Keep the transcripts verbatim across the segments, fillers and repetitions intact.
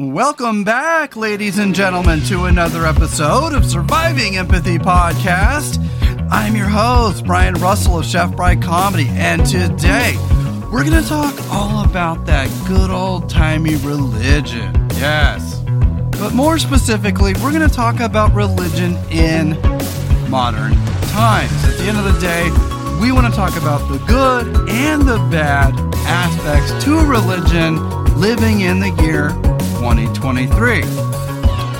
Welcome back, ladies and gentlemen, to another episode of Surviving Empathy Podcast. I'm your host, Brian Russell of Chef Bry Comedy, and today we're going to talk all about that good old-timey religion. Yes. But more specifically, we're going to talk about religion in modern times. At the end of the day, we want to talk about the good and the bad aspects to religion living in the year twenty twenty-three.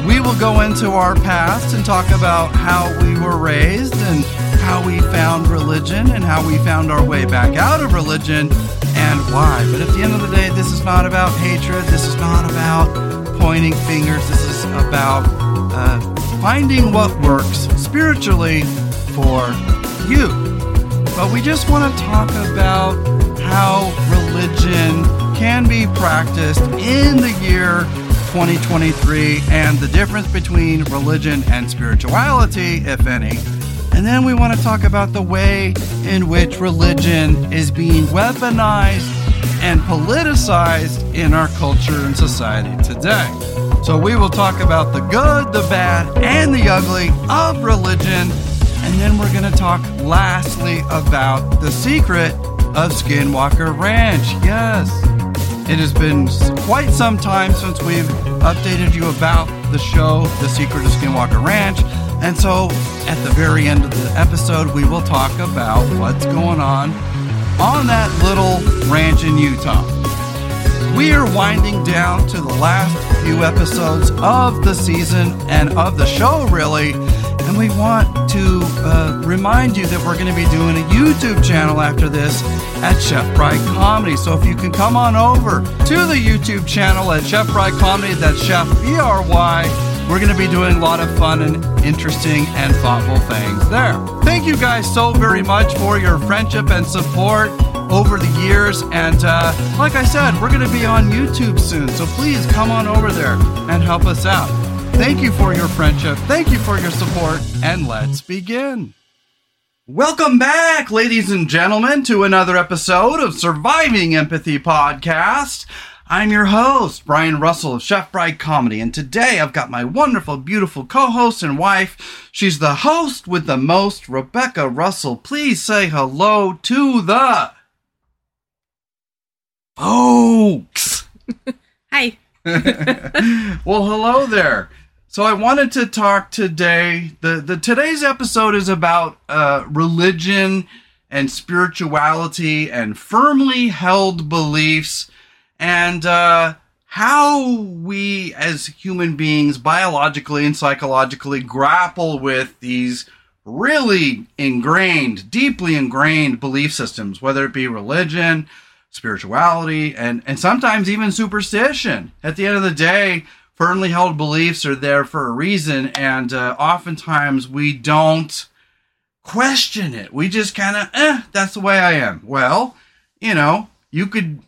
We will go into our past and talk about how we were raised and how we found religion and how we found our way back out of religion and why. But at the end of the day, this is not about hatred. This is not about pointing fingers. This is about uh, finding what works spiritually for you. But we just want to talk about how religion can be practiced in the year twenty twenty-three and the difference between religion and spirituality, if any. And then we want to talk about the way in which religion is being weaponized and politicized in our culture and society today. So we will talk about the good, the bad, and the ugly of religion. And then we're going to talk lastly about the secret of Skinwalker Ranch. Yes. It has been quite some time since we've updated you about the show, The Secret of Skinwalker Ranch. And so at the very end of the episode, we will talk about what's going on on that little ranch in Utah. We are winding down to the last few episodes of the season and of the show, really. And we want to uh, remind you that we're going to be doing a YouTube channel after this at Chef Bry Comedy. So if you can come on over to the YouTube channel at Chef Bry Comedy, that's Chef B R Y, we're going to be doing a lot of fun and interesting and thoughtful things there. Thank you guys so very much for your friendship and support over the years. And uh, like I said, we're going to be on YouTube soon. So please come on over there and help us out. Thank you for your friendship. Thank you for your support. And let's begin. Welcome back, ladies and gentlemen, to another episode of Surviving Empathy Podcast. I'm your host, Brian Russell of Chef Bry Comedy. And today I've got my wonderful, beautiful co-host and wife. She's the host with the most, Rebecca Russell. Please say hello to the folks. Hi. Well, hello there. So I wanted to talk today, the, the today's episode is about uh, religion and spirituality and firmly held beliefs and uh, how we as human beings biologically and psychologically grapple with these really ingrained, deeply ingrained belief systems, whether it be religion, spirituality, and, and sometimes even superstition. At the end of the day, firmly held beliefs are there for a reason, and uh, oftentimes we don't question it. We just kind of, eh, that's the way I am. Well, you know, you could,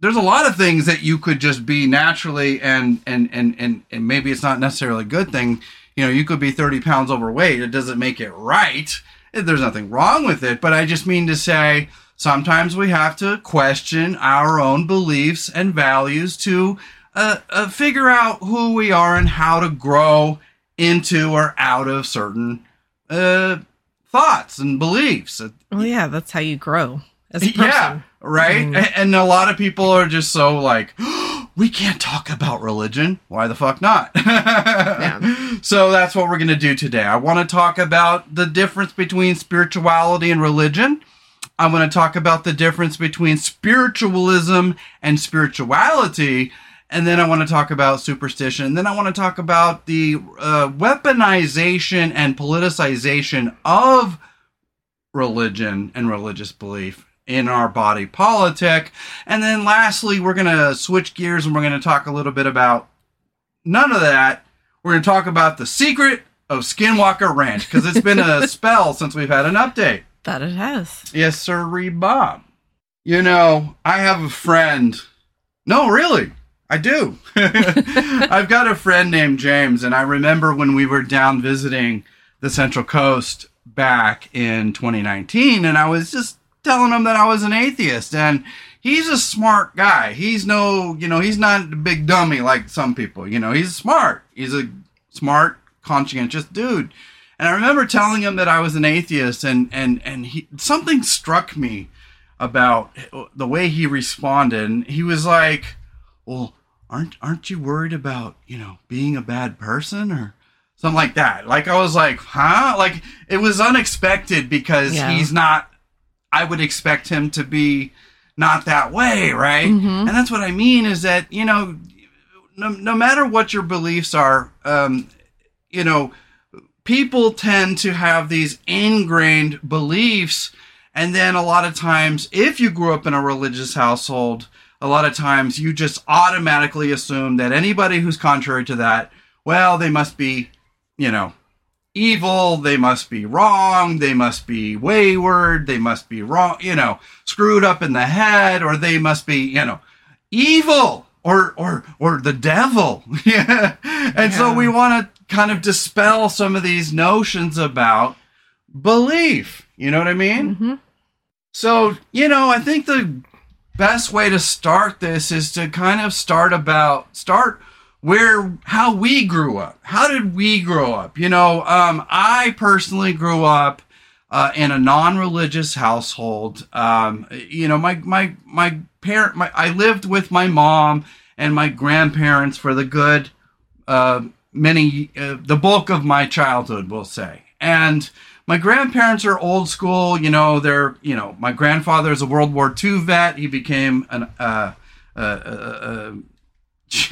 there's a lot of things that you could just be naturally, and and and and, and maybe it's not necessarily a good thing. You know, you could be thirty pounds overweight. It doesn't make it right. There's nothing wrong with it, but I just mean to say sometimes we have to question our own beliefs and values to Uh, uh, figure out who we are and how to grow into or out of certain uh, thoughts and beliefs. Well, yeah, that's how you grow as a person. Yeah, right? Mm. And, and a lot of people are just so like, oh, we can't talk about religion. Why the fuck not? Yeah. So that's what we're going to do today. I want to talk about the difference between spirituality and religion. I'm going to talk about the difference between spiritualism and spirituality. And then I want to talk about superstition. And then I want to talk about the uh, weaponization and politicization of religion and religious belief in our body politic. And then lastly, we're going to switch gears and we're going to talk a little bit about none of that. We're going to talk about the secret of Skinwalker Ranch, because it's been a spell since we've had an update. That it has. Yes, sirree, Bob. You know, I have a friend. No, really. I do. I've got a friend named James, and I remember when we were down visiting the Central Coast back in twenty nineteen, and I was just telling him that I was an atheist, and he's a smart guy. He's no, you know, he's not a big dummy like some people. You know, he's smart. He's a smart, conscientious dude. And I remember telling him that I was an atheist, and and and he, something struck me about the way he responded. And he was like, "Well, aren't aren't you worried about, you know, being a bad person or something like that?" Like, I was like, "Huh?" Like, it was unexpected, because yeah. he's not. I would expect him to be not that way, right? Mm-hmm. And that's what I mean, is that, you know, no, no matter what your beliefs are, um, you know. People tend to have these ingrained beliefs, and then a lot of times, if you grew up in a religious household, a lot of times you just automatically assume that anybody who's contrary to that, well, they must be, you know, evil, they must be wrong, they must be wayward, they must be wrong, you know, screwed up in the head, or they must be, you know, evil, or or or the devil. Yeah. And yeah. so we want to kind of dispel some of these notions about belief. You know what I mean? Mm-hmm. So, you know, I think the best way to start this is to kind of start about, start where, how we grew up. How did we grow up? You know, um, I personally grew up uh, in a non-religious household. Um, you know, my, my, my parent, my, I lived with my mom and my grandparents for the good, uh, many uh, the bulk of my childhood, we'll say. And my grandparents are old school, you know, they're, you know, my grandfather is a World War Two vet. He became an uh uh, uh, uh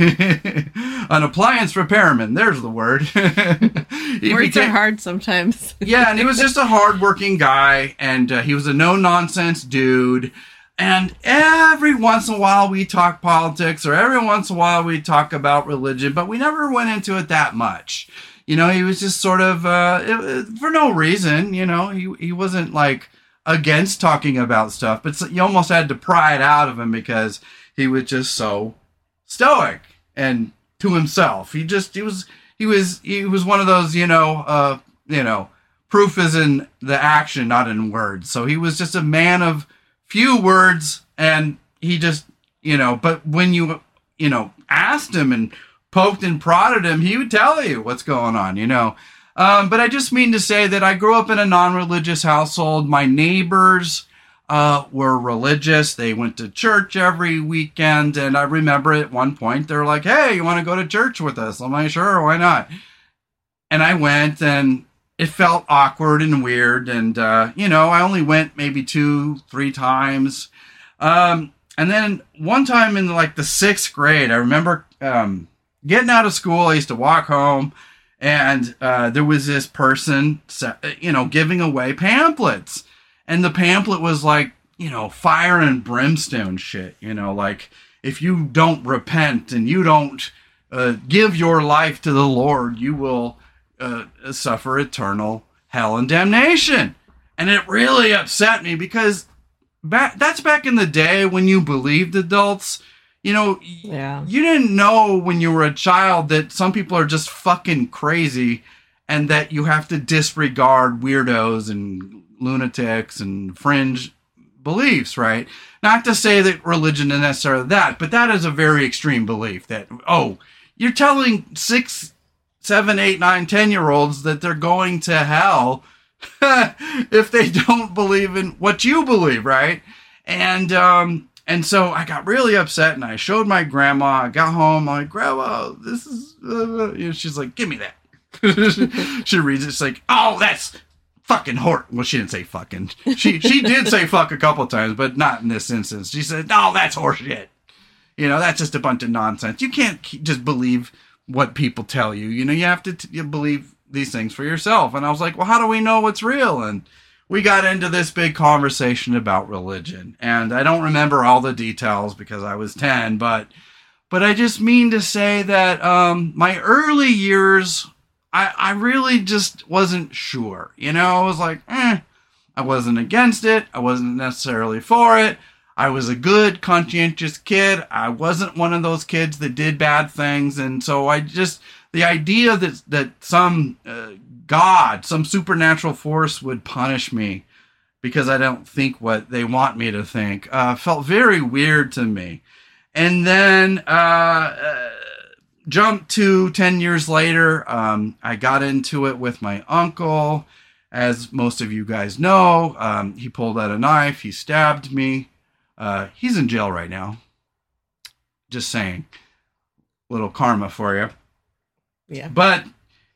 an appliance repairman, there's the word. He worked became, hard sometimes. Yeah, and he was just a hard-working guy, and uh, he was a no-nonsense dude. And every once in a while we talk politics, or every once in a while we talk about religion, but we never went into it that much. You know, he was just sort of, uh, it, for no reason, you know, he, he wasn't like against talking about stuff, but you almost had to pry it out of him because he was just so stoic and to himself. He just, he was, he was, he was one of those, you know, uh, you know, proof is in the action, not in words. So he was just a man of few words, and he just, you know, but when you, you know, asked him and poked and prodded him, he would tell you what's going on, you know. Um, but I just mean to say that I grew up in a non-religious household. My neighbors uh, were religious. They went to church every weekend, and I remember at one point, they were like, "Hey, you want to go to church with us?" I'm like, "Sure, why not?" And I went, and it felt awkward and weird, and, uh, you know, I only went maybe two, three times. Um, and then one time in, like, the sixth grade, I remember um, getting out of school. I used to walk home, and uh, there was this person, you know, giving away pamphlets. And the pamphlet was, like, you know, fire and brimstone shit, you know, like, if you don't repent and you don't uh, give your life to the Lord, you will... Uh, suffer eternal hell and damnation. And it really upset me, because back, that's back in the day when you believed adults, you know, yeah. you didn't know when you were a child that some people are just fucking crazy, and that you have to disregard weirdos and lunatics and fringe beliefs, right? Not to say that religion is necessarily that, but that is a very extreme belief that, oh, you're telling six... seven, eight, nine, ten-year-olds that they're going to hell if they don't believe in what you believe, right? And um, and so I got really upset, and I showed my grandma. I got home. I'm like, "Grandma, this is..." Uh, you know, she's like, "Give me that." She reads it. She's like, "Oh, that's fucking hor..." Well, she didn't say fucking. She, she did say fuck a couple times, but not in this instance. She said, "No, that's horseshit. You know, that's just a bunch of nonsense. You can't just believe what people tell you, you know, you have to t- you believe these things for yourself." And I was like, "Well, how do we know what's real?" And we got into this big conversation about religion. And I don't remember all the details because I was ten, but, but I just mean to say that, um, my early years, I, I really just wasn't sure, you know. I was like, eh, I wasn't against it. I wasn't necessarily for it. I was a good, conscientious kid. I wasn't one of those kids that did bad things. And so I just, the idea that that some uh, God, some supernatural force would punish me because I don't think what they want me to think, uh, felt very weird to me. And then uh, uh, jumped to ten years later. Um, I got into it with my uncle. As most of you guys know, um, he pulled out a knife. He stabbed me. Uh, he's in jail right now. Just saying. Little karma for you. Yeah. But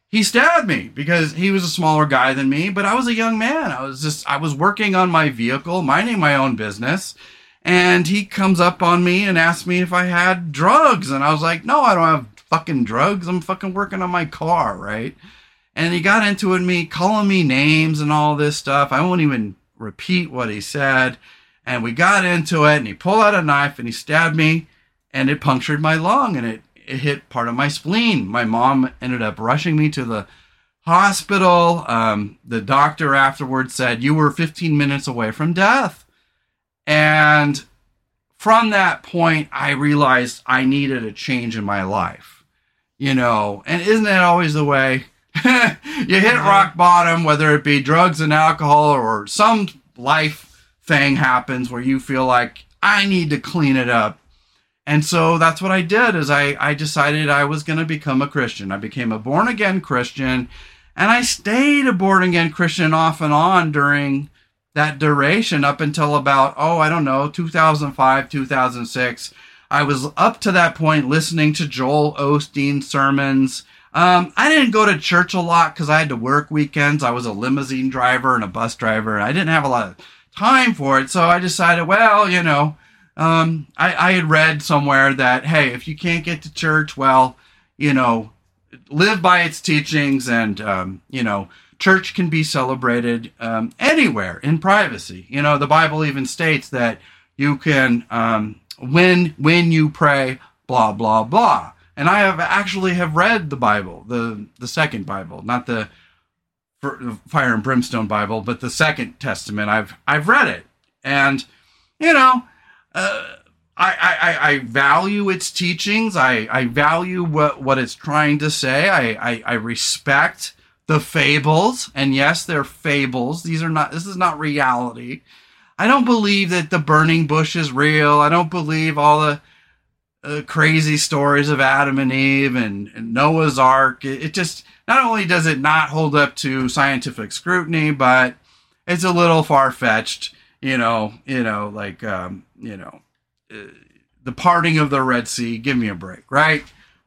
he stabbed me because he was a smaller guy than me, but I was a young man. I was just, I was working on my vehicle, minding my own business. And he comes up on me and asks me if I had drugs. And I was like, no, I don't have fucking drugs. I'm fucking working on my car, right? And he got into it with me, calling me names and all this stuff. I won't even repeat what he said. And we got into it, and he pulled out a knife, and he stabbed me, and it punctured my lung, and it, it hit part of my spleen. My mom ended up rushing me to the hospital. Um, the doctor afterwards said, you were fifteen minutes away from death. And from that point, I realized I needed a change in my life. You know, and isn't that always the way? You hit rock bottom, whether it be drugs and alcohol or some life thing happens where you feel like I need to clean it up. And so that's what I did is I, I decided I was going to become a Christian. I became a born again Christian, and I stayed a born again Christian off and on during that duration up until about, oh, I don't know, two thousand five, two thousand six. I was up to that point listening to Joel Osteen sermons. Um, I didn't go to church a lot because I had to work weekends. I was a limousine driver and a bus driver, and I didn't have a lot of time for it. So I decided, well, you know, um, I, I had read somewhere that, hey, if you can't get to church, well, you know, live by its teachings, and, um, you know, church can be celebrated um, anywhere in privacy. You know, the Bible even states that you can, um, when when you pray, blah, blah, blah. And I have actually have read the Bible, the, the second Bible, not the fire and brimstone Bible, but the second Testament. I've I've read it, and you know, uh, I, I I value its teachings. I, I value what, what it's trying to say. I, I I respect the fables, and yes, they're fables. These are not. This is not reality. I don't believe that the burning bush is real. I don't believe all the Uh, crazy stories of Adam and Eve and, and Noah's Ark. It, it just, not only does it not hold up to scientific scrutiny, but it's a little far-fetched, you know, you know, like, um, you know, uh, the parting of the Red Sea, give me a break, right?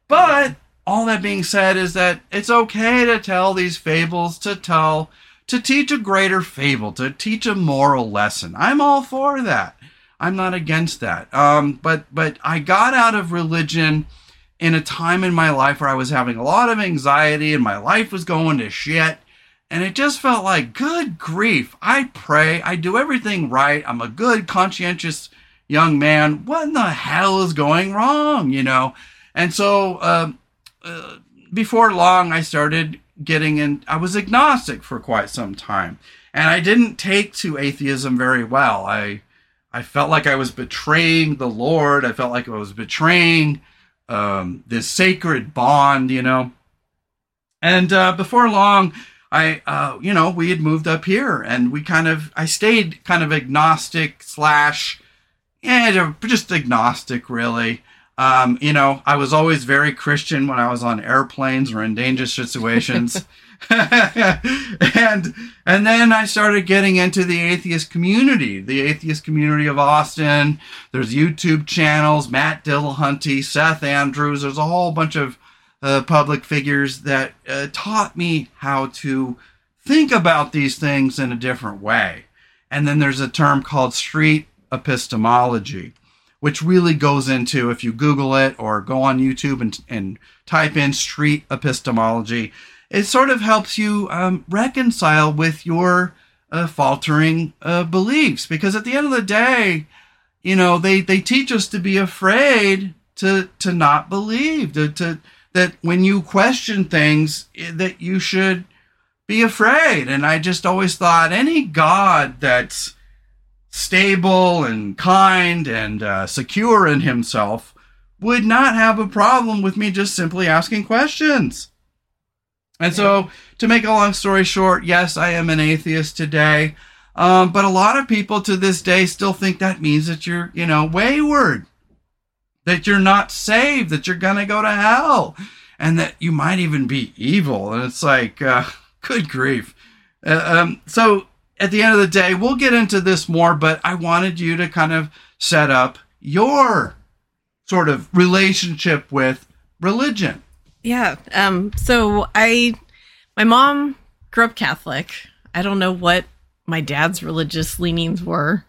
But all that being said is that it's okay to tell these fables, to tell, to teach a greater fable, to teach a moral lesson. I'm all for that. I'm not against that. Um, but but I got out of religion in a time in my life where I was having a lot of anxiety and my life was going to shit. And it just felt like, good grief. I pray. I do everything right. I'm a good, conscientious young man. What in the hell is going wrong, you know? And so uh, uh, before long, I started getting in. I was agnostic for quite some time. And I didn't take to atheism very well. I... I felt like I was betraying the Lord. I felt like I was betraying um, this sacred bond, you know. And uh, before long, I, uh, you know, we had moved up here, and we kind of, I stayed kind of agnostic slash, yeah, just agnostic, really. Um, you know, I was always very Christian when I was on airplanes or in dangerous situations. and and then I started getting into the atheist community, the atheist community of Austin. There's YouTube channels, Matt Dillahunty, Seth Andrews. There's a whole bunch of uh, public figures that uh, taught me how to think about these things in a different way. And then there's a term called street epistemology, which really goes into, if you Google it or go on YouTube and, and type in street epistemology, it sort of helps you um, reconcile with your uh, faltering uh, beliefs. Because at the end of the day, you know, they, they teach us to be afraid to to not believe, to, to that when you question things, that you should be afraid. And I just always thought any God that's stable and kind and uh, secure in himself would not have a problem with me just simply asking questions. And so, to make a long story short, yes, I am an atheist today. Um, but a lot of people to this day still think that means that you're, you know, wayward, that you're not saved, that you're going to go to hell, and that you might even be evil. And it's like, uh, good grief. Uh, um, so at the end of the day, we'll get into this more, but I wanted you to kind of set up your sort of relationship with religion. Yeah. Um, so I, my mom grew up Catholic. I don't know what my dad's religious leanings were.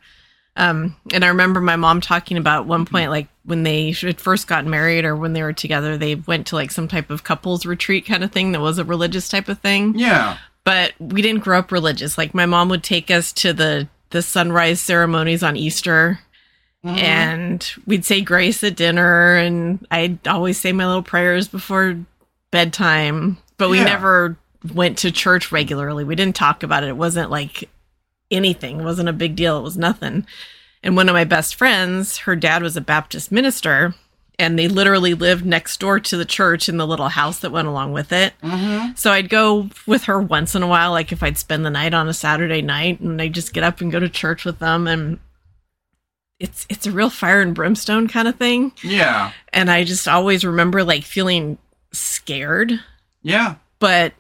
Um, and I remember my mom talking about at one point, like when they had first got married or when they were together, they went to like some type of couples retreat kind of thing that was a religious type of thing. Yeah. But we didn't grow up religious. Like my mom would take us to the, the sunrise ceremonies on Easter. Mm-hmm. And we'd say grace at dinner, and I'd always say my little prayers before bedtime, but we yeah. never went to church regularly. We didn't talk about it. It wasn't like anything. It wasn't a big deal. It was nothing. And one of my best friends, her dad was a Baptist minister, and they literally lived next door to the church in the little house that went along with it. Mm-hmm. So I'd go with her once in a while, like if I'd spend the night on a Saturday night, and I'd just get up and go to church with them, and it's it's a real fire and brimstone kind of thing. Yeah. And I just always remember like feeling scared. Yeah. But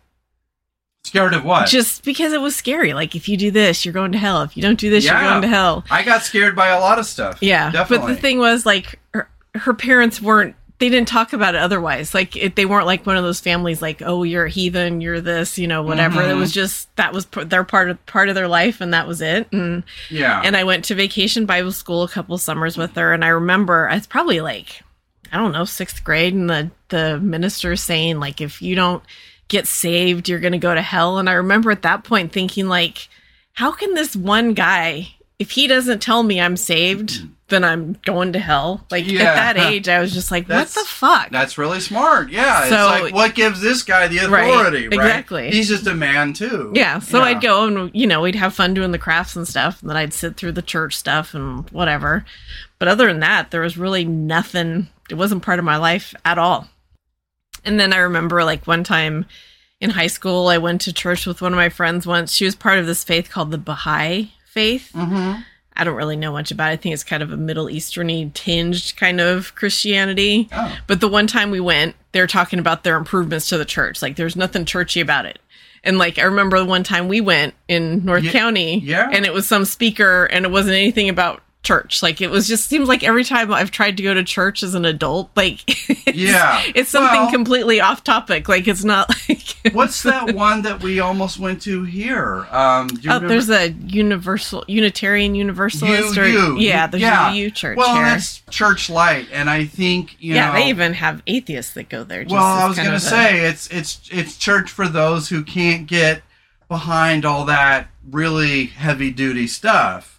scared of what? Just because it was scary. Like if you do this, you're going to hell. If you don't do this, yeah. you're going to hell. I got scared by a lot of stuff. Yeah. Definitely. But the thing was like her, her parents weren't, they didn't talk about it otherwise. Like it, they weren't like one of those families like, oh, you're a heathen, you're this, you know, whatever. Mm-hmm. It was just, that was p- their part of part of their life, and that was it. And yeah. And I went to Vacation Bible School a couple summers with her, and I remember it's probably like, I don't know, sixth grade, and the, the minister saying like, if you don't get saved, you're going to go to hell. And I remember at that point thinking like, how can this one guy, if he doesn't tell me I'm saved, then I'm going to hell. Like yeah. at that age, I was just like, that's, what the fuck? That's really smart. Yeah. So, it's like, what gives this guy the authority? Right, exactly. Right? He's just a man too. Yeah. So yeah. I'd go and, you know, we'd have fun doing the crafts and stuff. And then I'd sit through the church stuff and whatever. But other than that, there was really nothing. It wasn't part of my life at all. And then I remember like one time in high school, I went to church with one of my friends once. She was part of this faith called the Baha'i faith. Mm-hmm. I don't really know much about it. I think it's kind of a Middle Eastern-y tinged kind of Christianity. Oh. But the one time we went, they were talking about their improvements to the church. Like, there's nothing churchy about it. And, like, I remember the one time we went in North yeah. County, yeah. and it was some speaker, and it wasn't anything about church. Like, it was just seems like every time I've tried to go to church as an adult, like, it's, yeah. it's something well, completely off topic. Like, it's not like... It's, what's that one that we almost went to here? Um, do you oh, remember? There's a universal Unitarian Universalist. U, or, U. Yeah, there's yeah. a U church well, here. Well, that's church light, and I think, you yeah, know... Yeah, they even have atheists that go there. Just well, I was going to say, a, it's, it's, it's church for those who can't get behind all that really heavy-duty stuff.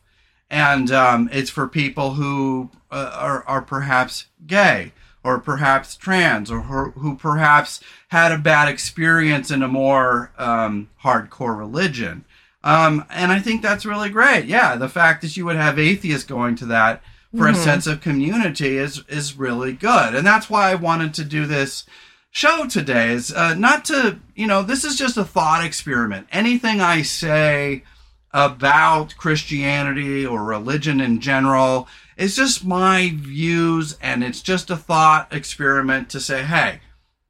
And um, it's for people who uh, are, are perhaps gay or perhaps trans or who, who perhaps had a bad experience in a more um, hardcore religion. Um, and I think that's really great. Yeah, the fact that you would have atheists going to that for mm-hmm. a sense of community is, is really good. And that's why I wanted to do this show today is uh, not to, you know, this is just a thought experiment. Anything I say about Christianity or religion in general, it's just my views, and it's just a thought experiment to say, hey,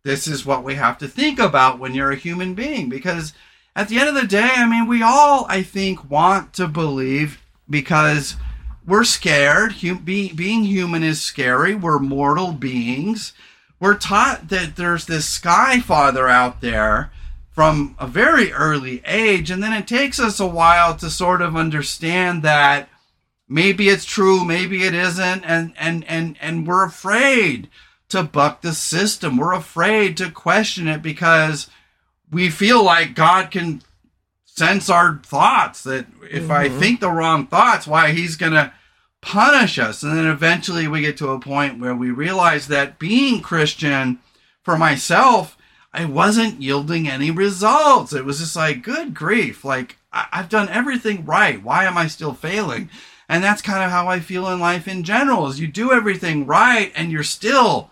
this is what we have to think about when you're a human being. Because at the end of the day, I mean, we all, I think, want to believe because we're scared. Hum- be- being human is scary. We're mortal beings. We're taught that there's this sky father out there from a very early age, and then it takes us a while to sort of understand that maybe it's true, maybe it isn't, and and and and we're afraid to buck the system. We're afraid to question it because we feel like God can sense our thoughts, that if mm-hmm. I think the wrong thoughts, why, he's gonna punish us. And then eventually we get to a point where we realize that being Christian, for myself, I wasn't yielding any results. It was just like, good grief. Like, I- I've done everything right. Why am I still failing? And that's kind of how I feel in life in general, is you do everything right and you're still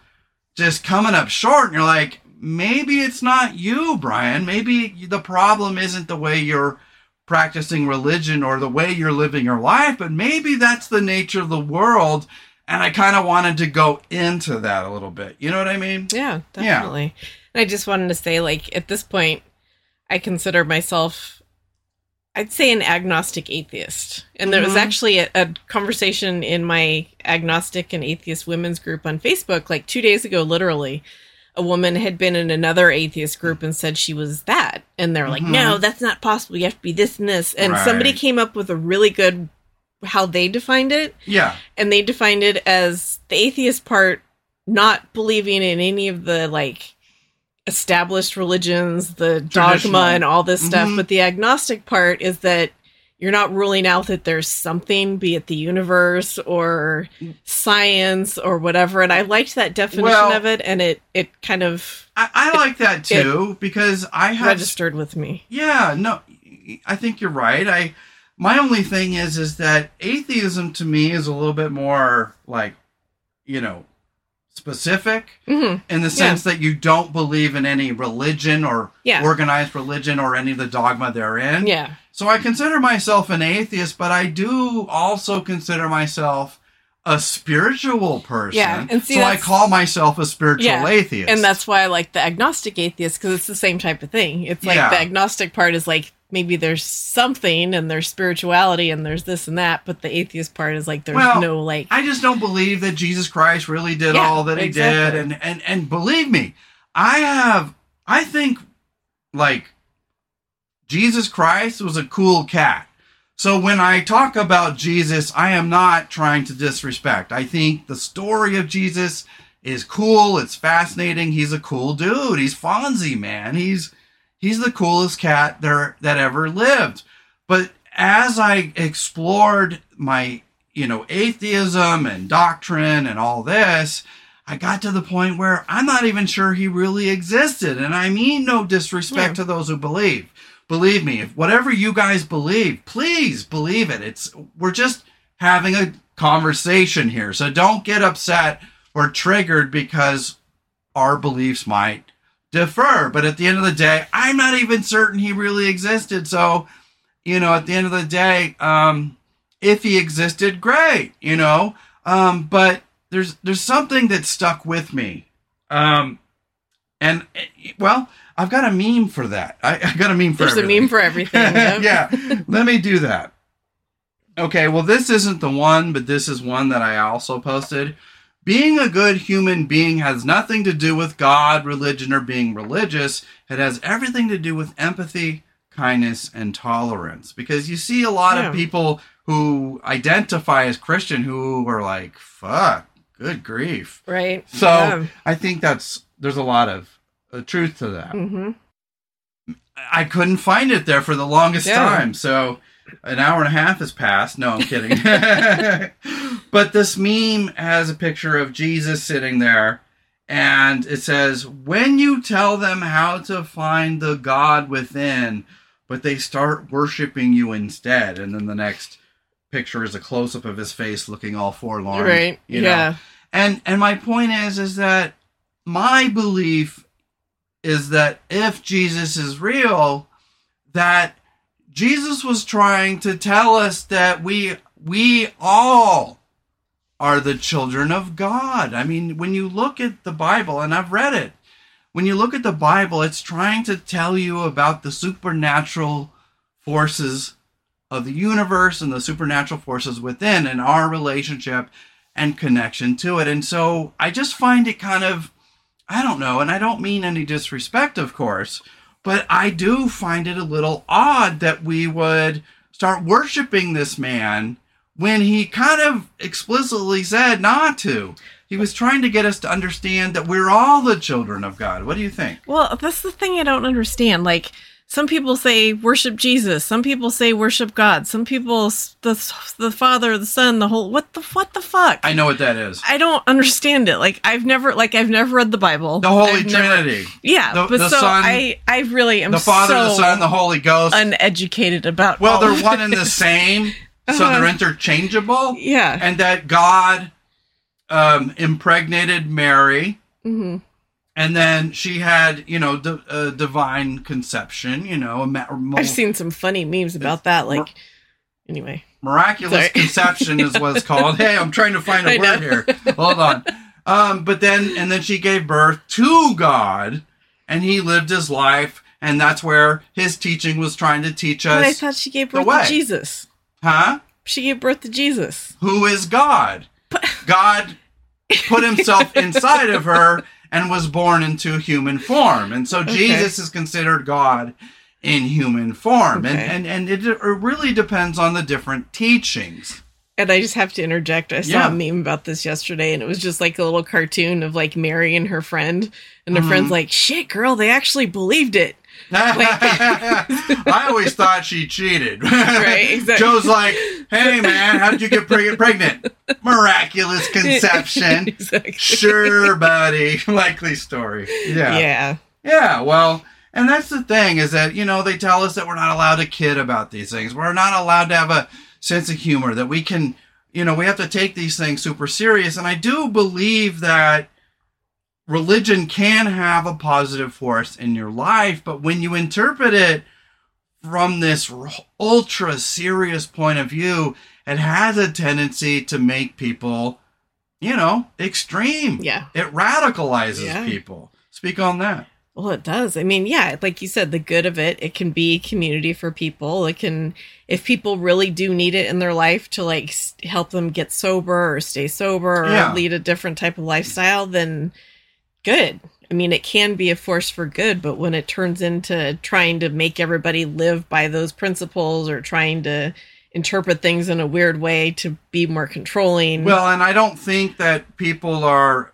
just coming up short. And you're like, maybe it's not you, Brian. Maybe the problem isn't the way you're practicing religion or the way you're living your life, but maybe that's the nature of the world. And I kind of wanted to go into that a little bit. You know what I mean? Yeah, definitely. Yeah. And I just wanted to say, like, at this point, I consider myself, I'd say, an agnostic atheist. And mm-hmm. there was actually a, a conversation in my agnostic and atheist women's group on Facebook, like two days ago, literally. A woman had been in another atheist group and said she was that. And they're like, mm-hmm. no, that's not possible. You have to be this and this. And right. somebody came up with a really good, how they defined it. Yeah. And they defined it as the atheist part, not believing in any of the, like, established religions, the dogma and all this stuff. Mm-hmm. But the agnostic part is that you're not ruling out that there's something, be it the universe or science or whatever. And I liked that definition well, of it. And it, it kind of, I, I it, like that too, because I had registered with me. Yeah, no, I think you're right. I, my only thing is, is that atheism to me is a little bit more like, you know, specific mm-hmm. in the sense yeah. that you don't believe in any religion or yeah. organized religion or any of the dogma therein. Yeah. So I consider myself an atheist, but I do also consider myself a spiritual person. Yeah. And see, so I call myself a spiritual yeah. atheist. And that's why I like the agnostic atheist, because it's the same type of thing. It's like yeah. the agnostic part is like, maybe there's something and there's spirituality and there's this and that, but the atheist part is like, there's well, no, like, I just don't believe that Jesus Christ really did yeah, all that he exactly. did. And, and, and believe me, I have, I think like Jesus Christ was a cool cat. So when I talk about Jesus, I am not trying to disrespect. I think the story of Jesus is cool. It's fascinating. He's a cool dude. He's Fonzie, man. He's, He's the coolest cat there that ever lived. But as I explored my, you know, atheism and doctrine and all this, I got to the point where I'm not even sure he really existed. And I mean no disrespect yeah. to those who believe. Believe me, if whatever you guys believe, please believe it. It's we're just having a conversation here. So don't get upset or triggered because our beliefs might differ, but at the end of the day, I'm not even certain he really existed. So, you know, at the end of the day, um, if he existed, great, you know. Um, but there's there's something that stuck with me, um, and well, I've got a meme for that. I, I got a meme for. There's everything. a meme for everything. Yep. Yeah, let me do that. Okay, well, this isn't the one, but this is one that I also posted. Being a good human being has nothing to do with God, religion, or being religious. It has everything to do with empathy, kindness, and tolerance. Because you see a lot yeah. of people who identify as Christian who are like, fuck, good grief. Right. So yeah. I think that's there's a lot of uh, truth to that. Mm-hmm. I couldn't find it there for the longest yeah. time. So an hour and a half has passed. No, I'm kidding. But this meme has a picture of Jesus sitting there, and it says, when you tell them how to find the God within, but they start worshiping you instead. And then the next picture is a close-up of his face looking all forlorn. Right, you know? yeah. And and my point is, is that my belief is that if Jesus is real, that Jesus was trying to tell us that we we all are the children of God. I mean, when you look at the Bible, and I've read it, when you look at the Bible, it's trying to tell you about the supernatural forces of the universe and the supernatural forces within and our relationship and connection to it. And so I just find it kind of, I don't know, and I don't mean any disrespect, of course, but I do find it a little odd that we would start worshiping this man when he kind of explicitly said not to. He was trying to get us to understand that we're all the children of God. What do you think? Well, that's the thing I don't understand. Like, some people say worship Jesus. Some people say worship God. Some people, the, the Father, the Son, the whole, what the, what the fuck? I know what that is. I don't understand it. Like, I've never, like, I've never read the Bible. The Holy I've Trinity. Never, yeah. The, but the so Son, I, I really am so. The Father, so the Son, the Holy Ghost. Uneducated about Well, all they're of one and the same. So they're interchangeable, yeah, and that God um, impregnated Mary, mm-hmm. And then she had, you know, d- uh, divine conception, you know. A ma- I've seen some funny memes about that. Like, mir- anyway. Miraculous Sorry. Conception is what it's called. Hey, I'm trying to find a I word know. Here. Hold on. Um, but then, and then she gave birth to God, and he lived his life. And that's where his teaching was trying to teach us. But I thought she gave birth to Jesus. Huh? She gave birth to Jesus. Who is God? But- God put himself inside of her and was born into human form. And so okay. Jesus is considered God in human form. Okay. And, and and it, it really depends on the different teachings. And I just have to interject. I saw yeah. a meme about this yesterday, and it was just like a little cartoon of like Mary and her friend. And her mm-hmm. friend's like, shit, girl, they actually believed it. Like, I always thought she cheated. Right, exactly. Joe's like, hey man, how did you get pre- pregnant? Miraculous conception. Exactly. Sure, buddy. Likely story. Yeah. Yeah. Yeah. Well, and that's the thing is that, you know, they tell us that we're not allowed to kid about these things. We're not allowed to have a sense of humor, that we can, you know, we have to take these things super serious. And I do believe that religion can have a positive force in your life, but when you interpret it from this ultra serious point of view, it has a tendency to make people, you know, extreme. Yeah. It radicalizes yeah. people. Speak on that. Well, it does. I mean, yeah, like you said, the good of it, it can be community for people. It can, if people really do need it in their life to like help them get sober or stay sober or yeah. lead a different type of lifestyle, then good. I mean, it can be a force for good, but when it turns into trying to make everybody live by those principles or trying to interpret things in a weird way to be more controlling. Well, and I don't think that people are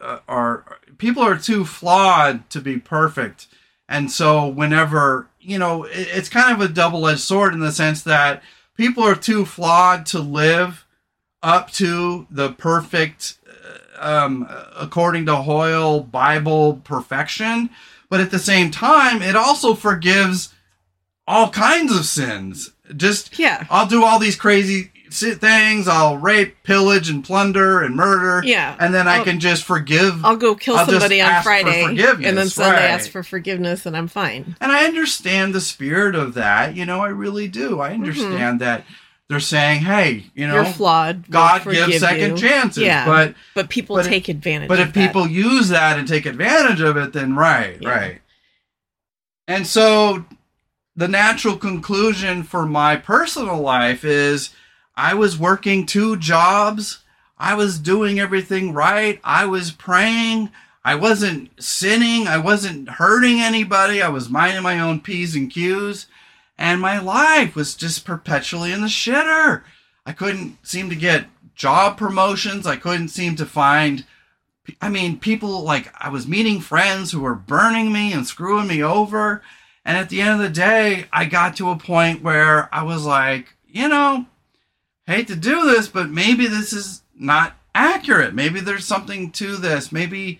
uh, are people are too flawed to be perfect. And so whenever, you know, it, it's kind of a double-edged sword in the sense that people are too flawed to live up to the perfect Um, according to Hoyle Bible perfection, but at the same time, it also forgives all kinds of sins. Just, yeah. I'll do all these crazy things. I'll rape, pillage, and plunder, and murder. Yeah. And then I'll, I can just forgive. I'll go kill I'll somebody on Friday. And then Sunday right. ask for forgiveness and I'm fine. And I understand the spirit of that. You know, I really do. I understand mm-hmm. that. They're saying, hey, you know, you're flawed. God gives second you. chances. Yeah. But but people but take it, advantage but of it. But if people use that and take advantage of it, then right, yeah. right. And so the natural conclusion for my personal life is I was working two jobs. I was doing everything right. I was praying. I wasn't sinning. I wasn't hurting anybody. I was minding my own P's and Q's. And my life was just perpetually in the shitter. I couldn't seem to get job promotions. I couldn't seem to find, I mean, people like I was meeting friends who were burning me and screwing me over. And at the end of the day, I got to a point where I was like, you know, hate to do this, but maybe this is not accurate. Maybe there's something to this. Maybe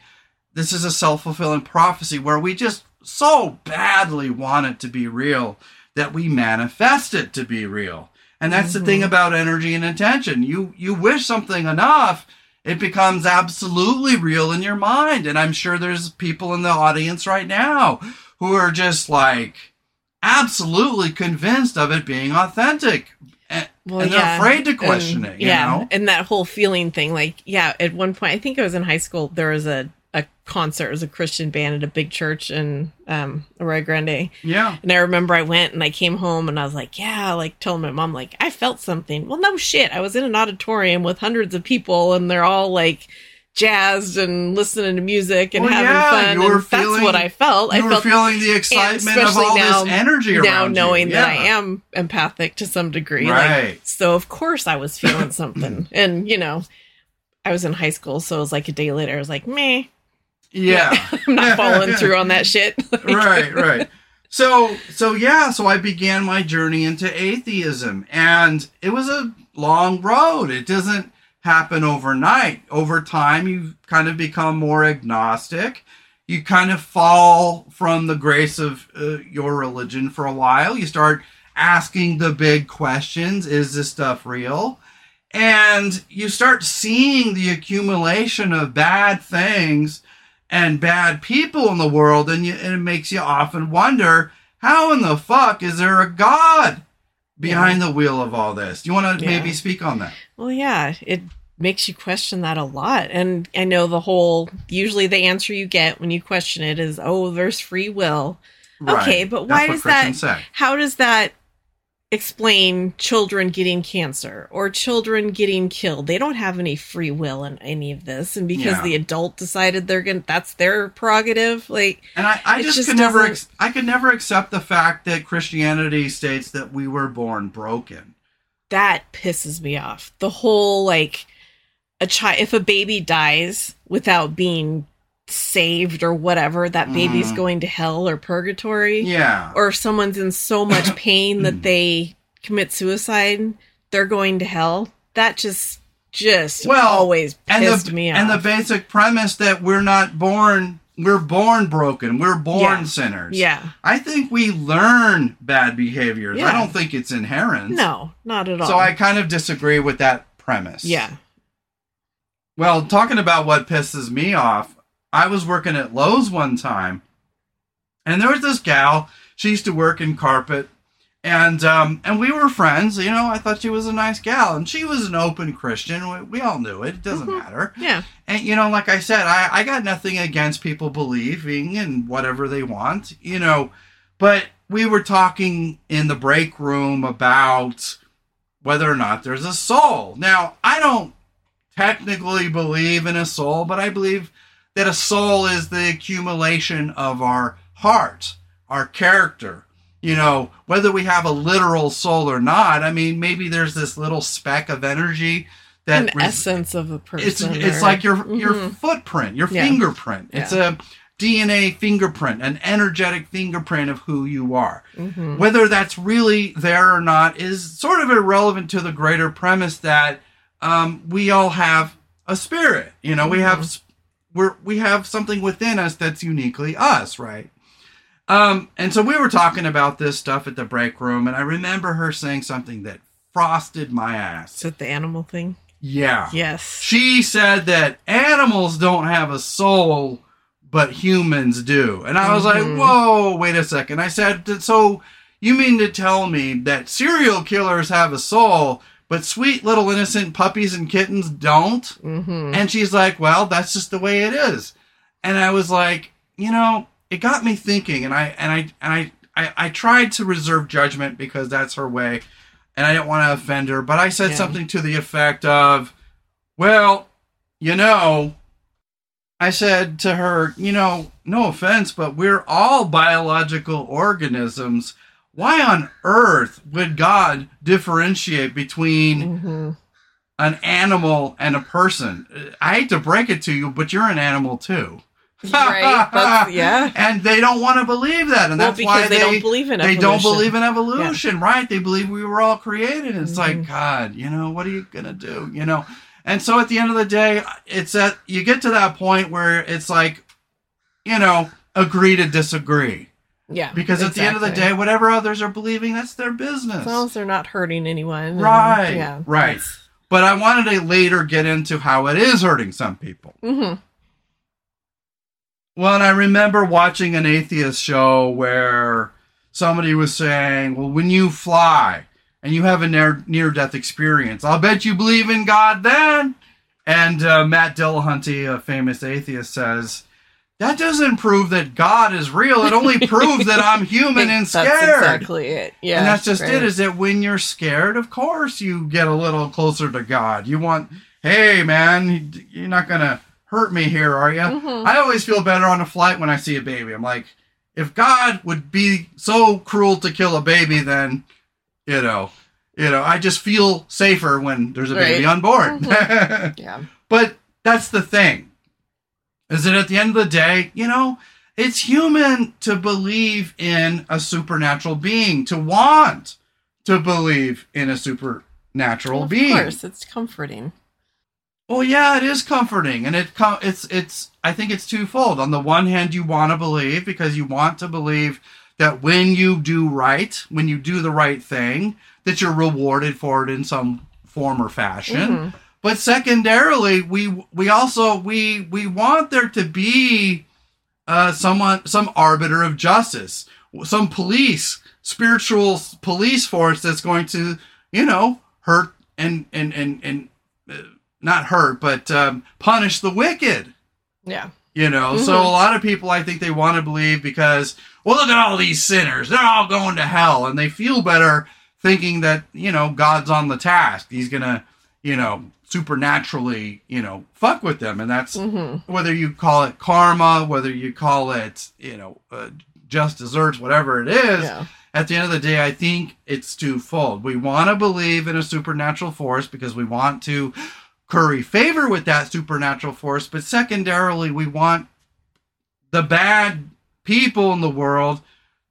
this is a self-fulfilling prophecy where we just so badly want it to be real that we manifest it to be real. And that's mm-hmm. the thing about energy and intention. You you wish something enough, it becomes absolutely real in your mind. And I'm sure there's people in the audience right now who are just like absolutely convinced of it being authentic. And, well, and they're yeah. afraid to question and, it, you yeah. know? And that whole feeling thing, like, yeah, at one point, I think I was in high school, there was a a concert. It was a Christian band at a big church in um, Arroyo Grande. Yeah. And I remember I went and I came home and I was like, yeah, like telling my mom, like, I felt something. Well, no shit. I was in an auditorium with hundreds of people and they're all like jazzed and listening to music and well, having yeah, fun. You were and feeling, that's what I felt. I you were felt, feeling the excitement of all now, this energy around now knowing you. Yeah. that I am empathic to some degree. Right. Like, so of course I was feeling something. And, you know, I was in high school, so it was like a day later. I was like, meh. Yeah. yeah. I'm not following through on that shit. Like, right, right. So, so yeah, so I began my journey into atheism, and it was a long road. It doesn't happen overnight. Over time, you kind of become more agnostic. You kind of fall from the grace of uh, your religion for a while. You start asking the big questions. Is this stuff real? And you start seeing the accumulation of bad things and bad people in the world, and, you, and it makes you often wonder, how in the fuck is there a God behind yeah. the wheel of all this? Do you want to yeah. maybe speak on that? Well, yeah, it makes you question that a lot. And I know the whole, usually the answer you get when you question it is, oh, there's free will. Right. Okay, but why does that, say. how does that explain children getting cancer or children getting killed? They don't have any free will in any of this, and because yeah. the adult decided they're gonna, that's their prerogative. Like, and I, I just, just could never, ex- I could never accept the fact that Christianity states that we were born broken. That pisses me off. The whole like a child, if a baby dies without being saved or whatever, that baby's mm. going to hell or purgatory. Yeah. Or if someone's in so much pain that they commit suicide, they're going to hell. That just just well, always pissed and the, me off. And the basic premise that we're not born, we're born broken, we're born yeah. sinners. Yeah. I think we learn bad behaviors. Yeah. I don't think it's inherent. No, not at all. So I kind of disagree with that premise. Yeah. Well, talking about what pisses me off, I was working at Lowe's one time, and there was this gal. She used to work in carpet, and um, and we were friends. You know, I thought she was a nice gal, and she was an open Christian. We, we all knew it. It doesn't mm-hmm. matter. Yeah. And, you know, like I said, I, I got nothing against people believing in whatever they want, you know. But we were talking in the break room about whether or not there's a soul. Now, I don't technically believe in a soul, but I believe that a soul is the accumulation of our heart, our character. You know, whether we have a literal soul or not, I mean, maybe there's this little speck of energy that... An res- essence of a person. It's, or... it's like your mm-hmm. your footprint, your yeah. fingerprint. Yeah. It's a D N A fingerprint, an energetic fingerprint of who you are. Mm-hmm. Whether that's really there or not is sort of irrelevant to the greater premise that um, we all have a spirit. You know, we mm-hmm. have... Sp- We're, we have something within us that's uniquely us, right? Um, and so we were talking about this stuff at the break room, and I remember her saying something that frosted my ass. Is it the animal thing? Yeah. Yes. She said that animals don't have a soul, but humans do. And I was mm-hmm. like, whoa, wait a second. I said, so you mean to tell me that serial killers have a soul, but sweet little innocent puppies and kittens don't? Mm-hmm. And she's like, well, that's just the way it is. And I was like, you know, it got me thinking. And I and I and I, I, I tried to reserve judgment because that's her way, and I didn't want to offend her. But I said yeah. something to the effect of, well, you know, I said to her, you know, no offense, but we're all biological organisms. Why on earth would God differentiate between mm-hmm. an animal and a person? I hate to break it to you, but you're an animal too. Right, but, yeah. And they don't want to believe that. And well, that's why they, they don't believe in evolution. They don't believe in evolution, yeah. right? They believe we were all created. It's mm-hmm. like, God, you know, what are you going to do? You know? And so at the end of the day, it's that you get to that point where it's like, you know, agree to disagree. Yeah, because exactly. at the end of the day, whatever others are believing, that's their business. As long as they're not hurting anyone. Right, and, yeah, right. That's... But I wanted to later get into how it is hurting some people. Mm-hmm. Well, and I remember watching an atheist show where somebody was saying, well, when you fly and you have a near, near-death experience, I'll bet you believe in God then. And uh, Matt Dillahunty, a famous atheist, says... that doesn't prove that God is real. It only proves that I'm human and scared. That's exactly it. Yeah, and that's just right. it, is that when you're scared, of course, you get a little closer to God. You want, hey, man, you're not going to hurt me here, are you? Mm-hmm. I always feel better on a flight when I see a baby. I'm like, if God would be so cruel to kill a baby, then, you know, you know, I just feel safer when there's a right. baby on board. Mm-hmm. yeah. But that's the thing. Is that at the end of the day, you know, it's human to believe in a supernatural being, to want to believe in a supernatural being. Of course, it's comforting. Well, yeah, it is comforting. And it com- it's, it's, I think it's twofold. On the one hand, you want to believe because you want to believe that when you do right, when you do the right thing, that you're rewarded for it in some form or fashion. Mm-hmm. But secondarily, we we also we we want there to be uh, someone, some arbiter of justice, some police, spiritual police force that's going to, you know, hurt and and and and uh, not hurt, but um, punish the wicked. Yeah. You know, mm-hmm. So a lot of people, I think they want to believe because, well, look at all these sinners. They're all going to hell. And they feel better thinking that, you know, God's on the task. He's going to, you know, supernaturally, you know, fuck with them. And that's mm-hmm. whether you call it karma, whether you call it, you know, uh, just desserts, whatever it is. Yeah. At the end of the day, I think it's twofold. We want to believe in a supernatural force because we want to curry favor with that supernatural force, but secondarily, we want the bad people in the world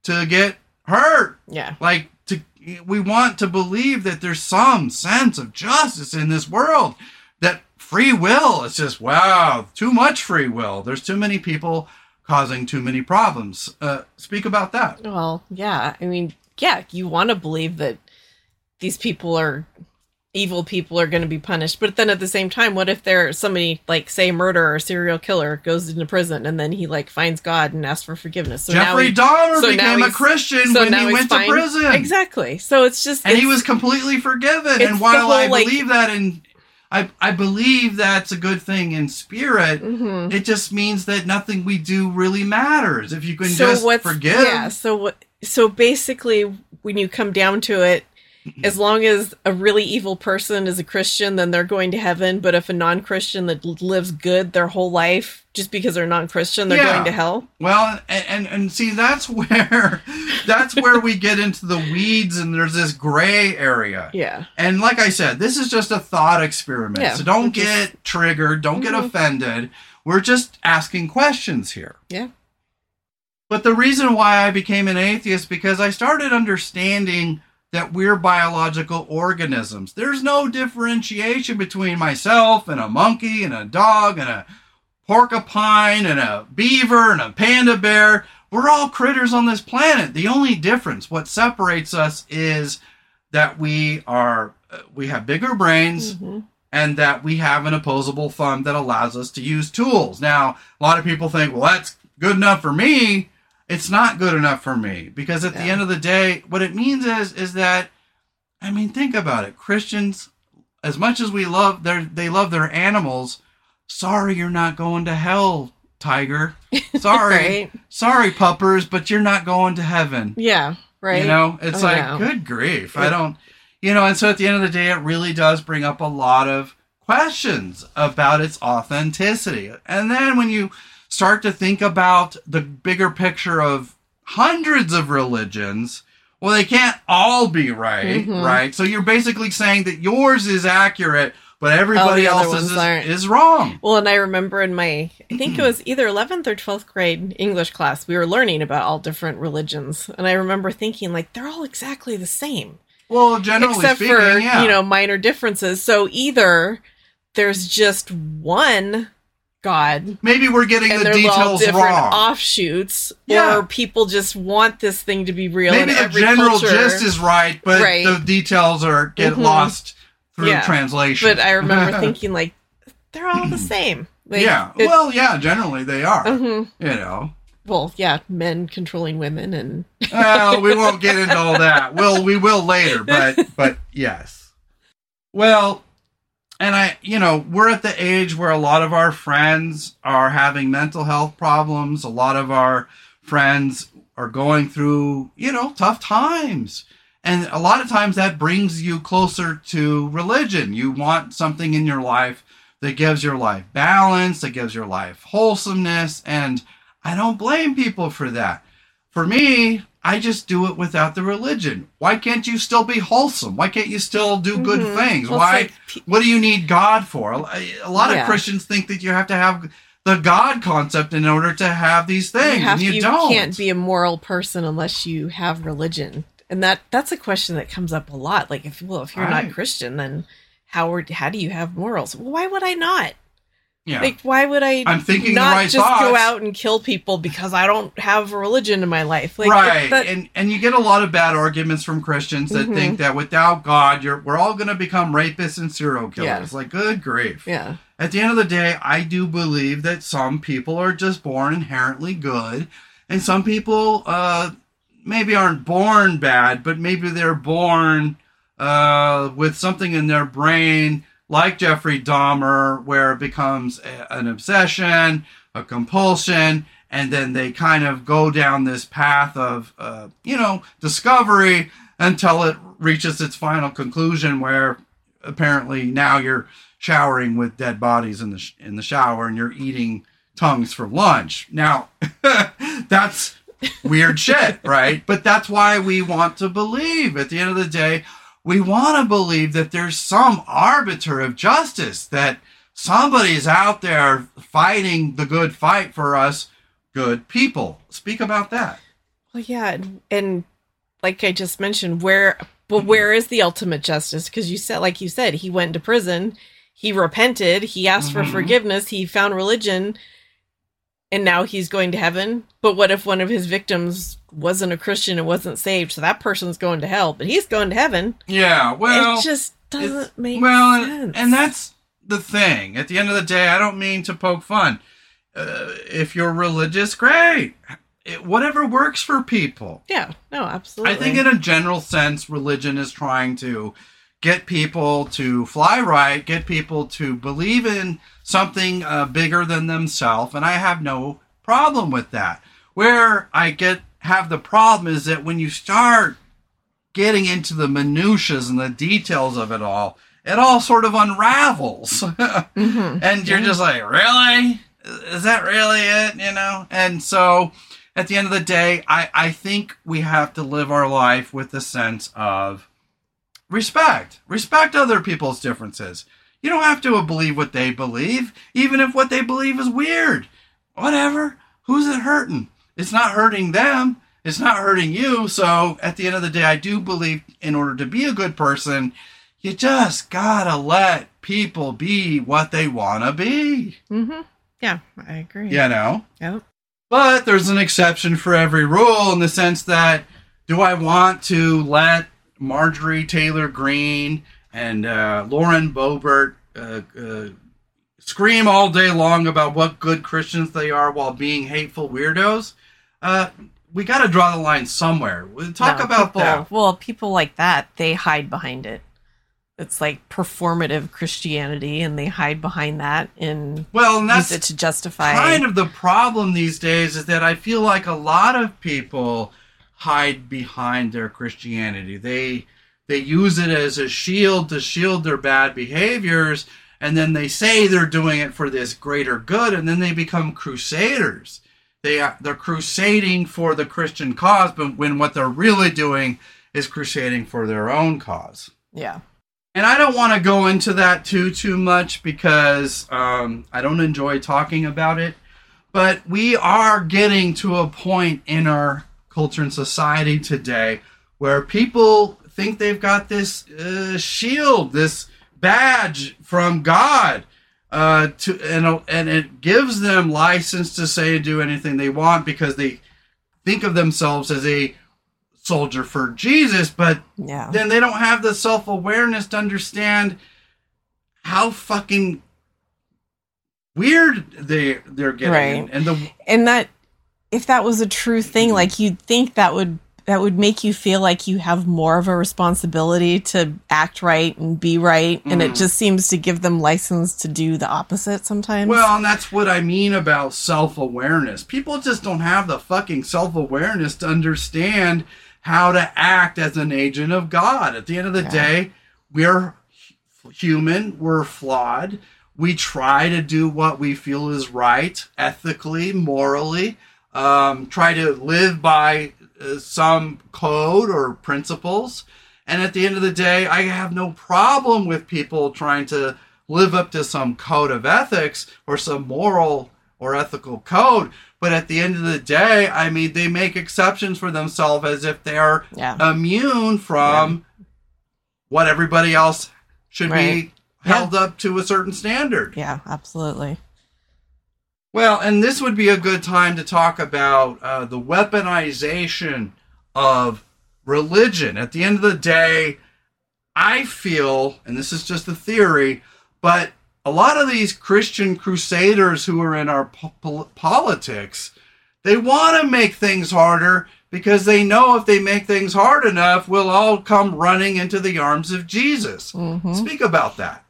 to get hurt. Yeah, like to we want to believe that there's some sense of justice in this world. That free will, it's just wow, too much free will. There's too many people causing too many problems. Uh, speak about that. Well, yeah, I mean, yeah, you want to believe that these people are. Evil people are going to be punished, but then at the same time, what if there's somebody like, say, murderer or serial killer goes into prison and then he like finds God and asks for forgiveness? So Jeffrey Dahmer so became a Christian so when he went fine. to prison. Exactly. So it's just, and it's, he was completely forgiven. And while whole, I believe like, that, and I I believe that's a good thing in spirit, mm-hmm. it just means that nothing we do really matters if you can so just forgive. Yeah. So what? So basically, when you come down to it. As long as a really evil person is a Christian, then they're going to heaven. But if a non-Christian that lives good their whole life, just because they're non-Christian, they're yeah. going to hell. Well, and, and, and see, that's where that's where we get into the weeds, and there's this gray area. Yeah. And like I said, this is just a thought experiment. Yeah. So don't get just... triggered. Don't mm-hmm. get offended. We're just asking questions here. Yeah. But the reason why I became an atheist, because I started understanding that we're biological organisms. There's no differentiation between myself and a monkey and a dog and a porcupine and a beaver and a panda bear. We're all critters on this planet. The only difference, what separates us, is that we are we have bigger brains mm-hmm. and that we have an opposable thumb that allows us to use tools. Now, a lot of people think, well, that's good enough for me. It's not good enough for me because at yeah. the end of the day, what it means is, is that, I mean, think about it. Christians, as much as we love their, they love their animals. Sorry, you're not going to hell, tiger. Sorry. right? Sorry, puppers, but you're not going to heaven. Yeah. Right. You know, it's oh, like, no. good grief. I don't, you know, and so at the end of the day, it really does bring up a lot of questions about its authenticity. And then when you start to think about the bigger picture of hundreds of religions, well, they can't all be right, mm-hmm. right? So you're basically saying that yours is accurate, but everybody else's is, is wrong. Well, and I remember in my, I think it was either eleventh or twelfth grade English class, we were learning about all different religions. And I remember thinking, like, they're all exactly the same. Well, generally except speaking, for, yeah. you know, minor differences. So either there's just one God. Maybe we're getting and the details different wrong. Offshoots, yeah. or people just want this thing to be real. Maybe in the every general culture. Gist is right, but right. the details are get mm-hmm. lost through yeah. translation. But I remember thinking, like, they're all the same. Like, yeah. It, well, yeah. Generally, they are. Mm-hmm. You know. Well, yeah, men controlling women, and well, we won't get into all that. Well, we will later, but but yes. Well. And I, you know, we're at the age where a lot of our friends are having mental health problems. A lot of our friends are going through, you know, tough times. And a lot of times that brings you closer to religion. You want something in your life that gives your life balance, that gives your life wholesomeness. And I don't blame people for that. For me, I just do it without the religion. Why can't you still be wholesome? Why can't you still do good mm-hmm. things? Well, Why? Like pe- what do you need God for? A lot yeah. of Christians think that you have to have the God concept in order to have these things. You, have, and you, you don't. You can't be a moral person unless you have religion. And that, that's a question that comes up a lot. Like, if well, if you're right. not Christian, then how, are, how do you have morals? Well, why would I not? Yeah. Like, why would I I'm thinking not right just thoughts. go out and kill people because I don't have a religion in my life? Like, right. That, and and you get a lot of bad arguments from Christians that mm-hmm. think that without God, you're we're all going to become rapists and serial killers. Yeah. Like, good grief. Yeah. At the end of the day, I do believe that some people are just born inherently good, and some people uh, maybe aren't born bad, but maybe they're born uh, with something in their brain like Jeffrey Dahmer, where it becomes a, an obsession, a compulsion, and then they kind of go down this path of, uh, you know, discovery until it reaches its final conclusion, where apparently now you're showering with dead bodies in the sh- in the shower and you're eating tongues for lunch. Now, that's weird shit, right? But that's why we want to believe. At the end of the day, we want to believe that there's some arbiter of justice, that somebody's out there fighting the good fight for us, good people. Speak about that. Well, yeah, and, and like I just mentioned, where well, where is the ultimate justice? Because you said, like you said, he went to prison, he repented, he asked mm-hmm. for forgiveness, he found religion, and now he's going to heaven. But what if one of his victims wasn't a Christian and wasn't saved? So that person's going to hell, but he's going to heaven. Yeah, well... It just doesn't make well, sense. And, and that's the thing. At the end of the day, I don't mean to poke fun. Uh, if you're religious, great. It, whatever works for people. Yeah, no, absolutely. I think in a general sense, religion is trying to get people to fly right, get people to believe in something uh, bigger than themselves, and I have no problem with that. Where I get have the problem is that when you start getting into the minutiae and the details of it all, it all sort of unravels. mm-hmm. And you're just like, really? Is that really it? You know? And so at the end of the day, I, I think we have to live our life with the sense of Respect. Respect other people's differences. You don't have to believe what they believe, even if what they believe is weird. Whatever. Who's it hurting? It's not hurting them. It's not hurting you. So at the end of the day, I do believe in order to be a good person, you just gotta let people be what they wanna be. Mm-hmm. Yeah, I agree. You know? Yep. But there's an exception for every rule in the sense that, do I want to let Marjorie Taylor Greene and uh, Lauren Boebert uh, uh, scream all day long about what good Christians they are while being hateful weirdos? Uh, we got to draw the line somewhere. We'll talk no, about people, that. Well, people like that, they hide behind it. It's like performative Christianity, and they hide behind that and, well, and that's use it to justify. Kind of the problem these days is that I feel like a lot of people hide behind their Christianity. They they use it as a shield to shield their bad behaviors, and then they say they're doing it for this greater good, and then they become crusaders. They are, they're crusading for the Christian cause, but when what they're really doing is crusading for their own cause. Yeah. And I don't want to go into that too, too much because um, I don't enjoy talking about it, but we are getting to a point in our culture and society today where people think they've got this uh, shield, this badge from God, uh, to and and it gives them license to say and do anything they want because they think of themselves as a soldier for Jesus, but yeah. then they don't have the self-awareness to understand how fucking weird they they're getting right. and the and that. If that was a true thing, like you'd think that would that would make you feel like you have more of a responsibility to act right and be right, and mm. it just seems to give them license to do the opposite sometimes. Well, and that's what I mean about self-awareness. People just don't have the fucking self-awareness to understand how to act as an agent of God. At the end of the yeah. day, we're human, we're flawed, we try to do what we feel is right, ethically, morally, Um, try to live by uh, some code or principles. And at the end of the day, I have no problem with people trying to live up to some code of ethics or some moral or ethical code. But at the end of the day, I mean, they make exceptions for themselves as if they're yeah. immune from yeah. what everybody else should right. be held yeah. up to a certain standard. Yeah, absolutely. Well, and this would be a good time to talk about uh, the weaponization of religion. At the end of the day, I feel, and this is just a theory, but a lot of these Christian crusaders who are in our po- politics, they want to make things harder because they know if they make things hard enough, we'll all come running into the arms of Jesus. Mm-hmm. Speak about that.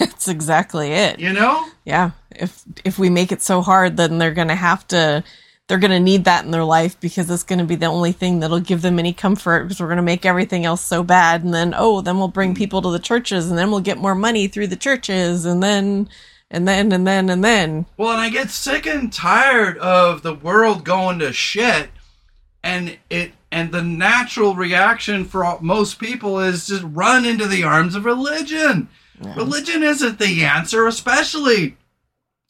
That's exactly it. You know? Yeah. If if we make it so hard, then they're going to have to, they're going to need that in their life because it's going to be the only thing that'll give them any comfort because we're going to make everything else so bad. And then, oh, then we'll bring people to the churches and then we'll get more money through the churches. And then, and then, and then, and then. Well, and I get sick and tired of the world going to shit. And it and the natural reaction for most people is just run into the arms of religion. Yeah. Religion isn't the answer, especially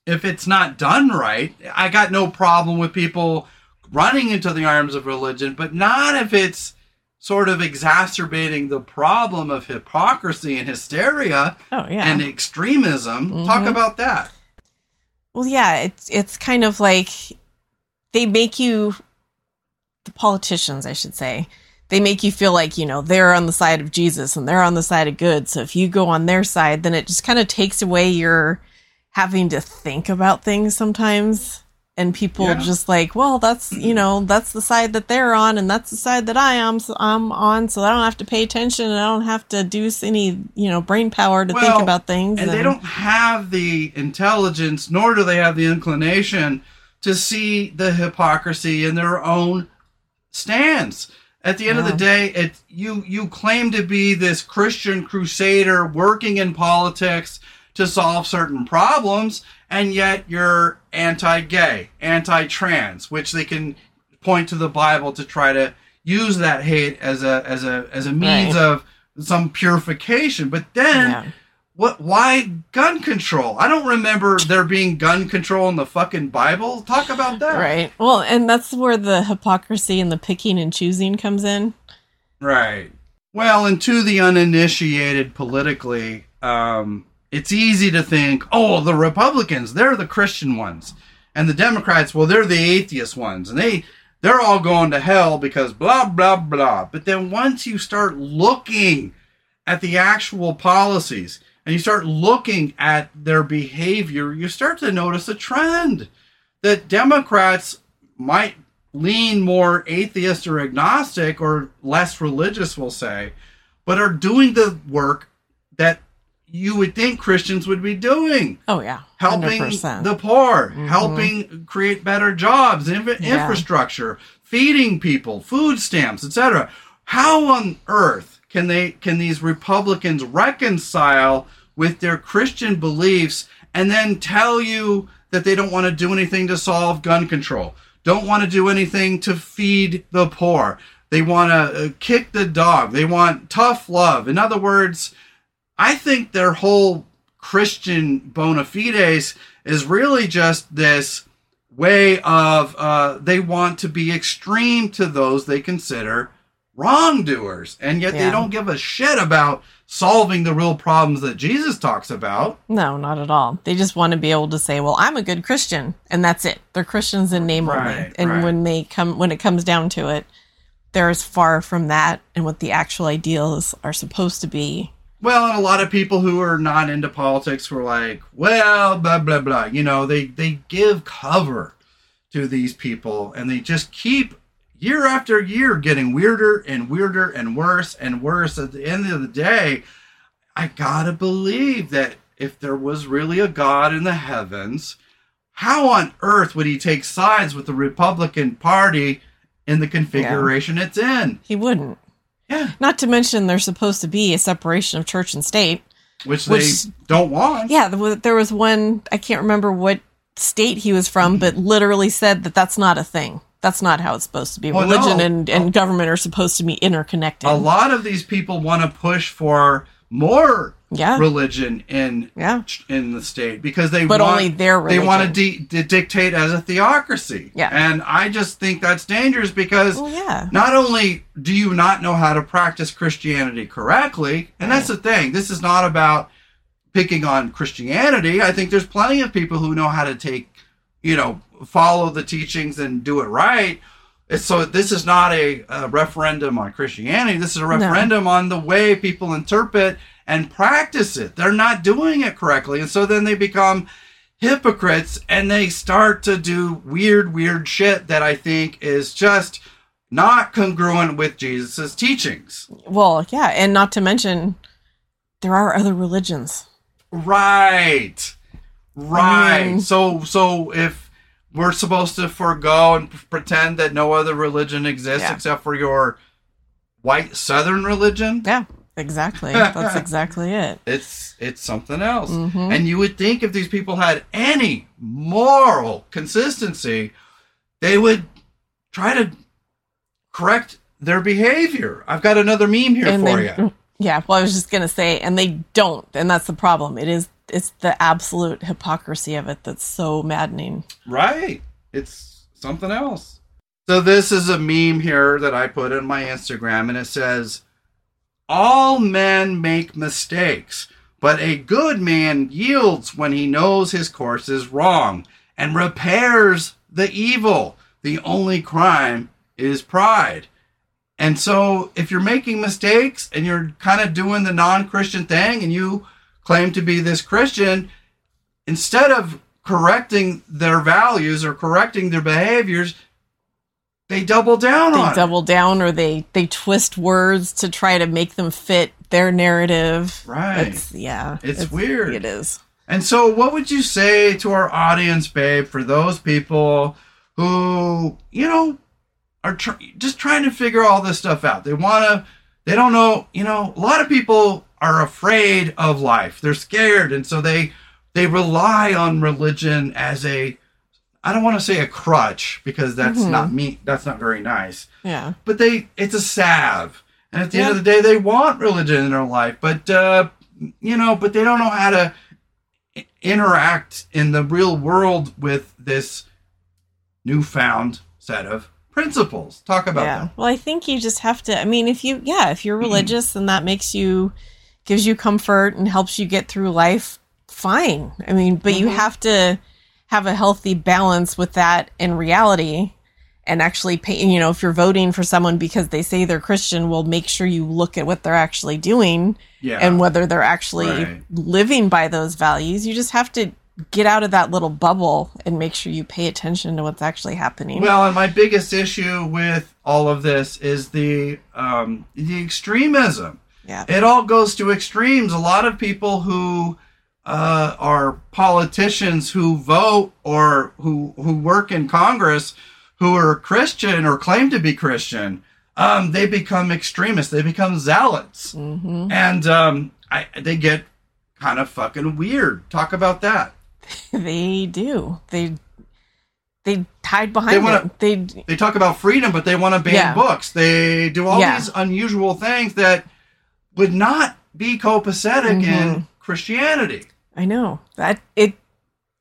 if it's not done right. I got no problem with people running into the arms of religion, but not if it's sort of exacerbating the problem of hypocrisy and hysteria oh, yeah. and extremism. Mm-hmm. Talk about that. Well, yeah, it's it's kind of like they make you, the politicians, I should say, they make you feel like, you know, they're on the side of Jesus and they're on the side of good. So if you go on their side, then it just kind of takes away your having to think about things sometimes. And people yeah. just like, well, that's, you know, that's the side that they're on and that's the side that I am so I'm on. So I don't have to pay attention and I don't have to do any, you know, brain power to well, think about things. And, and they don't have the intelligence, nor do they have the inclination to see the hypocrisy in their own stands. At the end yeah. of the day, it, you you claim to be this Christian crusader working in politics to solve certain problems, and yet you're anti-gay, anti-trans, which they can point to the Bible to try to use that hate as a as a as a means right. of some purification. But then, yeah. what? Why gun control? I don't remember there being gun control in the fucking Bible. Talk about that. Right. Well, and that's where the hypocrisy and the picking and choosing comes in. Right. Well, and to the uninitiated politically, um, it's easy to think, oh, the Republicans, they're the Christian ones. And the Democrats, well, they're the atheist ones. And they, they're all going to hell because blah, blah, blah. But then once you start looking at the actual policies, and you start looking at their behavior, you start to notice a trend that Democrats might lean more atheist or agnostic or less religious, we'll say, but are doing the work that you would think Christians would be doing. Oh, yeah. Helping one hundred percent. The poor, mm-hmm. helping create better jobs, inf- yeah. infrastructure, feeding people, food stamps, et cetera. How on earth can they can these Republicans reconcile with their Christian beliefs and then tell you that they don't want to do anything to solve gun control, don't want to do anything to feed the poor, they want to kick the dog, they want tough love? In other words, I think their whole Christian bona fides is really just this way of uh, they want to be extreme to those they consider wrongdoers, and yet yeah. they don't give a shit about solving the real problems that Jesus talks about. No, not at all. They just want to be able to say, well, I'm a good Christian, and that's it. They're Christians in name right, only. And right. when they come when it comes down to it, they're as far from that and what the actual ideals are supposed to be. Well, and a lot of people who are not into politics were like, well, blah blah blah. You know, they they give cover to these people and they just keep year after year getting weirder and weirder and worse and worse. At the end of the day, I gotta believe that if there was really a God in the heavens, how on earth would he take sides with the Republican Party in the configuration yeah. it's in? He wouldn't. Yeah. Not to mention there's supposed to be a separation of church and state. Which, which they don't want. Yeah, there was one, I can't remember what state he was from, but literally said that that's not a thing. That's not how it's supposed to be. Well, Religion no. and, and government are supposed to be interconnected. A lot of these people want to push for more yeah. religion in yeah. in the state because they but want only their religion. They want to de- de- dictate as a theocracy. Yeah. And I just think that's dangerous because well, yeah. not only do you not know how to practice Christianity correctly, and right. that's the thing. This is not about picking on Christianity. I think there's plenty of people who know how to take you know, follow the teachings and do it right. So this is not a, a referendum on Christianity. This is a referendum no. on the way people interpret and practice it. They're not doing it correctly. And so then they become hypocrites and they start to do weird, weird shit that I think is just not congruent with Jesus's teachings. Well, yeah. And not to mention, there are other religions. Right. Right. Um, so, so if, we're supposed to forego and pretend that no other religion exists yeah. except for your white Southern religion. Yeah, exactly. That's exactly it. It's it's something else. Mm-hmm. And you would think if these people had any moral consistency, they would try to correct their behavior. I've got another meme here and for they, you. Yeah, well, I was just going to say, and they don't. And that's the problem. It is It's the absolute hypocrisy of it that's so maddening. Right. It's something else. So this is a meme here that I put in my Instagram, and it says, all men make mistakes, but a good man yields when he knows his course is wrong and repairs the evil. The only crime is pride. And so if you're making mistakes and you're kind of doing the non-Christian thing and you claim to be this Christian, instead of correcting their values or correcting their behaviors, they double down they on it. They double down or they, they twist words to try to make them fit their narrative. Right. It's, yeah. It's, it's weird. It is. And so what would you say to our audience, babe, for those people who, you know, are tr- just trying to figure all this stuff out? They want to, they don't know, you know, a lot of people are afraid of life. They're scared. And so they they rely on religion as a, I don't want to say a crutch, because that's mm-hmm. not me. That's not very nice. Yeah. But they, it's a salve. And at the yeah. end of the day, they want religion in their life. But, uh, you know, but they don't know how to interact in the real world with this newfound set of principles. Talk about yeah. them. Well, I think you just have to, I mean, if you, yeah, if you're religious and that makes you, gives you comfort and helps you get through life, fine. I mean, but mm-hmm. you have to have a healthy balance with that in reality and actually pay, you know, if you're voting for someone because they say they're Christian, well, make sure you look at what they're actually doing yeah. and whether they're actually right. living by those values. You just have to get out of that little bubble and make sure you pay attention to what's actually happening. Well, and my biggest issue with all of this is the um, the extremism. Yeah. It all goes to extremes. A lot of people who uh, are politicians who vote or who who work in Congress who are Christian or claim to be Christian, um, they become extremists. They become zealots. Mm-hmm. And um, I, they get kind of fucking weird. Talk about that. They do. They they hide behind they wanna, it. They, they talk about freedom, but they want to ban yeah. books. They do all yeah. these unusual things that would not be copacetic mm-hmm. in Christianity. I know that it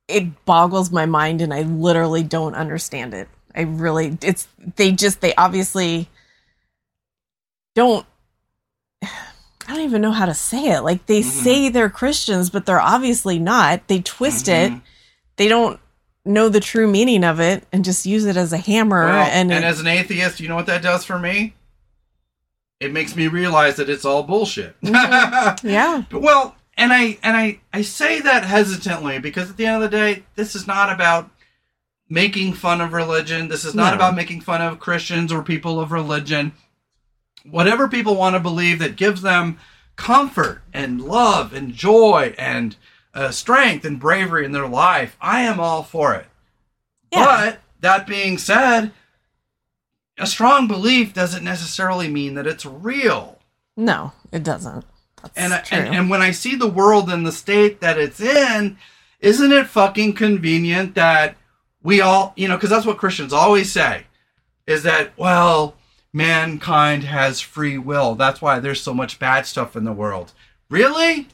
it boggles my mind, and I literally don't understand it. I really, it's they just they obviously don't. I don't even know how to say it. Like they mm-hmm. say they're Christians, but they're obviously not. They twist mm-hmm. it. They don't know the true meaning of it, and just use it as a hammer. Well, and and it, as an atheist, you know what that does for me? It makes me realize that it's all bullshit. Mm-hmm. Yeah. Well, and I and I, I say that hesitantly because at the end of the day, this is not about making fun of religion. This is not no. about making fun of Christians or people of religion. Whatever people want to believe that gives them comfort and love and joy and uh, strength and bravery in their life, I am all for it. Yeah. But that being said, a strong belief doesn't necessarily mean that it's real. No, it doesn't. That's and, true. and and when I see the world and the state that it's in, isn't it fucking convenient that we all, you know, because that's what Christians always say, is that, well, mankind has free will. That's why there's so much bad stuff in the world. Really?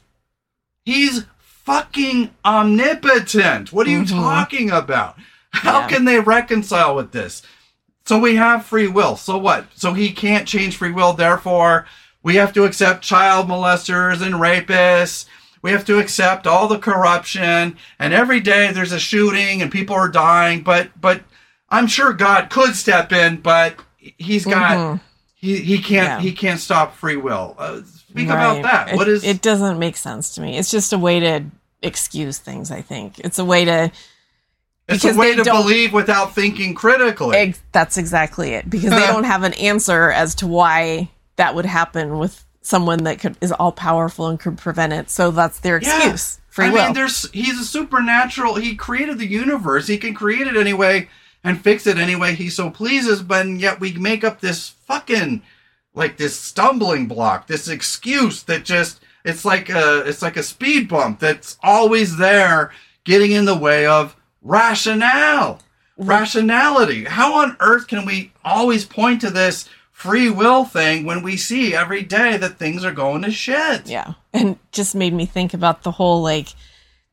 He's fucking omnipotent. What are you mm-hmm. talking about? How yeah. can they reconcile with this? So we have free will. So what? So he can't change free will. Therefore, we have to accept child molesters and rapists. we have to accept all the corruption, and every day there's a shooting and people are dying, but but I'm sure God could step in, but he's got mm-hmm. he he can't yeah. he can't stop free will. Uh, speak right. about that. It, what is it doesn't make sense to me. It's just a way to excuse things, I think. It's a way to It's a way to believe without thinking critically. Ex- that's exactly it. Because they don't have an answer as to why that would happen with someone that could, is all-powerful and could prevent it. So that's their excuse. Yeah. Free I will. mean, there's, he's a supernatural. He created the universe. He can create it anyway and fix it anyway he so pleases. But yet we make up this fucking, like this stumbling block, this excuse that just, it's like a, it's like a speed bump that's always there getting in the way of rationale, rationality. How on earth can we always point to this free will thing when we see every day that things are going to shit? Yeah. And just made me think about the whole, like,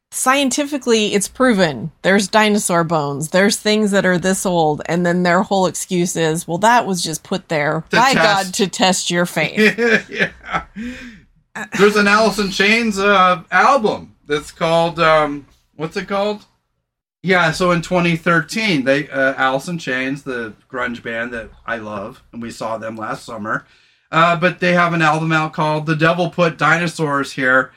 scientifically it's proven there's dinosaur bones, there's things that are this old, and then their whole excuse is, well, that was just put there to by test. God to test your faith. Yeah. There's an Alice in Chains uh, album that's called, um, what's it called? Yeah, so in twenty thirteen, they uh, Alice in Chains, the grunge band that I love, and we saw them last summer, uh, but they have an album out called The Devil Put Dinosaurs Here.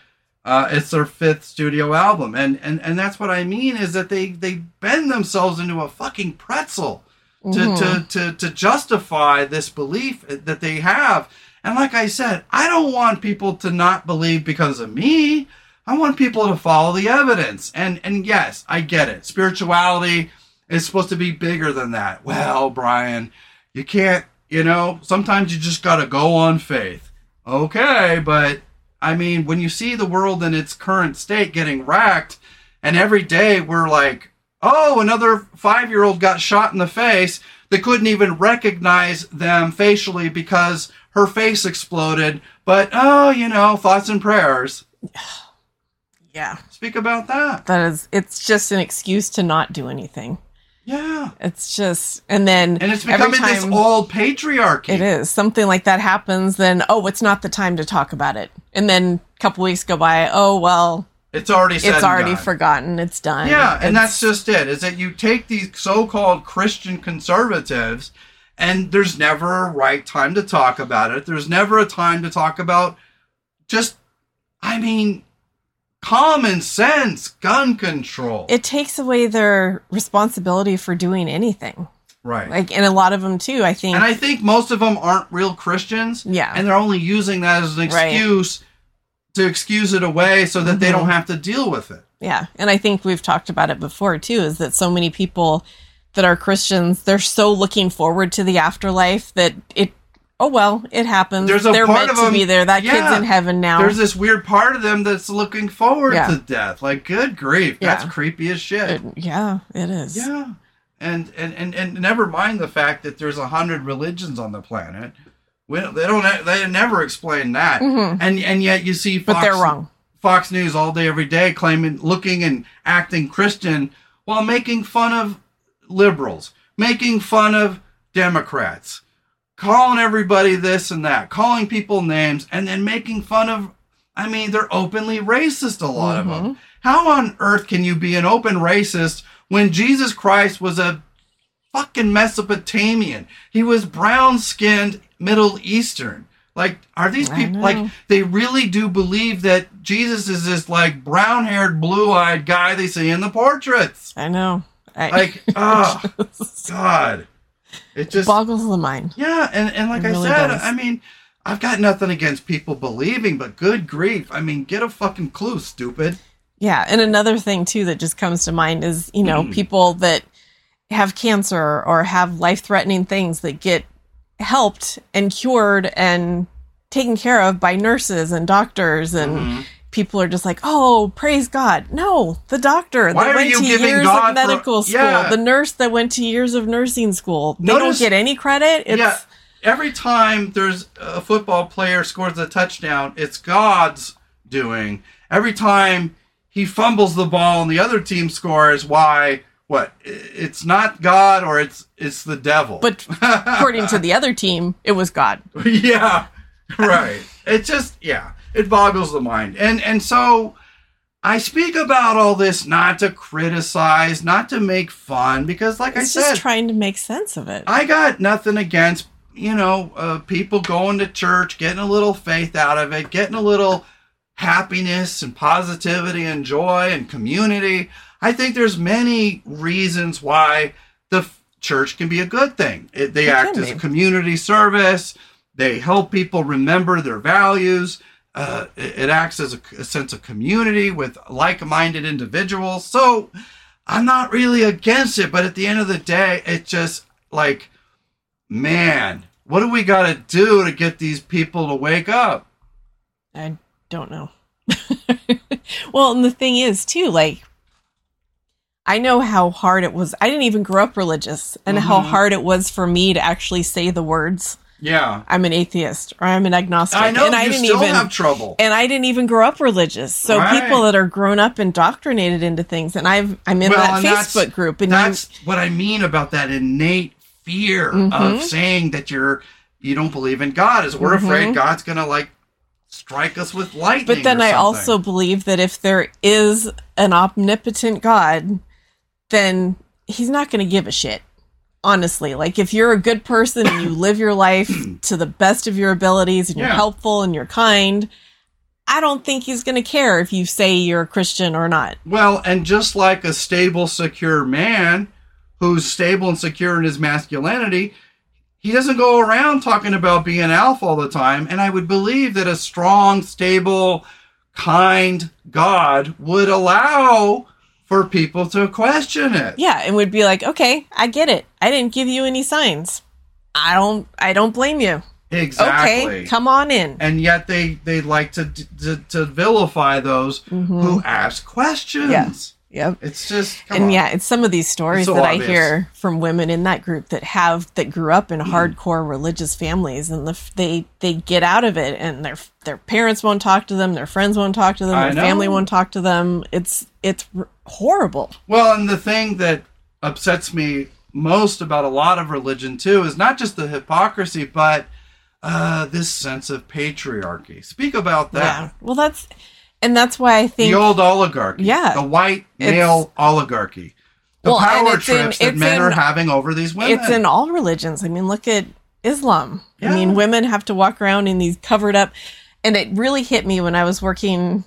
Uh, it's their fifth studio album, and, and, and that's what I mean, is that they, they bend themselves into a fucking pretzel to, mm. to, to, to justify this belief that they have. And like I said, I don't want people to not believe because of me. I want people to follow the evidence. And and yes, I get it. Spirituality is supposed to be bigger than that. Well, Brian, you can't, you know, sometimes you just got to go on faith. Okay, but I mean, when you see the world in its current state getting racked, and every day we're like, oh, another five-year-old got shot in the face. They couldn't even recognize them facially because her face exploded. But, oh, you know, thoughts and prayers. Yeah. Speak about that. That is, it's just an excuse to not do anything. Yeah. It's just, and then. And it's becoming this old patriarchy. It is. Something like that happens, then, oh, it's not the time to talk about it. And then a couple weeks go by, oh, well. It's already said and done. It's already forgotten. It's done. Yeah. And that's just it, is that you take these so-called Christian conservatives, and there's never a right time to talk about it. There's never a time to talk about just, I mean, common sense, gun control. It takes away their responsibility for doing anything. Right. Like, and a lot of them, too, I think. And I think most of them aren't real Christians. Yeah. And they're only using that as an excuse right. to excuse it away so that mm-hmm. they don't have to deal with it. Yeah. And I think we've talked about it before, too, is that so many people that are Christians, they're so looking forward to the afterlife that it oh, well, it happens. There's a They're part meant of them, to be there. That yeah, kid's in heaven now. There's this weird part of them that's looking forward yeah. to death. Like, good grief. Yeah. That's creepy as shit. It, yeah, it is. Yeah. And, and, and, and never mind the fact that there's a hundred religions on the planet. We don't, they don't. They never explain that. Mm-hmm. And and yet you see Fox, but they're wrong. Fox News all day, every day, claiming, looking and acting Christian while making fun of liberals, making fun of Democrats, calling everybody this and that, calling people names, and then making fun of, I mean, they're openly racist, a lot mm-hmm. of them. How on earth can you be an open racist when Jesus Christ was a fucking Mesopotamian? He was brown-skinned Middle Eastern. Like, are these I people, know. like, they really do believe that Jesus is this, like, brown-haired, blue-eyed guy they see in the portraits. I know. I- like, oh, God. It just it boggles the mind. Yeah, and, and like it I really said, does. I mean, I've got nothing against people believing, but good grief. I mean, get a fucking clue, stupid. Yeah, and another thing, too, that just comes to mind is, you know, mm. people that have cancer or have life-threatening things that get helped and cured and taken care of by nurses and doctors and mm-hmm. people are just like, oh, praise God. No, the doctor Why that went to years God of medical for, yeah. school, the nurse that went to years of nursing school, they Notice, don't get any credit. It's, yeah, every time there's a football player scores a touchdown, it's God's doing. Every time he fumbles the ball and the other team scores, why? What? It's not God or it's it's the devil. But according to the other team, it was God. Yeah, right. It just, yeah. It boggles the mind. And and so I speak about all this not to criticize, not to make fun, because like it's I said... It's just trying to make sense of it. I got nothing against, you know, uh, people going to church, getting a little faith out of it, getting a little happiness and positivity and joy and community. I think there's many reasons why the f- church can be a good thing. It, they it act as a community service. They help people remember their values. Uh, it, it acts as a, a sense of community with like-minded individuals. So I'm not really against it, but at the end of the day, it just like, man, what do we got to do to get these people to wake up? I don't know. Well, and the thing is too, like, I know how hard it was. I didn't even grow up religious, and mm-hmm. how hard it was for me to actually say the words. Yeah, I'm an atheist or I'm an agnostic. I know, and I you didn't still even, have trouble. And I didn't even grow up religious. So right. people that are grown up indoctrinated into things, and I've, I'm in well, that Facebook group. And that's you, what I mean about that innate fear mm-hmm. of saying that you're, you don't believe in God, is we're mm-hmm. afraid God's going to like strike us with lightning. But then or I also believe that if there is an omnipotent God, then he's not going to give a shit. Honestly, like if you're a good person and you live your life to the best of your abilities and you're yeah. helpful and you're kind, I don't think he's going to care if you say you're a Christian or not. Well, and just like a stable, secure man who's stable and secure in his masculinity, he doesn't go around talking about being alpha all the time. And I would believe that a strong, stable, kind God would allow for people to question it. Yeah, and would be like, okay, I get it. I didn't give you any signs. I don't I don't blame you. Exactly. Okay, come on in. And yet they, they like to, to to vilify those mm-hmm. who ask questions. Yeah. Yep. It's just come And on. yeah, it's some of these stories so that obvious. I hear from women in that group that have that grew up in mm. hardcore religious families, and the, they they get out of it, and their their parents won't talk to them, their friends won't talk to them, I their know. family won't talk to them. It's it's horrible. Well, and the thing that upsets me most about a lot of religion too is not just the hypocrisy, but uh, this sense of patriarchy. Speak about that. Yeah. Well, that's. And that's why I think... The old oligarchy. Yeah. The white male oligarchy. The well, power trips in, that men in, are having over these women. It's in all religions. I mean, look at Islam. Yeah. I mean, women have to walk around in these covered up... And it really hit me when I was working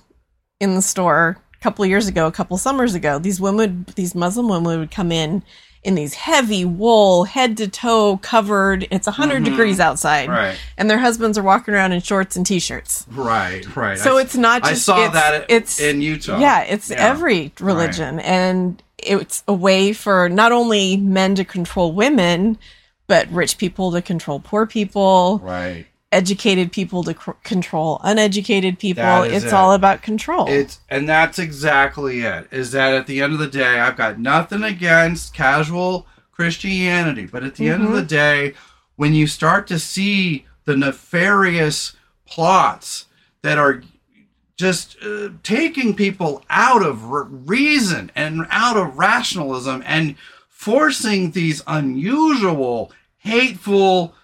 in the store a couple of years ago, a couple of summers ago. These women, these Muslim women would come in in these heavy wool, head to toe, covered. It's one hundred mm-hmm. degrees outside. Right. And their husbands are walking around in shorts and t-shirts. Right, right. So I, it's not just... I saw it's, that it's, in Utah. Yeah, it's yeah. every religion. Right. And it's a way for not only men to control women, but rich people to control poor people. Right. Educated people to c- control uneducated people. It's it. all about control. It's and that's exactly it. Is that at the end of the day, I've got nothing against casual Christianity, but at the mm-hmm. end of the day, when you start to see the nefarious plots that are just uh, taking people out of re- reason and out of rationalism and forcing these unusual, hateful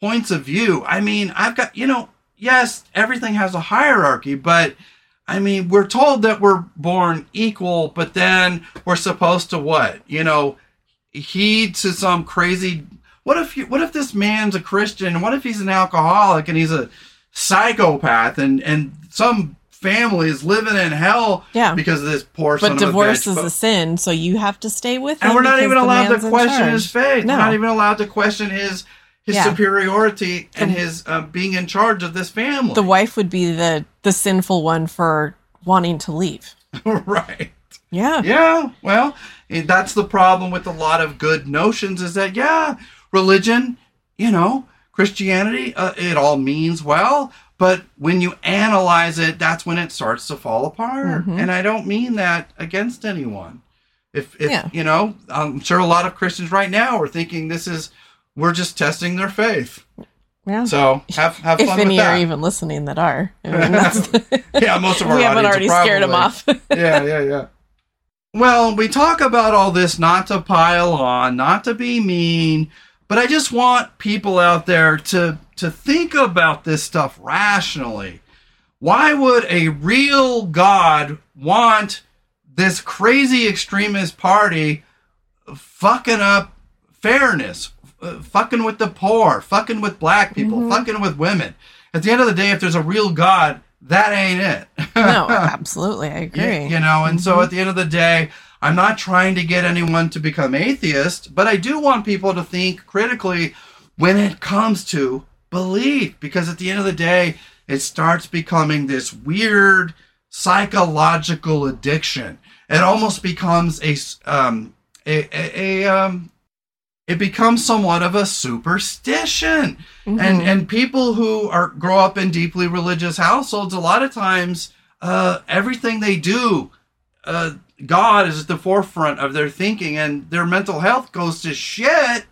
points of view. I mean, I've got, you know, yes, everything has a hierarchy, but I mean, we're told that we're born equal, but then we're supposed to what? You know, heed to some crazy, what if you, what if this man's a Christian? What if he's an alcoholic and he's a psychopath and, and some family is living in hell yeah. because of this poor son of a bitch. But divorce is a sin, so you have to stay with him. And we're not even allowed to question his faith. No. We're not even allowed to question his His yeah. superiority and the, his uh, being in charge of this family. The wife would be the, the sinful one for wanting to leave. Right. Yeah. Yeah. Well, that's the problem with a lot of good notions is that, yeah, religion, you know, Christianity, uh, it all means well. But when you analyze it, that's when it starts to fall apart. Mm-hmm. And I don't mean that against anyone. If, if yeah. you know, I'm sure a lot of Christians right now are thinking this is... We're just testing their faith. Yeah. So have have fun with that. If any are even listening that are. I mean, that's the yeah, most of our audience we haven't already probably scared them off. yeah, yeah, yeah. Well, we talk about all this not to pile on, not to be mean, but I just want people out there to to think about this stuff rationally. Why would a real God want this crazy extremist party fucking up fairness, uh, fucking with the poor, fucking with black people, mm-hmm. fucking with women? At the end of the day, if there's a real God, that ain't it. No, absolutely. I agree. You, you know, and mm-hmm. so at the end of the day, I'm not trying to get anyone to become atheist, but I do want people to think critically when it comes to belief, because at the end of the day, it starts becoming this weird psychological addiction. It almost becomes a, um, a, a, a um, it becomes somewhat of a superstition. Mm-hmm. And, and people who are grow up in deeply religious households, a lot of times, uh, everything they do, uh, God is at the forefront of their thinking, and their mental health goes to shit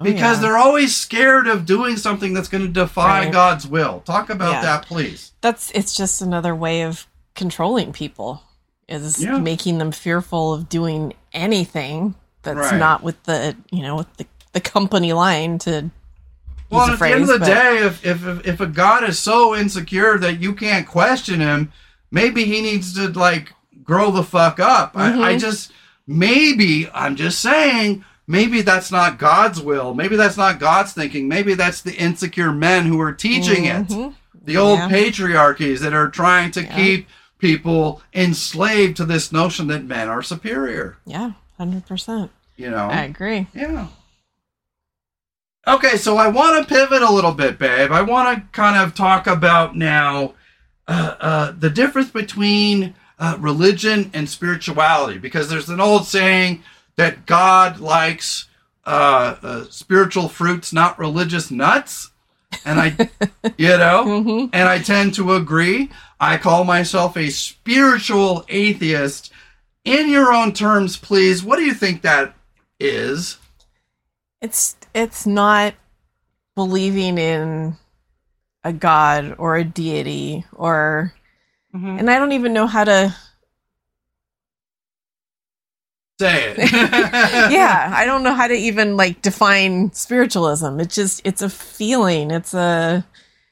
because oh, yeah. they're always scared of doing something that's going to defy right. God's will. Talk about yeah. that, please. That's it's just another way of controlling people, is yeah. making them fearful of doing anything that's right. not with the, you know, with the, the company line to well, use a phrase. Well, at the end of the day, if, if if a God is so insecure that you can't question him, maybe he needs to, like, grow the fuck up. Mm-hmm. I, I just, maybe, I'm just saying, maybe that's not God's will. Maybe that's not God's thinking. Maybe that's the insecure men who are teaching mm-hmm. it. The yeah. old patriarchies that are trying to yeah. keep people enslaved to this notion that men are superior. Yeah, one hundred percent. You know? I agree. Yeah. Okay, so I want to pivot a little bit, babe. I want to kind of talk about now uh, uh, the difference between Uh, religion and spirituality, because there's an old saying that God likes uh, uh, spiritual fruits, not religious nuts. And I, you know, mm-hmm. and I tend to agree. I call myself a spiritual atheist. In your own terms, please, what do you think that is? It's it's not believing in a God or a deity or... Mm-hmm. And I don't even know how to say it. Yeah, I don't know how to even like define spiritualism. It's just it's a feeling. It's a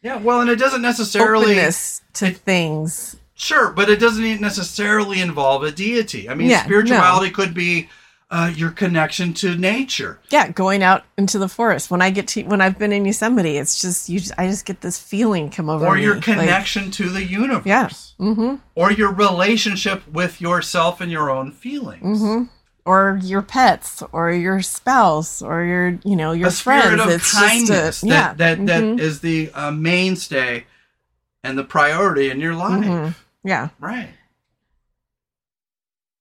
yeah. Well, and it doesn't necessarily openness to it, things. Sure, but it doesn't necessarily involve a deity. I mean, yeah, spirituality no. could be uh, your connection to nature. Yeah, going out into the forest. When I get to when I've been in Yosemite, it's just you. Just, I just get this feeling come over. Or me. Your connection like, to the universe. Yeah. Mm-hmm. Or your relationship with yourself and your own feelings. Mm-hmm. Or your pets, or your spouse, or your you know your a friends. Spirit of it's kindness. Just a, yeah. That that, mm-hmm. that is the uh, mainstay and the priority in your life. Mm-hmm. Yeah. Right.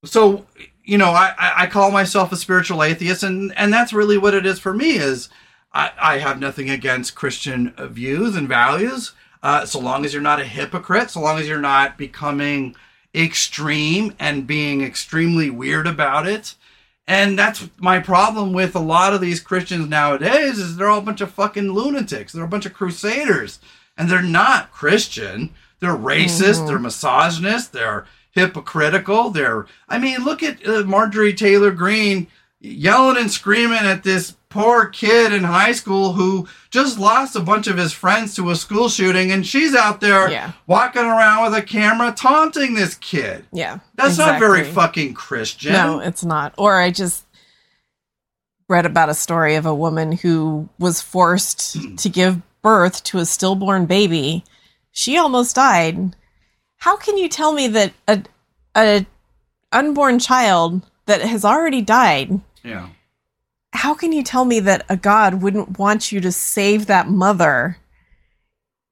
So. You know, I, I call myself a spiritual atheist, and, and that's really what it is for me, is I, I have nothing against Christian views and values, uh, so long as you're not a hypocrite, so long as you're not becoming extreme and being extremely weird about it. And that's my problem with a lot of these Christians nowadays, is they're all a bunch of fucking lunatics. They're a bunch of crusaders, and they're not Christian. They're racist, mm-hmm. they're misogynist, they're hypocritical. They're, I mean, look at uh, Marjorie Taylor Greene yelling and screaming at this poor kid in high school who just lost a bunch of his friends to a school shooting, and she's out there yeah. walking around with a camera taunting this kid. Yeah. That's exactly. not very fucking Christian. No, it's not. Or I just read about a story of a woman who was forced to give birth to a stillborn baby. She almost died. How can you tell me that a, a unborn child that has already died? Yeah. How can you tell me that a God wouldn't want you to save that mother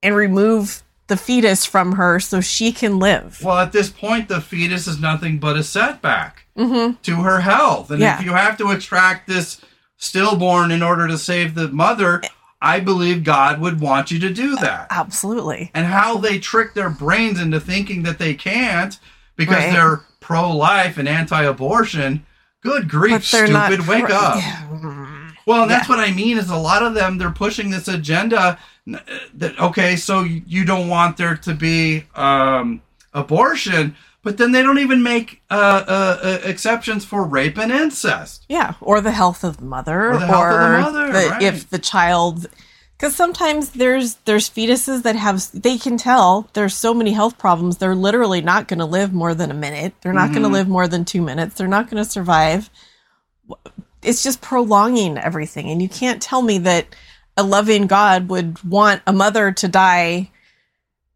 and remove the fetus from her so she can live? Well, at this point, the fetus is nothing but a setback mm-hmm. to her health. And yeah. if you have to extract this stillborn in order to save the mother, I believe God would want you to do that. Uh, absolutely. And how they trick their brains into thinking that they can't because right. they're pro-life and anti-abortion. Good grief, stupid, not... wake up. Yeah. Well, that's yeah. what I mean is a lot of them, they're pushing this agenda that, okay, so you don't want there to be um, abortion, but then they don't even make uh, uh, exceptions for rape and incest. Yeah, or the health of the mother. Or the health or of the mother, the, right. If the child... Because sometimes there's there's fetuses that have, they can tell there's so many health problems, they're literally not going to live more than a minute. They're not mm-hmm. going to live more than two minutes. They're not going to survive. It's just prolonging everything. And you can't tell me that a loving God would want a mother to die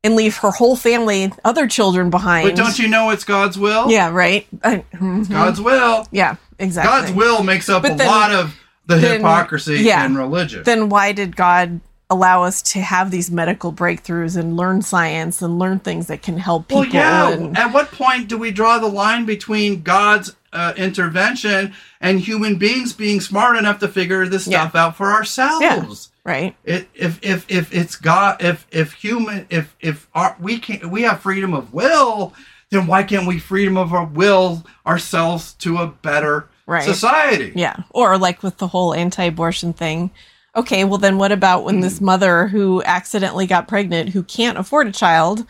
and leave her whole family, other children behind. But don't you know it's God's will? Yeah, right. Mm-hmm. It's God's will. Yeah, exactly. God's will makes up but a then, lot of the then, hypocrisy yeah, in religion. Then why did God allow us to have these medical breakthroughs and learn science and learn things that can help people? Well, yeah. And, At what point do we draw the line between God's uh, intervention and human beings being smart enough to figure this stuff yeah. out for ourselves? Yeah. Right. It, if if if it's God, if if human, if if our, we can we have freedom of will, then why can't we freedom of our will ourselves to a better right. society? Yeah. Or like with the whole anti-abortion thing. Okay. Well, then what about when mm. this mother who accidentally got pregnant, who can't afford a child,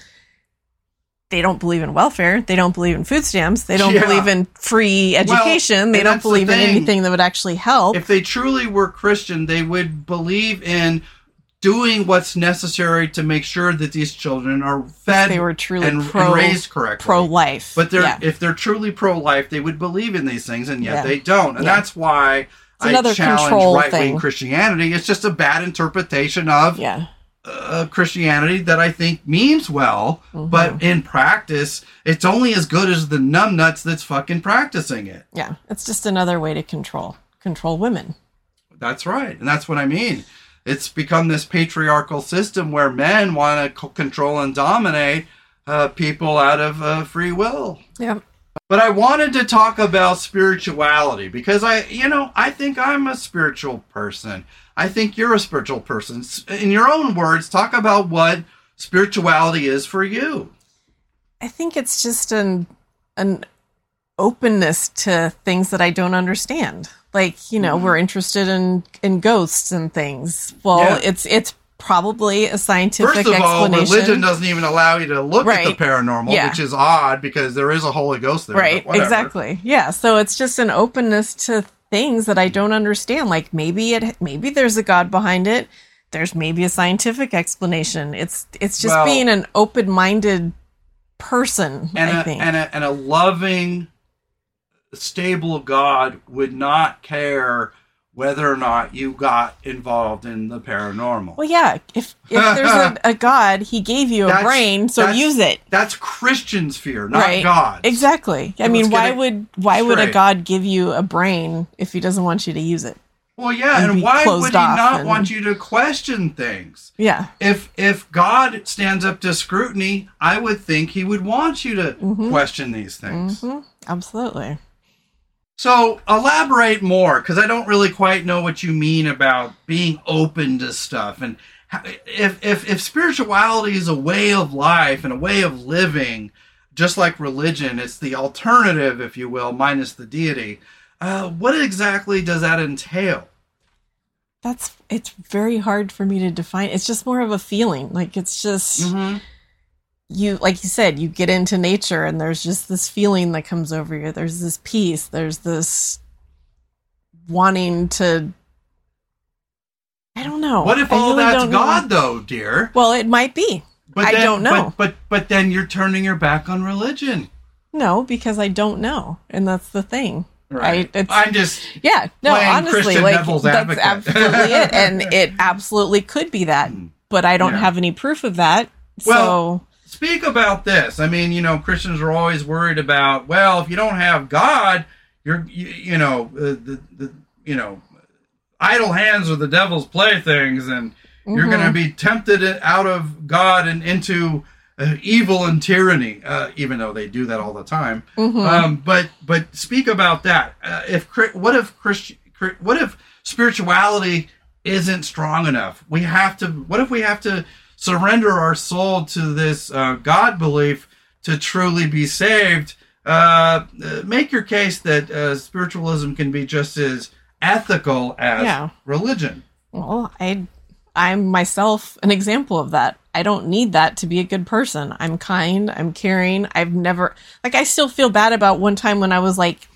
they don't believe in welfare. They don't believe in food stamps. They don't yeah. believe in free education. Well, they don't believe in anything that would actually help. If they truly were Christian, they would believe in doing what's necessary to make sure that these children are fed they were truly and, pro, and raised correctly. Pro-life. But they're, yeah. if they're truly pro-life, they would believe in these things, and yet yeah. they don't. And yeah. that's why I challenge right-wing thing. Christianity. It's just a bad interpretation of... Yeah. Uh, Christianity that I think means well, mm-hmm. but in practice, it's only as good as the numbnuts that's fucking practicing it. Yeah, it's just another way to control control women. That's right, and that's what I mean. It's become this patriarchal system where men want to c- control and dominate uh, people out of uh, free will. Yeah. But I wanted to talk about spirituality because I, you know, I think I'm a spiritual person. I think you're a spiritual person. In your own words, talk about what spirituality is for you. I think it's just an an openness to things that I don't understand. Like, you know, mm-hmm. we're interested in, in ghosts and things. Well, yeah. it's it's probably a scientific explanation. First of all, religion doesn't even allow you to look right. at the paranormal, yeah. which is odd because there is a Holy Ghost there. Right, exactly. Yeah, so it's just an openness to things that I don't understand. Like maybe it, maybe there's a God behind it. There's maybe a scientific explanation. It's it's just well, being an open-minded person, and I a, think. And a, and a loving, stable God would not care whether or not you got involved in the paranormal. Well, yeah. If if there's a, a God, he gave you a that's, brain, so use it. That's Christian's fear, not right. God's. Exactly. I so mean, why would why straight. would a God give you a brain if he doesn't want you to use it? Well, yeah, and, and why would he not and, want you to question things? Yeah. If if God stands up to scrutiny, I would think he would want you to mm-hmm. question these things. Mm-hmm. Absolutely. So elaborate more, because I don't really quite know what you mean about being open to stuff. And if, if if spirituality is a way of life and a way of living, just like religion, it's the alternative, if you will, minus the deity. Uh, what exactly does that entail? That's it's very hard for me to define. It's just more of a feeling. Like it's just mm-hmm. you, like you said, you get into nature and there's just this feeling that comes over you. There's this peace. There's this wanting to, I don't know. What if all really that's God know. though, dear? Well, it might be. But I then, don't know. But, but but then you're turning your back on religion. No, because I don't know. And that's the thing. Right. I, it's, I'm just yeah. No, honestly, Christian like that's advocate. absolutely it. And it absolutely could be that, but I don't yeah. have any proof of that. So. Well, speak about this. I mean, you know, Christians are always worried about, well, if you don't have God, you're, you, you know, uh, the, the, you know, idle hands are the devil's playthings, and mm-hmm. you're going to be tempted out of God and into uh, evil and tyranny, uh, even though they do that all the time. Mm-hmm. Um, but, but speak about that. Uh, if, what if Christi- what if spirituality isn't strong enough? We have to, what if we have to surrender our soul to this uh, God belief to truly be saved? Uh, make your case that uh, spiritualism can be just as ethical as yeah. religion. Well, I, I'm myself an example of that. I don't need that to be a good person. I'm kind. I'm caring. I've never... Like, I still feel bad about one time when I was like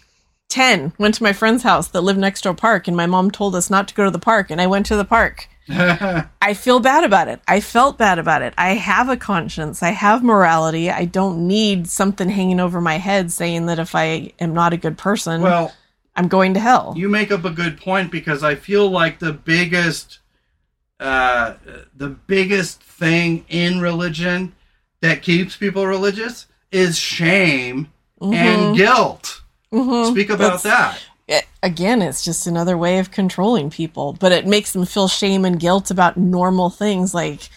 ten, went to my friend's house that lived next to a park, and my mom told us not to go to the park, and I went to the park. I feel bad about it. I felt bad about it. I have a conscience. I have morality. I don't need something hanging over my head saying that if I am not a good person, well, I'm going to hell. You make up a good point, because I feel like the biggest, uh, the biggest thing in religion that keeps people religious is shame mm-hmm. and guilt. Mm-hmm. Speak about That's, that. Again, it's just another way of controlling people, but it makes them feel shame and guilt about normal things like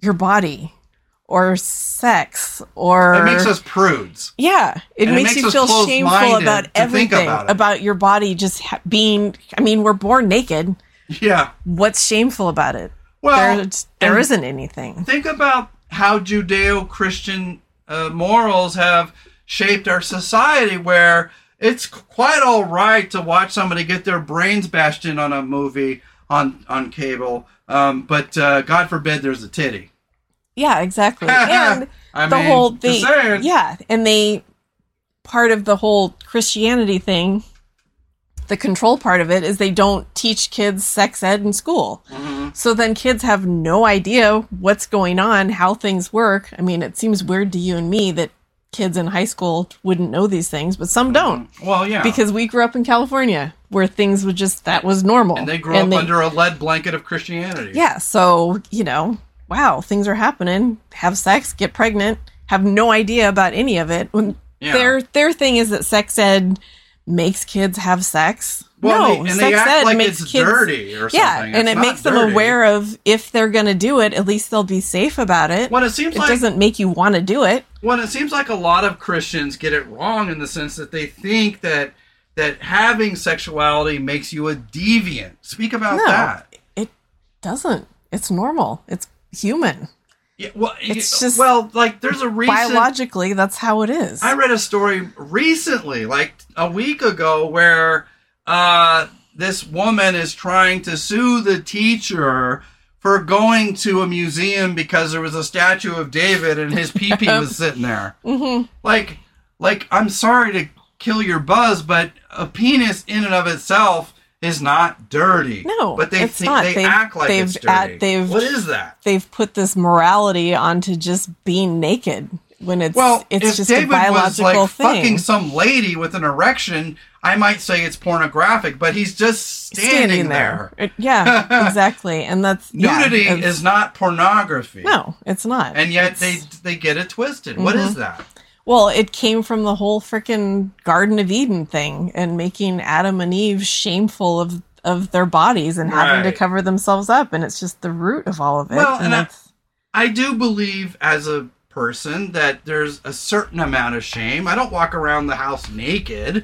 your body or sex or... It makes us prudes. Yeah. It makes, it makes you feel shameful about everything, about, about your body just ha- being... I mean, we're born naked. Yeah. What's shameful about it? Well... There, there isn't anything. Think about how Judeo-Christian uh, morals have shaped our society, where... It's quite all right to watch somebody get their brains bashed in on a movie on on cable, um, but uh, God forbid there's a titty. Yeah, exactly. And I the mean, whole thing. Yeah, and they part of the whole Christianity thing, the control part of it is they don't teach kids sex ed in school, mm-hmm. so then kids have no idea what's going on, how things work. I mean, it seems weird to you and me that kids in high school wouldn't know these things, but some don't. Well, yeah. Because we grew up in California where things were just, that was normal. And they grew and up they, under a lead blanket of Christianity. Yeah. So, you know, wow, things are happening. Have sex, get pregnant, have no idea about any of it. Yeah. Their their thing is that sex ed makes kids have sex. Well, no, they, and sex they act ed like makes it's kids, dirty or something. Yeah, it's and it makes dirty. Them aware of if they're going to do it, at least they'll be safe about it. When it seems it like, doesn't make you want to do it. Well, it seems like a lot of Christians get it wrong in the sense that they think that that having sexuality makes you a deviant. Speak about no, that. It doesn't. It's normal. It's human. Yeah, well, it's just well, like there's a reason biologically that's how it is. I read a story recently, like a week ago, where. Uh, this woman is trying to sue the teacher for going to a museum because there was a statue of David and his pee-pee was sitting there. Mm-hmm. Like, like, I'm sorry to kill your buzz, but a penis in and of itself is not dirty. No, but they think not. they they've, act like it's dirty. At, they've, what is that? They've put this morality onto just being naked. When it's, well, it's if just David a biological was like thing. Fucking some lady with an erection, I might say it's pornographic, but he's just standing, standing there. there. It, yeah, exactly. And that's nudity yeah, is not pornography. No, it's not. And yet it's, they they get it twisted. Mm-hmm. What is that? Well, it came from the whole freaking Garden of Eden thing and making Adam and Eve shameful of of their bodies and right. having to cover themselves up, and it's just the root of all of it. Well, and, and I, I do believe as a person that there's a certain amount of shame. I don't walk around the house naked.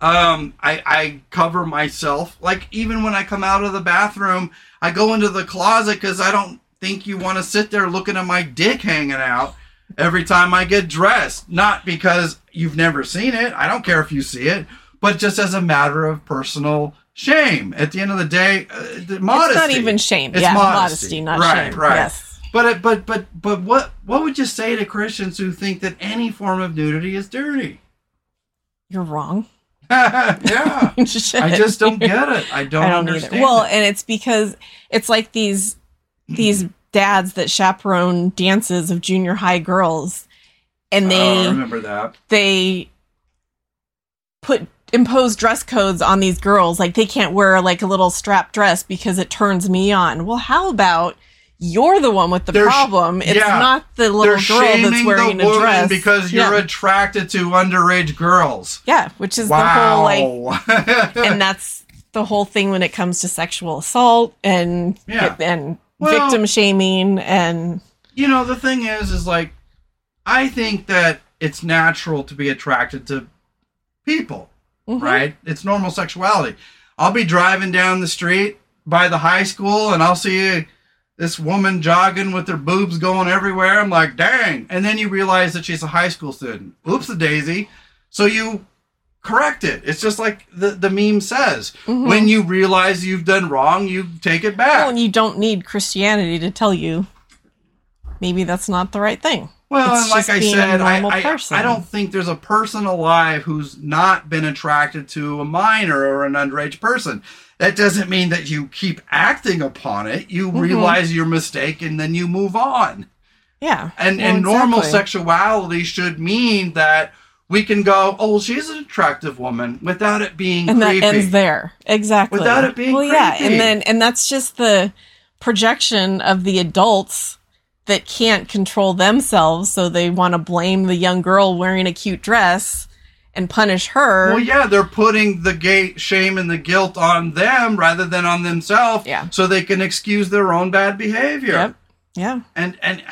Um, I, I cover myself. Like, even when I come out of the bathroom, I go into the closet because I don't think you want to sit there looking at my dick hanging out every time I get dressed. Not because you've never seen it. I don't care if you see it. But just as a matter of personal shame. At the end of the day, uh, the modesty. It's not even shame. It's yeah, modesty. modesty, not right, shame. Right, right. Yes. But but but but what what would you say to Christians who think that any form of nudity is dirty? You're wrong. Yeah, I just don't get it. I don't, I don't understand. Either. Well, it. And it's because it's like these these dads that chaperone dances of junior high girls, and they oh, remember that they put. impose dress codes on these girls, like they can't wear like a little strap dress because it turns me on. Well, how about? You're the one with the they're, problem. It's yeah, not the little girl that's wearing the a dress. Because you're yeah. attracted to underage girls. Yeah, which is wow. the whole, like... and that's the whole thing when it comes to sexual assault and, yeah. and well, victim shaming and... You know, the thing is, is like, I think that it's natural to be attracted to people, mm-hmm. right? It's normal sexuality. I'll be driving down the street by the high school and I'll see... a, this woman jogging with her boobs going everywhere. I'm like, dang. And then you realize that she's a high school student. Oops-a-daisy. So you correct it. It's just like the, the meme says. Mm-hmm. When you realize you've done wrong, you take it back. Well, and you don't need Christianity to tell you maybe that's not the right thing. Well, it's and like I said, I, I, I don't think there's a person alive who's not been attracted to a minor or an underage person. That doesn't mean that you keep acting upon it. You mm-hmm. realize your mistake and then you move on. Yeah. And, well, and exactly. normal sexuality should mean that we can go, oh, she's an attractive woman without it being and creepy. And that ends there. Exactly. Without it being well, creepy. Well, yeah. And then, and that's just the projection of the adults that can't control themselves, so they want to blame the young girl wearing a cute dress and punish her. Well, yeah, they're putting the gay shame and the guilt on them rather than on themselves, yeah. so they can excuse their own bad behavior. Yep. Yeah. And and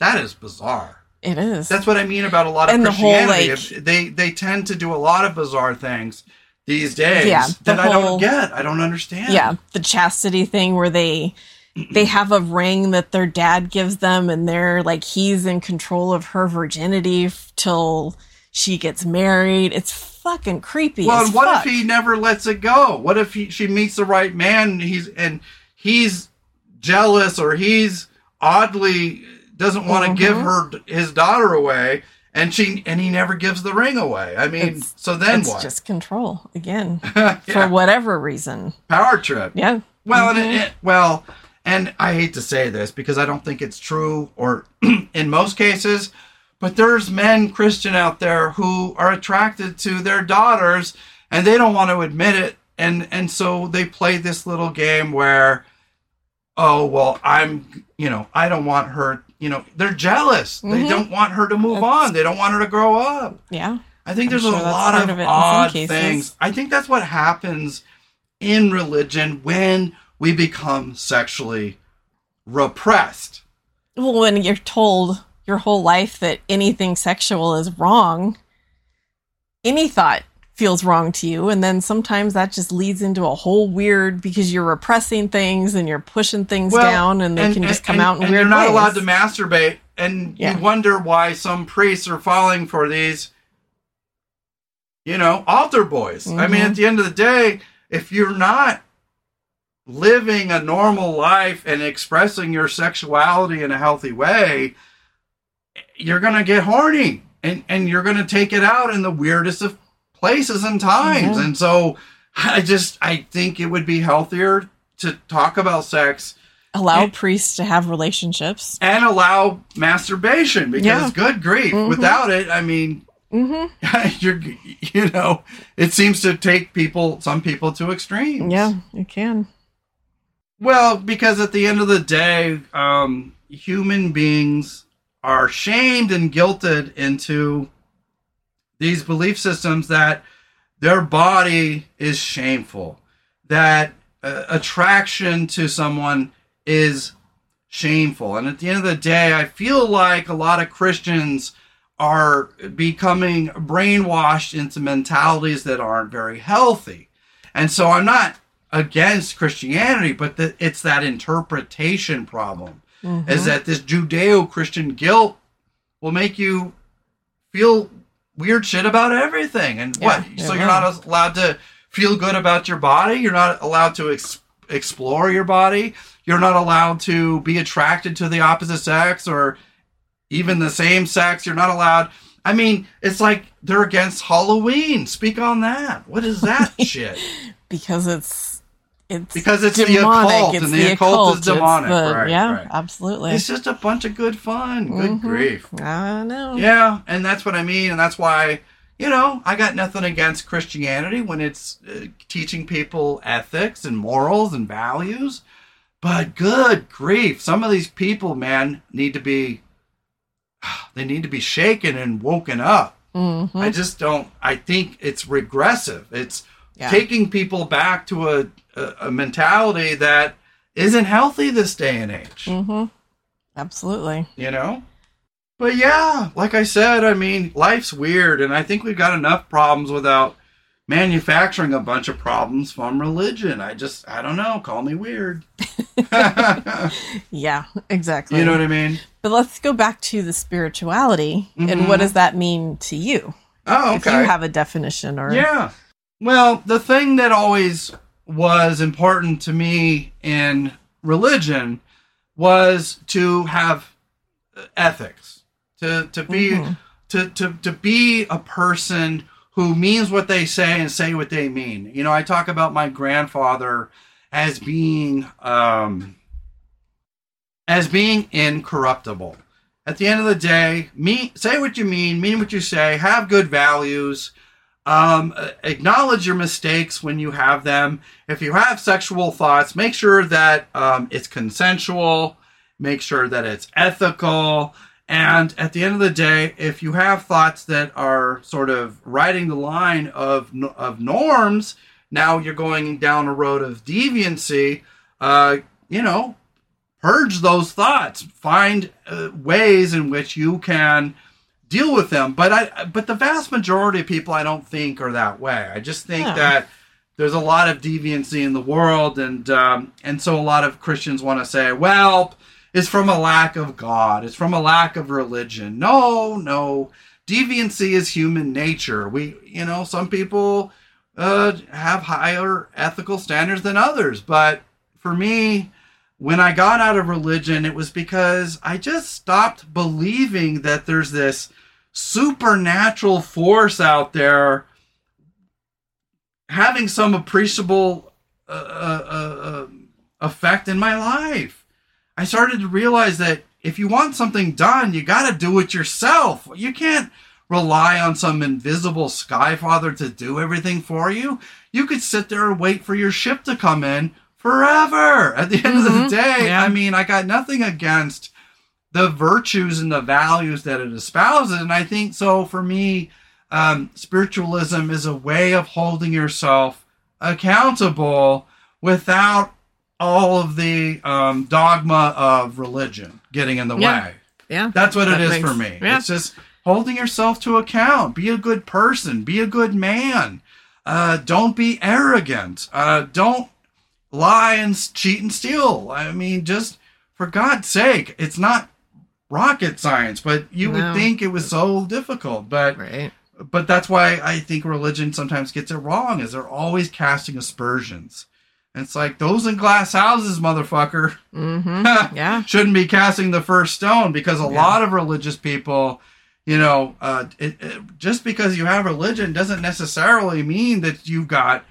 that is bizarre. It is. That's what I mean about a lot of and Christianity. The whole, like, they they tend to do a lot of bizarre things these days yeah, the that whole, I don't get. I don't understand. Yeah, the chastity thing where they... They have a ring that their dad gives them, and they're like, he's in control of her virginity f- till she gets married. It's fucking creepy. Well, as what fuck. If he never lets it go? What if he, she meets the right man and he's, and he's jealous, or he's oddly doesn't want to mm-hmm. give her his daughter away, and she and he never gives the ring away? I mean, it's, so then it's what? It's just control again yeah. for whatever reason. Power trip. Yeah. Well, mm-hmm. and it, it, well. And I hate to say this because I don't think it's true, or in most cases, but there's men, Christian, out there who are attracted to their daughters and they don't want to admit it. And, and so they play this little game where, oh, well, I'm, you know, I don't want her, you know, they're jealous. Mm-hmm. They don't want her to move that's, on. They don't want her to grow up. Yeah. I think I'm there's sure a lot of, of odd things. I think that's what happens in religion when we become sexually repressed. Well, when you're told your whole life that anything sexual is wrong, any thought feels wrong to you. And then sometimes that just leads into a whole weird, because you're repressing things and you're pushing things well, down and they and, can and, just come and, out in and weird you're not ways. Allowed to masturbate. And yeah. you wonder why some priests are falling for these, you know, altar boys. Mm-hmm. I mean, at the end of the day, if you're not living a normal life and expressing your sexuality in a healthy way, you're going to get horny and, and you're going to take it out in the weirdest of places and times. Mm-hmm. And so I just, I think it would be healthier to talk about sex. Allow and, priests to have relationships. And allow masturbation because yeah. good grief. Mm-hmm. Without it, I mean, mm-hmm. you're, you know, it seems to take people, some people to extremes. Yeah, it can. Well, because at the end of the day, um, human beings are shamed and guilted into these belief systems that their body is shameful, that uh, attraction to someone is shameful. And at the end of the day, I feel like a lot of Christians are becoming brainwashed into mentalities that aren't very healthy. And so I'm not against Christianity, but the, it's that interpretation problem mm-hmm. is that this Judeo-Christian guilt will make you feel weird shit about everything. And yeah, what? So will. You're not allowed to feel good about your body. You're not allowed to ex- explore your body. You're not allowed to be attracted to the opposite sex or even the same sex. You're not allowed. I mean, it's like they're against Halloween. Speak on that. What is that shit? Because it's, It's because it's demonic. The occult, it's and the, the occult, occult is demonic. The, right, yeah, right. Absolutely. It's just a bunch of good fun. Good mm-hmm. grief. I know. Yeah, and that's what I mean, and that's why, you know, I got nothing against Christianity when it's uh, teaching people ethics and morals and values, but good grief. Some of these people, man, need to be, they need to be shaken and woken up. Mm-hmm. I just don't, I think it's regressive. It's yeah. taking people back to a, a mentality that isn't healthy this day and age. Mm-hmm. Absolutely. You know? But yeah, like I said, I mean, life's weird, and I think we've got enough problems without manufacturing a bunch of problems from religion. I just, I don't know, call me weird. Yeah, exactly. You know what I mean? But let's go back to the spirituality, mm-hmm. and what does that mean to you? Oh, okay. If you have a definition or... Yeah. Well, the thing that always... was important to me in religion was to have ethics. to to be mm-hmm. to, to to be a person who means what they say and say what they mean. You know, I talk about my grandfather as being um, as being incorruptible. At the end of the day, mean, say what you mean, mean what you say, have good values, um, acknowledge your mistakes when you have them. If you have sexual thoughts, make sure that um, it's consensual, make sure that it's ethical, and at the end of the day, if you have thoughts that are sort of riding the line of of norms, now you're going down a road of deviancy, uh, you know, purge those thoughts. Find uh, ways in which you can deal with them. But I, but the vast majority of people, I don't think are that way. I just think yeah. that there's a lot of deviancy in the world, and um, and so a lot of Christians want to say, well, it's from a lack of God. It's from a lack of religion. No, no, deviancy is human nature. We, you know, some people uh, have higher ethical standards than others, but for me, when I got out of religion, it was because I just stopped believing that there's this supernatural force out there having some appreciable uh, uh, uh, effect in my life. I started to realize that if you want something done, you got to do it yourself. You can't rely on some invisible sky father to do everything for you. You could sit there and wait for your ship to come in forever. At the end mm-hmm. of the day, yeah. I mean, I got nothing against the virtues and the values that it espouses. And I think so for me, um, spiritualism is a way of holding yourself accountable without all of the um, dogma of religion getting in the yeah. way. Yeah. That's what that it is makes, for me. Yeah. It's just holding yourself to account. Be a good person. Be a good man. Uh, don't be arrogant. Uh, don't lie and cheat and steal. I mean, just for God's sake, it's not rocket science, but you no. would think it was so difficult. But right. but that's why I think religion sometimes gets it wrong, is they're always casting aspersions. And it's like, those in glass houses, motherfucker, mm-hmm. yeah. shouldn't be casting the first stone, because a yeah. lot of religious people, you know, uh, it, it, just because you have religion doesn't necessarily mean that you've got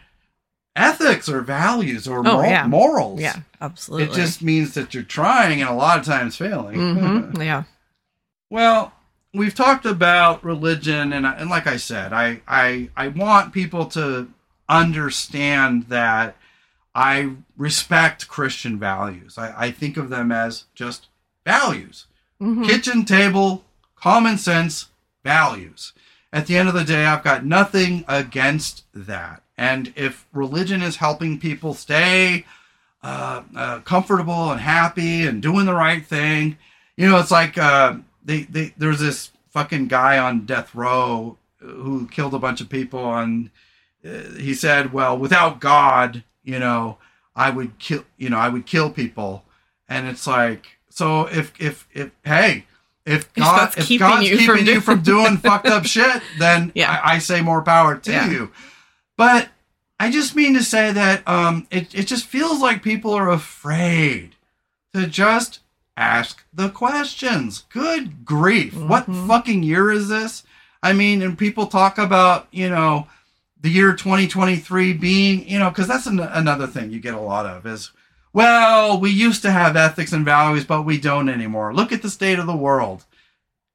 ethics or values or oh, mor- yeah. morals. Yeah, absolutely. It just means that you're trying and a lot of times failing. Mm-hmm. yeah. Well, we've talked about religion, and, and like I said, I, I I want people to understand that I respect Christian values. I, I think of them as just values. Mm-hmm. Kitchen table, common sense values. At the end of the day, I've got nothing against that. And if religion is helping people stay uh, uh, comfortable and happy and doing the right thing, you know, it's like uh, they, they, there's this fucking guy on death row who killed a bunch of people, and uh, he said, well, without God, you know, I would kill, you know, I would kill people. And it's like, so if, if, if, hey, If, God, if, if God's you keeping from you from doing fucked up shit, then yeah. I, I say more power to yeah. you. But I just mean to say that um, it, it just feels like people are afraid to just ask the questions. Good grief. Mm-hmm. What fucking year is this? I mean, and people talk about, you know, the year twenty twenty-three being, you know, because that's an, another thing you get a lot of is, well, we used to have ethics and values, but we don't anymore. Look at the state of the world.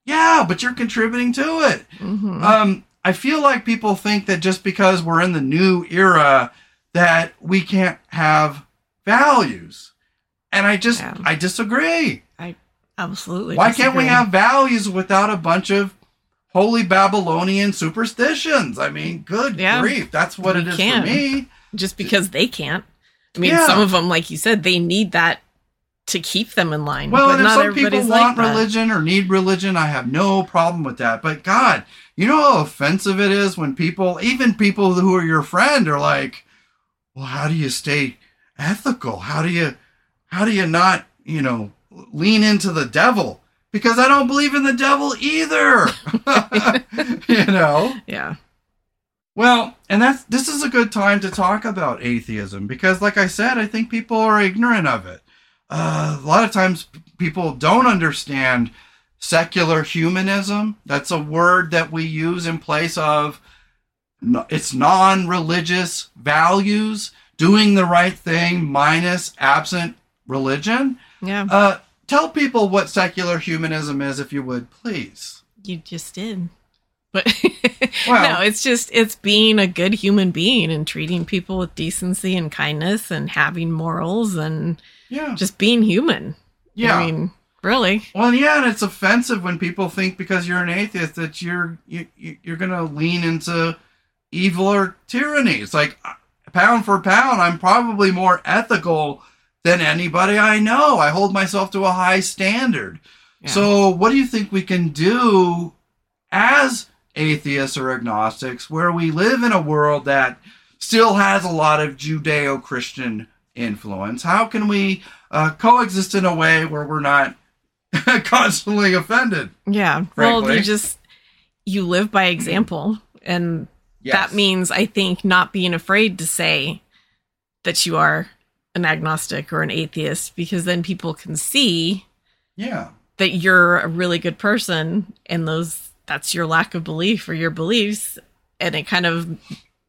Yeah, but you're contributing to it. Mm-hmm. Um, I feel like people think that just because we're in the new era that we can't have values. And I just, yeah. I disagree. I absolutely Why disagree. Can't we have values without a bunch of holy Babylonian superstitions? I mean, good yeah. grief. That's what we it is can. For me. Just because they can't. I mean, yeah. some of them, like you said, they need that to keep them in line. Well, but and not if some people want like religion that. Or need religion, I have no problem with that. But God, you know how offensive it is when people, even people who are your friend, are like, "Well, how do you stay ethical? How do you, how do you not, you know, lean into the devil?" Because I don't believe in the devil either. You know? Yeah. Well, and that's this is a good time to talk about atheism because, like I said, I think people are ignorant of it. Uh, a lot of times people don't understand secular humanism. That's a word that we use in place of it's non-religious values, doing the right thing minus absent religion. Yeah. Uh, tell people what secular humanism is, if you would, please. You just did. But well, no, it's just, it's being a good human being and treating people with decency and kindness and having morals and yeah. just being human. Yeah. I mean, really. Well, yeah, and it's offensive when people think because you're an atheist that you're, you, you're going to lean into evil or tyranny. It's like, pound for pound, I'm probably more ethical than anybody I know. I hold myself to a high standard. Yeah. So what do you think we can do as atheists or agnostics, where we live in a world that still has a lot of Judeo-Christian influence? How can we uh, coexist in a way where we're not constantly offended? Yeah, frankly. Well, you just, you live by example. And yes. that means, I think, not being afraid to say that you are an agnostic or an atheist, because then people can see yeah. that you're a really good person, and those that's your lack of belief or your beliefs. And it kind of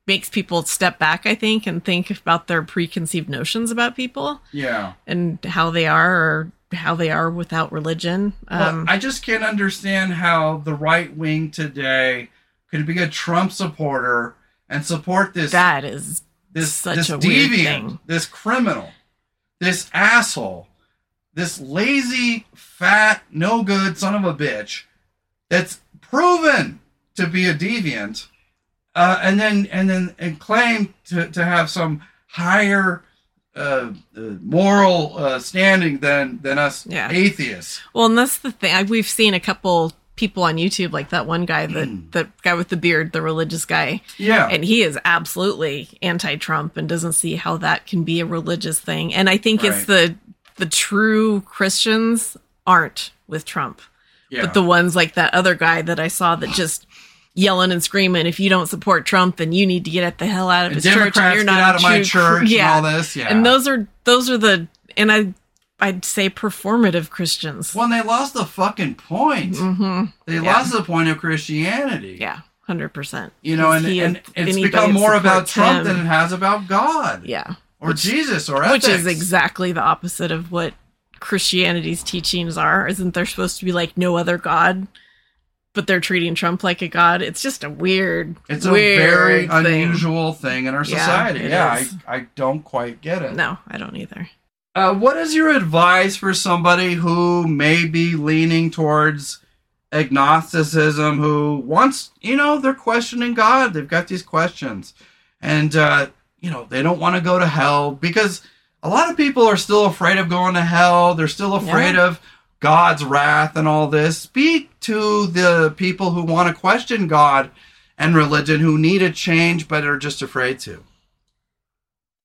makes people step back, I think, and think about their preconceived notions about people. Yeah. And how they are or how they are without religion. Um, well, I just can't understand how the right wing today could be a Trump supporter and support this. That is this, such this a deviant, weird thing. This criminal, this asshole, this lazy, fat, no good son of a bitch that's proven to be a deviant, uh, and then and then and claim to, to have some higher uh, uh, moral uh, standing than than us yeah. atheists. Well, and that's the thing. We've seen a couple people on YouTube, like that one guy, that that guy with the beard, the religious guy. Yeah, and he is absolutely anti-Trump and doesn't see how that can be a religious thing. And I think right. it's the the true Christians aren't with Trump. Yeah. But the ones like that other guy that I saw that just yelling and screaming, if you don't support Trump, then you need to get the hell out of his church. And you're not out of my church yeah. and all this. Yeah. And those are those are the and I I'd say performative Christians. Well, and they lost the fucking point. Mm-hmm. They yeah. lost the point of Christianity. Yeah, one hundred percent. You know, and, and it's become more about Trump him. than it has about God. Yeah. Or which, Jesus or ethics. Which is exactly the opposite of what Christianity's teachings are. Isn't there supposed to be like no other God, but they're treating Trump like a God? It's just a weird it's weird a very thing. unusual thing in our society. Yeah, yeah I, I don't quite get it. No, I don't either. Uh, what is your advice for somebody who may be leaning towards agnosticism, who wants, you know, they're questioning God, they've got these questions, and uh, you know, they don't want to go to hell because a lot of people are still afraid of going to hell. They're still afraid yeah. of God's wrath and all this. Speak to the people who want to question God and religion, who need a change but are just afraid to.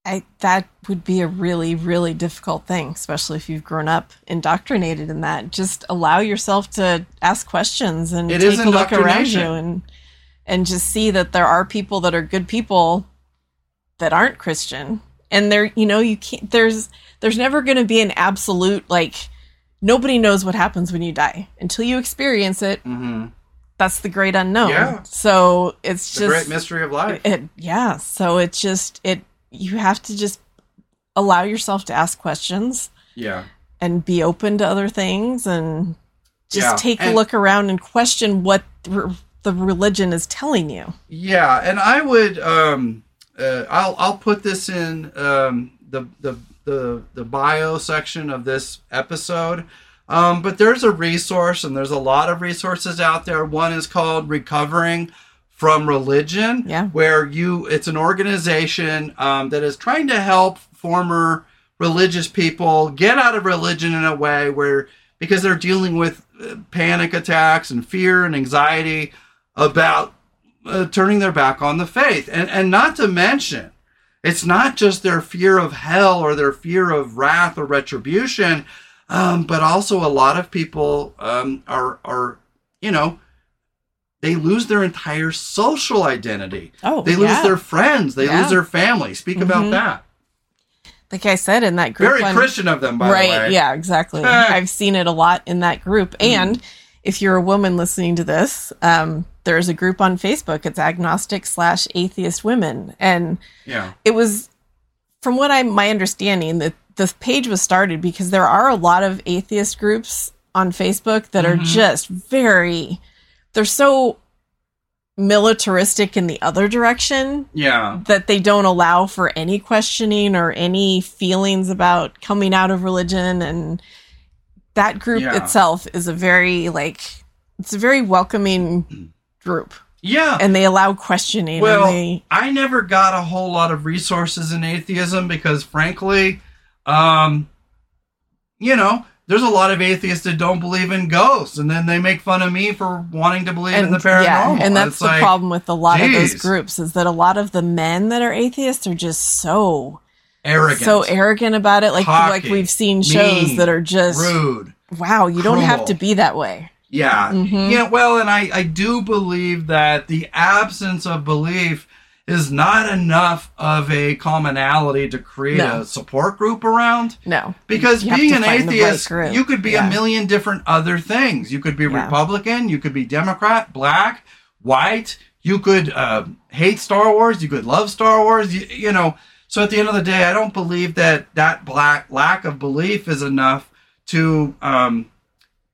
I, that would be a really, really difficult thing, especially if you've grown up indoctrinated in that. Just allow yourself to ask questions and it take a look around you and and just see that there are people that are good people that aren't Christian. And there, you know, you can't, there's, there's never going to be an absolute, like, nobody knows what happens when you die until you experience it. Mm-hmm. That's the great unknown. Yeah. So it's the just the great mystery of life. It, it, yeah. So it's just, it, you have to just allow yourself to ask questions. Yeah. And be open to other things and just yeah. take and, a look around and question what re- the religion is telling you. Yeah. And I would, um, Uh, I'll I'll put this in um, the, the the the bio section of this episode, um, but there's a resource, and there's a lot of resources out there. One is called Recovering from Religion, yeah. where you it's an organization um, that is trying to help former religious people get out of religion in a way where, because they're dealing with panic attacks and fear and anxiety about Uh, turning their back on the faith. And and not to mention, it's not just their fear of hell or their fear of wrath or retribution, um, but also a lot of people um, are, are, you know, they lose their entire social identity. Oh, They lose yeah. their friends. They yeah. lose their family. Speak mm-hmm. about that. Like I said, in that group. Very on, Christian of them, by right, the way. Right, yeah, exactly. I've seen it a lot in that group. Mm-hmm. And if you're a woman listening to this, um, there's a group on Facebook. It's agnostic slash atheist women. And yeah. it was, from what I my understanding, that the page was started because there are a lot of atheist groups on Facebook that mm-hmm. are just very, they're so militaristic in the other direction. Yeah. That they don't allow for any questioning or any feelings about coming out of religion. And that group yeah. itself is a very, like, it's a very welcoming group. Yeah. And they allow questioning. Well, they... I never got a whole lot of resources in atheism because, frankly, um, you know, there's a lot of atheists that don't believe in ghosts, and then they make fun of me for wanting to believe and, in the paranormal. Yeah, and that's it's the like, problem with a lot geez. of those groups is that a lot of the men that are atheists are just so... Arrogant. So arrogant about it. Like, Cocky, like we've seen shows mean, that are just... Rude. Wow, you cruel. Don't have to be that way. Yeah. Mm-hmm. Yeah, well, and I, I do believe that the absence of belief is not enough of a commonality to create no. a support group around. No. Because you being an atheist, right you could be yeah. a million different other things. You could be yeah. Republican, you could be Democrat, black, white, you could uh, hate Star Wars, you could love Star Wars, you, you know... So at the end of the day, I don't believe that that black lack of belief is enough to um,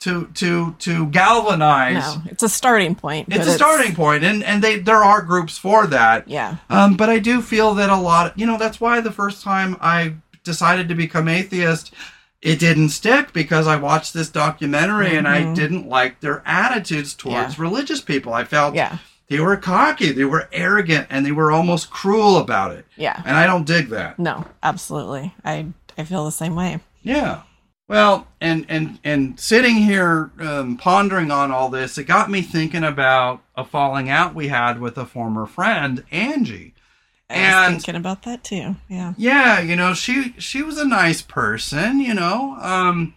to to to galvanize. No, it's a starting point. It's a it's... starting point, and and they there are groups for that. Yeah. Um, but I do feel that a lot. Of, you know, that's why the first time I decided to become atheist, it didn't stick because I watched this documentary mm-hmm. and I didn't like their attitudes towards yeah. religious people. I felt. Yeah. They were cocky, they were arrogant, and they were almost cruel about it. Yeah. And I don't dig that. No, absolutely. I I feel the same way. Yeah. Well, and and, and sitting here um, pondering on all this, it got me thinking about a falling out we had with a former friend, Angie. I and, was thinking about that, too. Yeah. Yeah, you know, she, she was a nice person, you know, um,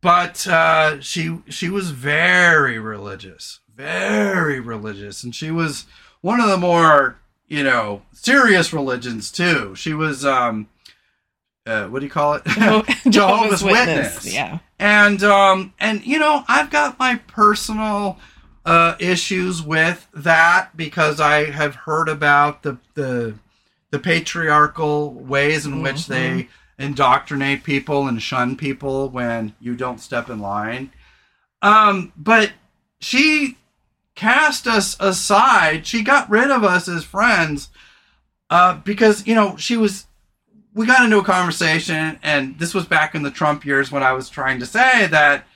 but uh, she she was very religious. Very religious, and she was one of the more, you know, serious religions too. She was, um, uh, what do you call it? Jehovah's, Jehovah's Witness. Witness. Yeah, and um, and you know, I've got my personal uh, issues with that because I have heard about the the, the patriarchal ways in mm-hmm. which they indoctrinate people and shun people when you don't step in line. Um, but she cast us aside. She got rid of us as friends uh, because, you know, she was, we got into a conversation, and this was back in the Trump years when I was trying to say that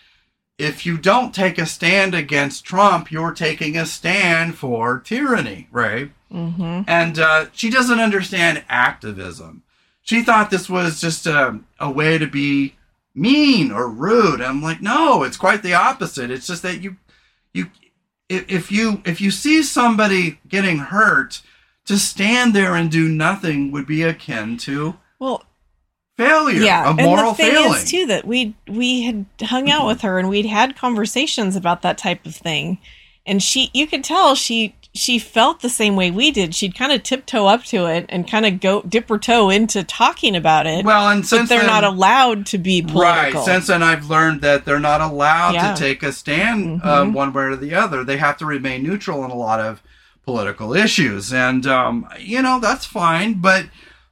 if you don't take a stand against Trump, you're taking a stand for tyranny, right? Mm-hmm. And uh, she doesn't understand activism. She thought this was just a, a way to be mean or rude. I'm like, no, it's quite the opposite. It's just that you... You, if you if you see somebody getting hurt, to stand there and do nothing would be akin to well failure, yeah. a moral failing. And the thing failing. is too that we we had hung out mm-hmm. with her and we'd had conversations about that type of thing, and she you could tell she she felt the same way we did. She'd kind of tiptoe up to it and kind of go dip her toe into talking about it. Well, and since but they're then, not allowed to be political. Right. Since then, I've learned that they're not allowed yeah. to take a stand mm-hmm. um, one way or the other. They have to remain neutral on a lot of political issues, and um, you know that's fine. But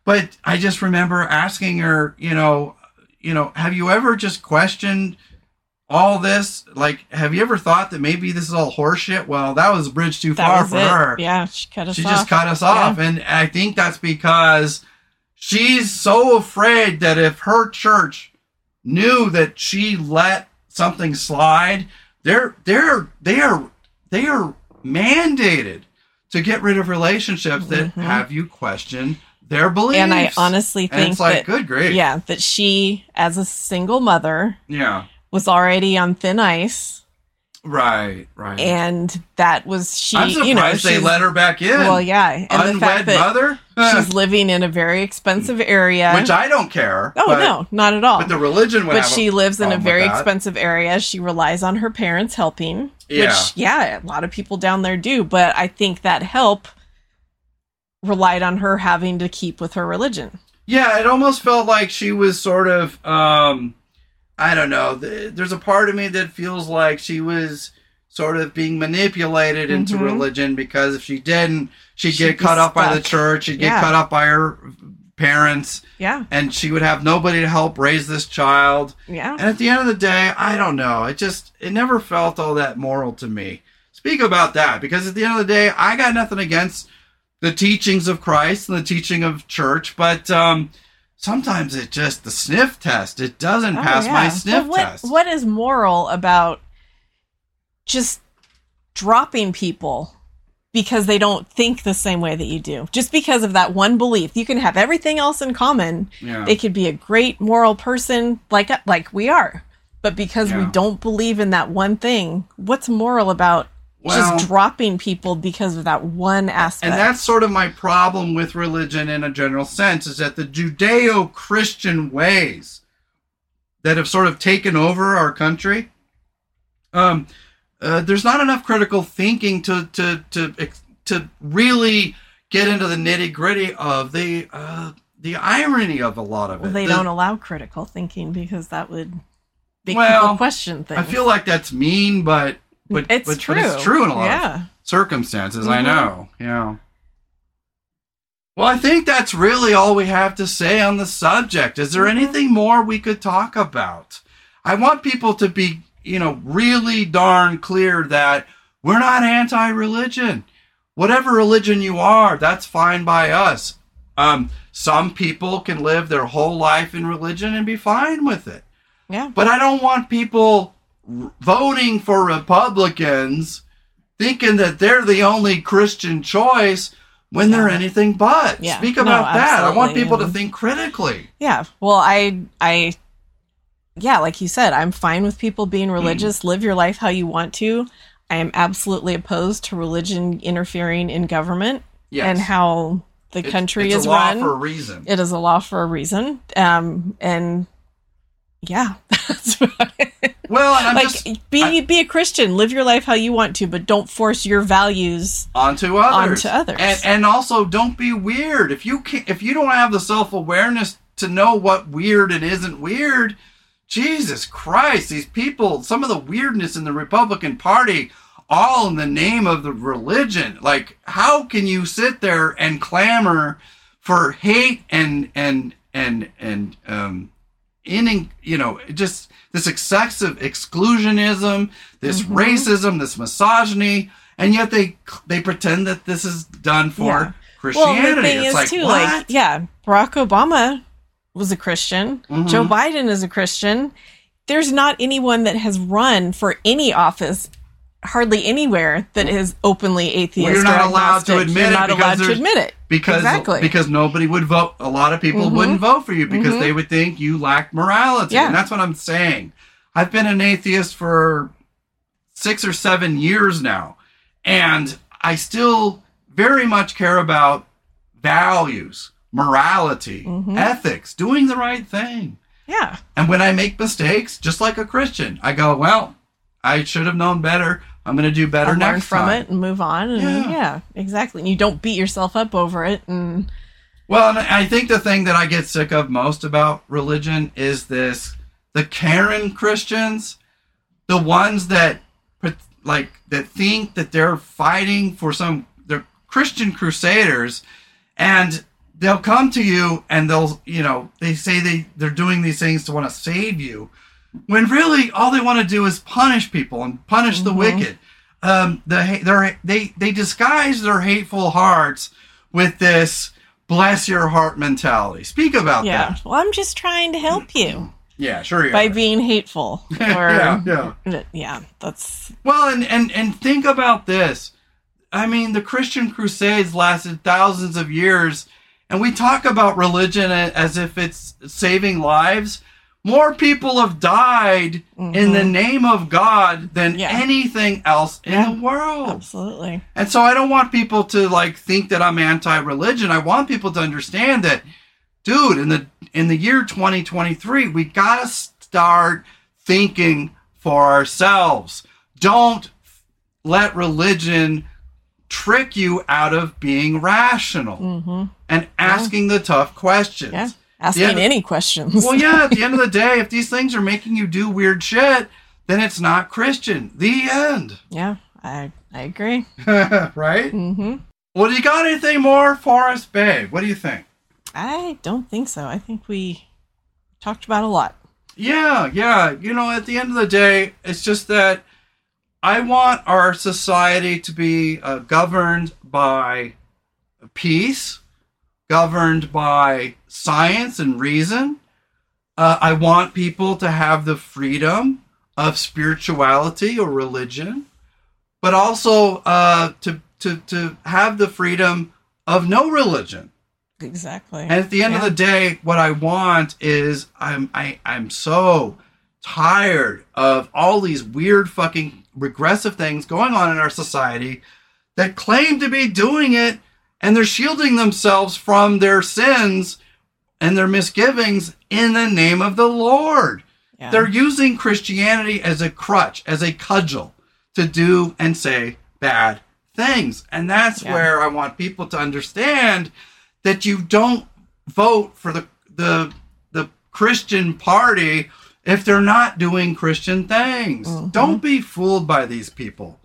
but I just remember asking her, you know, you know, have you ever just questioned all this? Like, have you ever thought that maybe this is all horseshit? Well, that was a bridge too that far for it. her. Yeah, she cut us she off. She just cut us yeah. off. And I think that's because she's so afraid that if her church knew that she let something slide, they're they're they are they are mandated to get rid of relationships that mm-hmm. have you question their beliefs. And I honestly think and it's like, that, good grief. Yeah, that she, as a single mother, yeah. was already on thin ice. Right, right. And that was she. I'm surprised you know, they let her back in. Well, yeah. And unwed the fact that mother? She's living in a very expensive area. Which I don't care. Oh, but, no, not at all. But the religion would But have she a lives in a very expensive area. She relies on her parents helping. Yeah. Which, yeah, a lot of people down there do. But I think that help relied on her having to keep with her religion. Yeah, it almost felt like she was sort of... Um, I don't know. There's a part of me that feels like she was sort of being manipulated into mm-hmm. religion, because if she didn't, she'd, she'd get cut off by the church. She'd yeah. get cut off by her parents. Yeah. And she would have nobody to help raise this child. Yeah. And at the end of the day, I don't know. It just, it never felt all that moral to me. Speak about that, because at the end of the day, I got nothing against the teachings of Christ and the teaching of church, but, um, sometimes it just, the sniff test, it doesn't oh, pass yeah. my sniff well, what, test. What is moral about just dropping people because they don't think the same way that you do? Just because of that one belief. You can have everything else in common. Yeah. They could be a great moral person like like we are. But because yeah. we don't believe in that one thing, what's moral about well, just dropping people because of that one aspect? And that's sort of my problem with religion in a general sense, is that the Judeo-Christian ways that have sort of taken over our country, um, uh, there's not enough critical thinking to to to to really get into the nitty-gritty of the uh, the irony of a lot of it. Well, they the, don't allow critical thinking because that would make well, people question things. I feel like that's mean, but. But it's, but, true. but it's true in a lot yeah. of circumstances, mm-hmm. I know. Yeah. Well, I think that's really all we have to say on the subject. Is there mm-hmm. anything more we could talk about? I want people to be, you know, really darn clear that we're not anti-religion. Whatever religion you are, that's fine by us. Um, some people can live their whole life in religion and be fine with it. Yeah. But I don't want people voting for Republicans thinking that they're the only Christian choice when yeah. they're anything but. Yeah. Speak about no, that. I want people to think critically. Yeah. Well, I, I, yeah, like you said, I'm fine with people being religious. Mm. Live your life how you want to. I am absolutely opposed to religion interfering in government yes. and how the it, country is run. It's a law for a reason. It is a law for a reason. Um, and yeah, that's what I, well, and I'm like just, be I, be a Christian, live your life how you want to, but don't force your values onto others. Onto others, and, and also don't be weird. If you can't, if you don't have the self awareness to know what weird and isn't weird, Jesus Christ, these people, some of the weirdness in the Republican Party, all in the name of the religion. Like, how can you sit there and clamor for hate and and and and um. In, you know, just this excessive exclusionism, this mm-hmm. racism, this misogyny, and yet they they pretend that this is done for yeah. Christianity. Well, the thing it's is like, too, what? Like, yeah, Barack Obama was a Christian. Mm-hmm. Joe Biden is a Christian. There's not anyone that has run for any office, hardly anywhere, that is openly atheist. Well, you're not allowed to admit you're it. Not allowed to admit it. Because, exactly. because nobody would vote. A lot of people mm-hmm. wouldn't vote for you because mm-hmm. they would think you lacked morality. Yeah. And that's what I'm saying. I've been an atheist for six or seven years now. And I still very much care about values, morality, mm-hmm. ethics, doing the right thing. Yeah. And when I make mistakes, just like a Christian, I go, well, I should have known better. I'm going to do better I'll next learn from time. It and move on. And yeah. yeah, exactly. And you don't beat yourself up over it. And well, and I think the thing that I get sick of most about religion is this, the Karen Christians, the ones that like that think that they're fighting for some, they're Christian crusaders, and they'll come to you and they'll, you know, they say they, they're doing these things to want to save you. When really all they want to do is punish people and punish mm-hmm. the wicked. Um, the, they they disguise their hateful hearts with this bless your heart mentality. Speak about yeah. that. Well, I'm just trying to help you. Yeah, sure you By are. being hateful. Or, yeah, yeah. Yeah, that's... Well, and, and, and think about this. I mean, the Christian Crusades lasted thousands of years, and we talk about religion as if it's saving lives. More people have died mm-hmm. in the name of God than yeah. anything else in yeah, the world. Absolutely. And so I don't want people to like think that I'm anti-religion. I want people to understand that, dude, in the in the year twenty twenty-three, we got to start thinking for ourselves. Don't let religion trick you out of being rational mm-hmm. and asking yeah. the tough questions. Yeah. asking yeah. any questions. Well, yeah, at the end of the day, if these things are making you do weird shit, then it's not Christian. The end. Yeah, I I agree. Right? Mm-hmm. Well, do you got anything more for us, babe? What do you think? I don't think so. I think we talked about a lot. Yeah, yeah. You know, at the end of the day, it's just that I want our society to be uh, governed by peace, governed by science and reason. Uh, I want people to have the freedom of spirituality or religion, but also uh, to, to, to have the freedom of no religion. Exactly. And at the end yeah. of the day, what I want is I'm I, I'm so tired of all these weird fucking regressive things going on in our society that claim to be doing it, and they're shielding themselves from their sins and their misgivings in the name of the Lord. Yeah. They're using Christianity as a crutch, as a cudgel to do and say bad things. And that's yeah. where I want people to understand that you don't vote for the, the the Christian party if they're not doing Christian things. Mm-hmm. Don't be fooled by these people.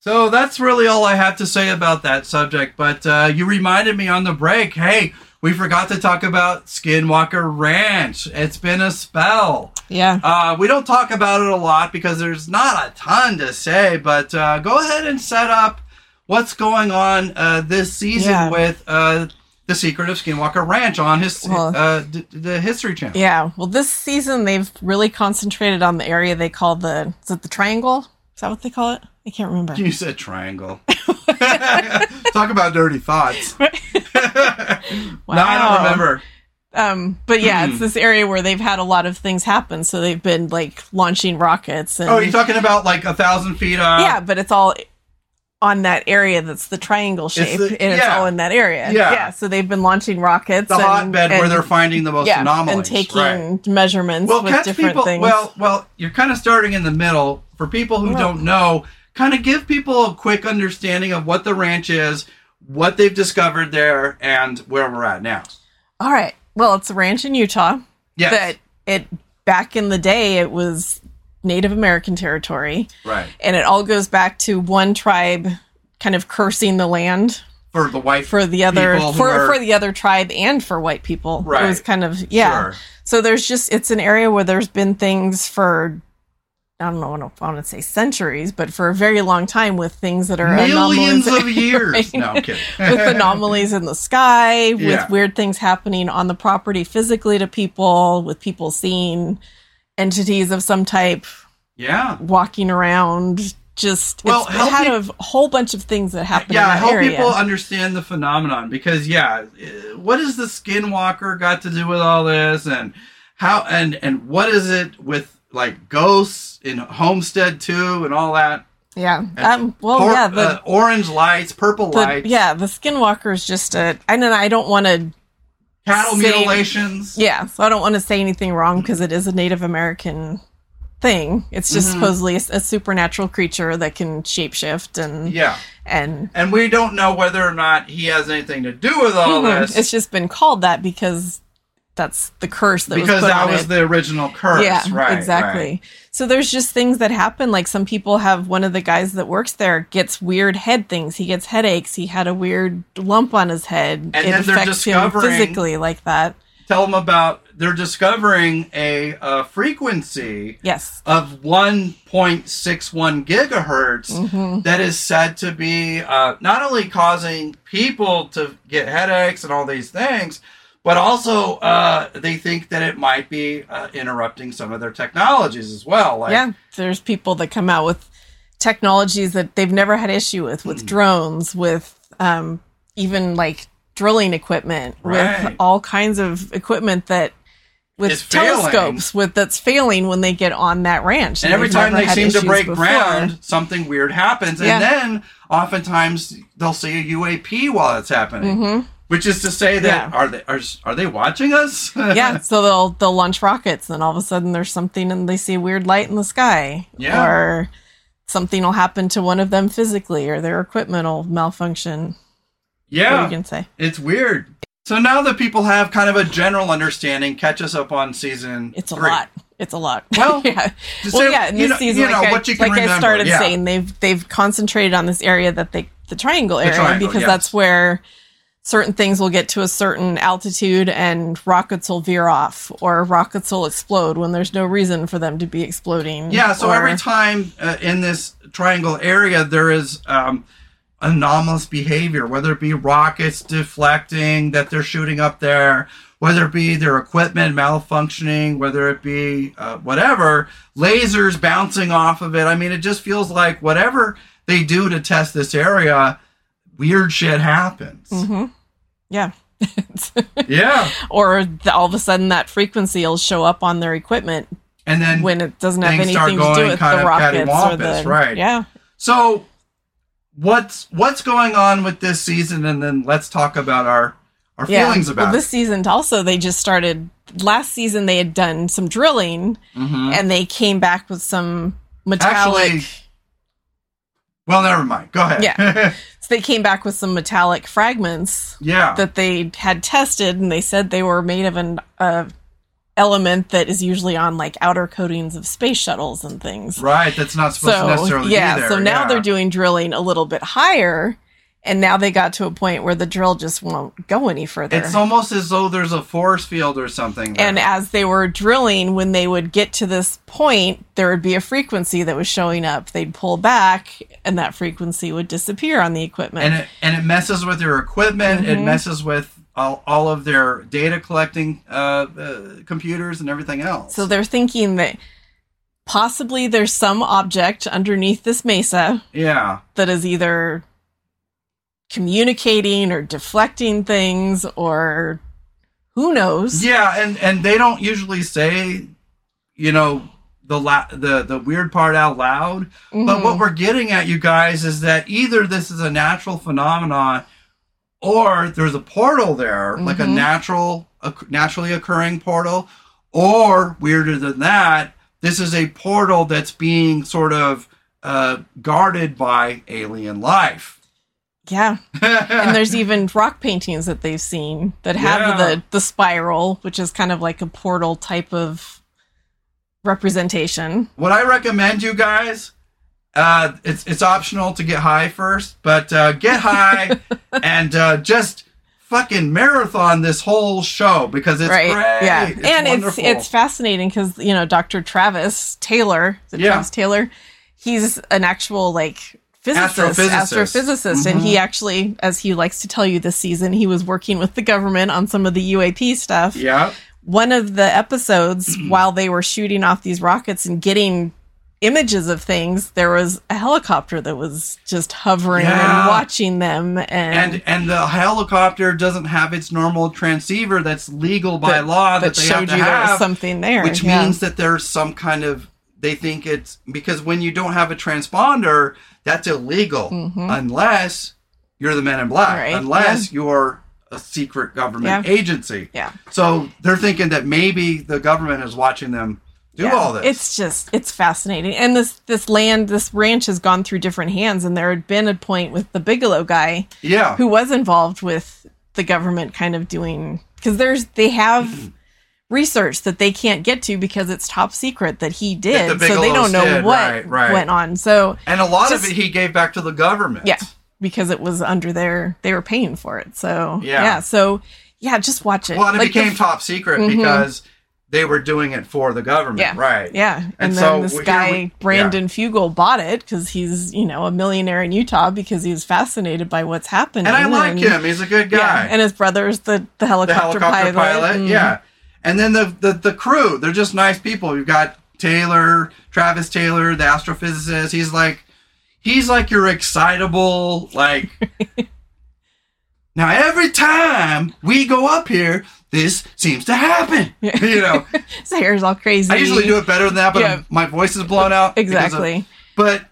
So that's really all I have to say about that subject. But uh, you reminded me on the break, hey, we forgot to talk about Skinwalker Ranch. It's been a spell. Yeah. Uh, we don't talk about it a lot because there's not a ton to say, but uh, go ahead and set up what's going on uh, this season yeah. with... Uh, The Secret of Skinwalker Ranch on his well, uh, d- the History Channel. Yeah, well, this season they've really concentrated on the area they call the is it the Triangle? Is that what they call it? I can't remember. You said Triangle. Talk about dirty thoughts. Wow. No, I don't remember. Um, but yeah, mm. it's this area where they've had a lot of things happen. So they've been like launching rockets. And, oh, you're talking about like a thousand feet up. Yeah, but it's all on that area that's the triangle shape, it's the, and it's yeah. all in that area. Yeah. yeah. So they've been launching rockets. The and, hotbed and, where they're finding the most yeah, anomalies. And taking right. measurements well, with different people, things. Well, well, you're kind of starting in the middle. For people who yeah. don't know, kind of give people a quick understanding of what the ranch is, what they've discovered there, and where we're at now. All right. Well, it's a ranch in Utah. Yes. That it, back in the day, it was Native American territory. Right. And it all goes back to one tribe kind of cursing the land for the white for the other for, are... for the other tribe and for white people. Right. It was kind of yeah. Sure. So there's just it's an area where there's been things for I don't know I don't want to say centuries, but for a very long time with things that are millions of years. Right? No, I'm kidding. With anomalies in the sky, with yeah. weird things happening on the property physically to people, with people seeing entities of some type, yeah, walking around. Just well, it's help had me, a whole bunch of things that happened. Yeah, in that help area. People understand the phenomenon because yeah, what does the Skinwalker got to do with all this, and how and and what is it with like ghosts in Homestead two and all that? Yeah, and um, well, por- yeah, the uh, orange lights, purple the, lights. Yeah, the Skinwalker is just a. I know I don't want to. Cattle say, mutilations. Yeah, so I don't want to say anything wrong because it is a Native American thing. It's just mm-hmm. supposedly a, a supernatural creature that can shapeshift and yeah, and and we don't know whether or not he has anything to do with all mm-hmm. this. It's just been called that because that's the curse that because was put that on was it. The original curse. Yeah, right, exactly. Right. So there's just things that happen. Like some people have one of the guys that works there gets weird head things. He gets headaches. He had a weird lump on his head. And it then they're discovering him physically like that. Tell them about they're discovering a, a frequency yes. of one point six one gigahertz mm-hmm. that is said to be uh, not only causing people to get headaches and all these things, but also, uh, they think that it might be uh, interrupting some of their technologies as well. Like, yeah, there's people that come out with technologies that they've never had issue with, with mm-hmm. drones, with um, even like drilling equipment, right. with all kinds of equipment that with it's telescopes failing. with that's failing when they get on that ranch. And, and every time they seem to break before. ground, something weird happens. Yeah. And then oftentimes they'll see a U A P while it's happening. Mm-hmm. Which is to say that yeah. are they are are they watching us? Yeah, so they'll they'll launch rockets, and all of a sudden there's something, and they see a weird light in the sky, yeah. or something will happen to one of them physically, or their equipment will malfunction. Yeah, what you can say it's weird. So now that people have kind of a general understanding, catch us up on season It's a three. lot. It's a lot. Well, yeah. So, well, yeah. In this know, season, you know, like, what I, you can like remember, I started yeah. saying, they've they've concentrated on this area that they the triangle area the triangle, because yes. that's where certain things will get to a certain altitude and rockets will veer off, or rockets will explode when there's no reason for them to be exploding. Yeah. So or, every time uh, in this triangle area, there is um, anomalous behavior, whether it be rockets deflecting that they're shooting up there, whether it be their equipment malfunctioning, whether it be uh, whatever, lasers bouncing off of it. I mean, it just feels like whatever they do to test this area, weird shit happens. Mm-hmm. Yeah. yeah. Or the, all of a sudden that frequency will show up on their equipment. And then when it doesn't have anything to do with the rockets or the... Right. Yeah. So what's, what's going on with this season? And then let's talk about our... Our yeah. feelings about well, this it. season also, they just started last season. They had done some drilling mm-hmm. and they came back with some metallic. Actually, well, never mind. Go ahead. Yeah. So they came back with some metallic fragments yeah. that they had tested, and they said they were made of an uh, element that is usually on like outer coatings of space shuttles and things. Right. That's not supposed so, to necessarily yeah, be there. So now yeah. they're doing drilling a little bit higher. And now they got to a point where the drill just won't go any further. It's almost as though there's a force field or something there. And as they were drilling, when they would get to this point, there would be a frequency that was showing up. They'd pull back, and that frequency would disappear on the equipment. And it, and it messes with their equipment. Mm-hmm. It messes with all, all of their data collecting uh, uh, computers and everything else. So they're thinking that... possibly there's some object underneath this mesa. Yeah. That is either... communicating or deflecting things, or who knows. Yeah, and, and they don't usually say, you know, the la- the the weird part out loud. Mm-hmm. But what we're getting at, you guys, is that either this is a natural phenomenon, or there's a portal there, mm-hmm. like a natural, a naturally occurring portal, or weirder than that, this is a portal that's being sort of uh, guarded by alien life. Yeah. And there's even rock paintings that they've seen that have yeah. the, the spiral, which is kind of like a portal type of representation. What I recommend, you guys, uh, it's it's optional to get high first, but uh, get high and uh, just fucking marathon this whole show, because it's right. great. Yeah. It's and wonderful. it's it's fascinating because, you know, Doctor Travis Taylor, is it yeah. Travis Taylor, he's an actual, like... Physicist, astrophysicist, astrophysicist. Mm-hmm. And he actually, as he likes to tell you this season, he was working with the government on some of the U A P stuff. Yeah. One of the episodes, while they were shooting off these rockets and getting images of things, there was a helicopter that was just hovering yeah. and watching them. And, and and the helicopter doesn't have its normal transceiver that's legal by that, law that, that they showed have you have, there was something there. Which yeah. means that there's some kind of... They think it's because when you don't have a transponder, that's illegal mm-hmm. unless you're the Men in Black, right. unless yeah. you're a secret government yeah. agency. Yeah. So they're thinking that maybe the government is watching them do yeah. all this. It's just, it's fascinating. And this, this land, this ranch has gone through different hands, and there had been a point with the Bigelow guy yeah. who was involved with the government kind of doing, because there's, they have... research that they can't get to because it's top secret that he did, that the so they don't know did. what right, right. went on. So and a lot just, of it he gave back to the government, yeah, because it was under their they were paying for it. So yeah, yeah so yeah, just watch it. Well, and it like became the, top secret mm-hmm. because they were doing it for the government, yeah, right? Yeah, and, and then so this guy we, Brandon yeah. Fugel bought it because he's you know a millionaire in Utah because he was fascinated by what's happening. And I like and, him; he's a good guy. Yeah, and his brother's the the helicopter, the helicopter pilot. pilot and, yeah. And then the, the the crew, they're just nice people. You've got Taylor, Travis Taylor, the astrophysicist. He's like, he's like your excitable, like, now every time we go up here, this seems to happen. Yeah. You know. His hair's all crazy. I usually do it better than that, but yeah. my voice is blown out. Exactly. Of, but...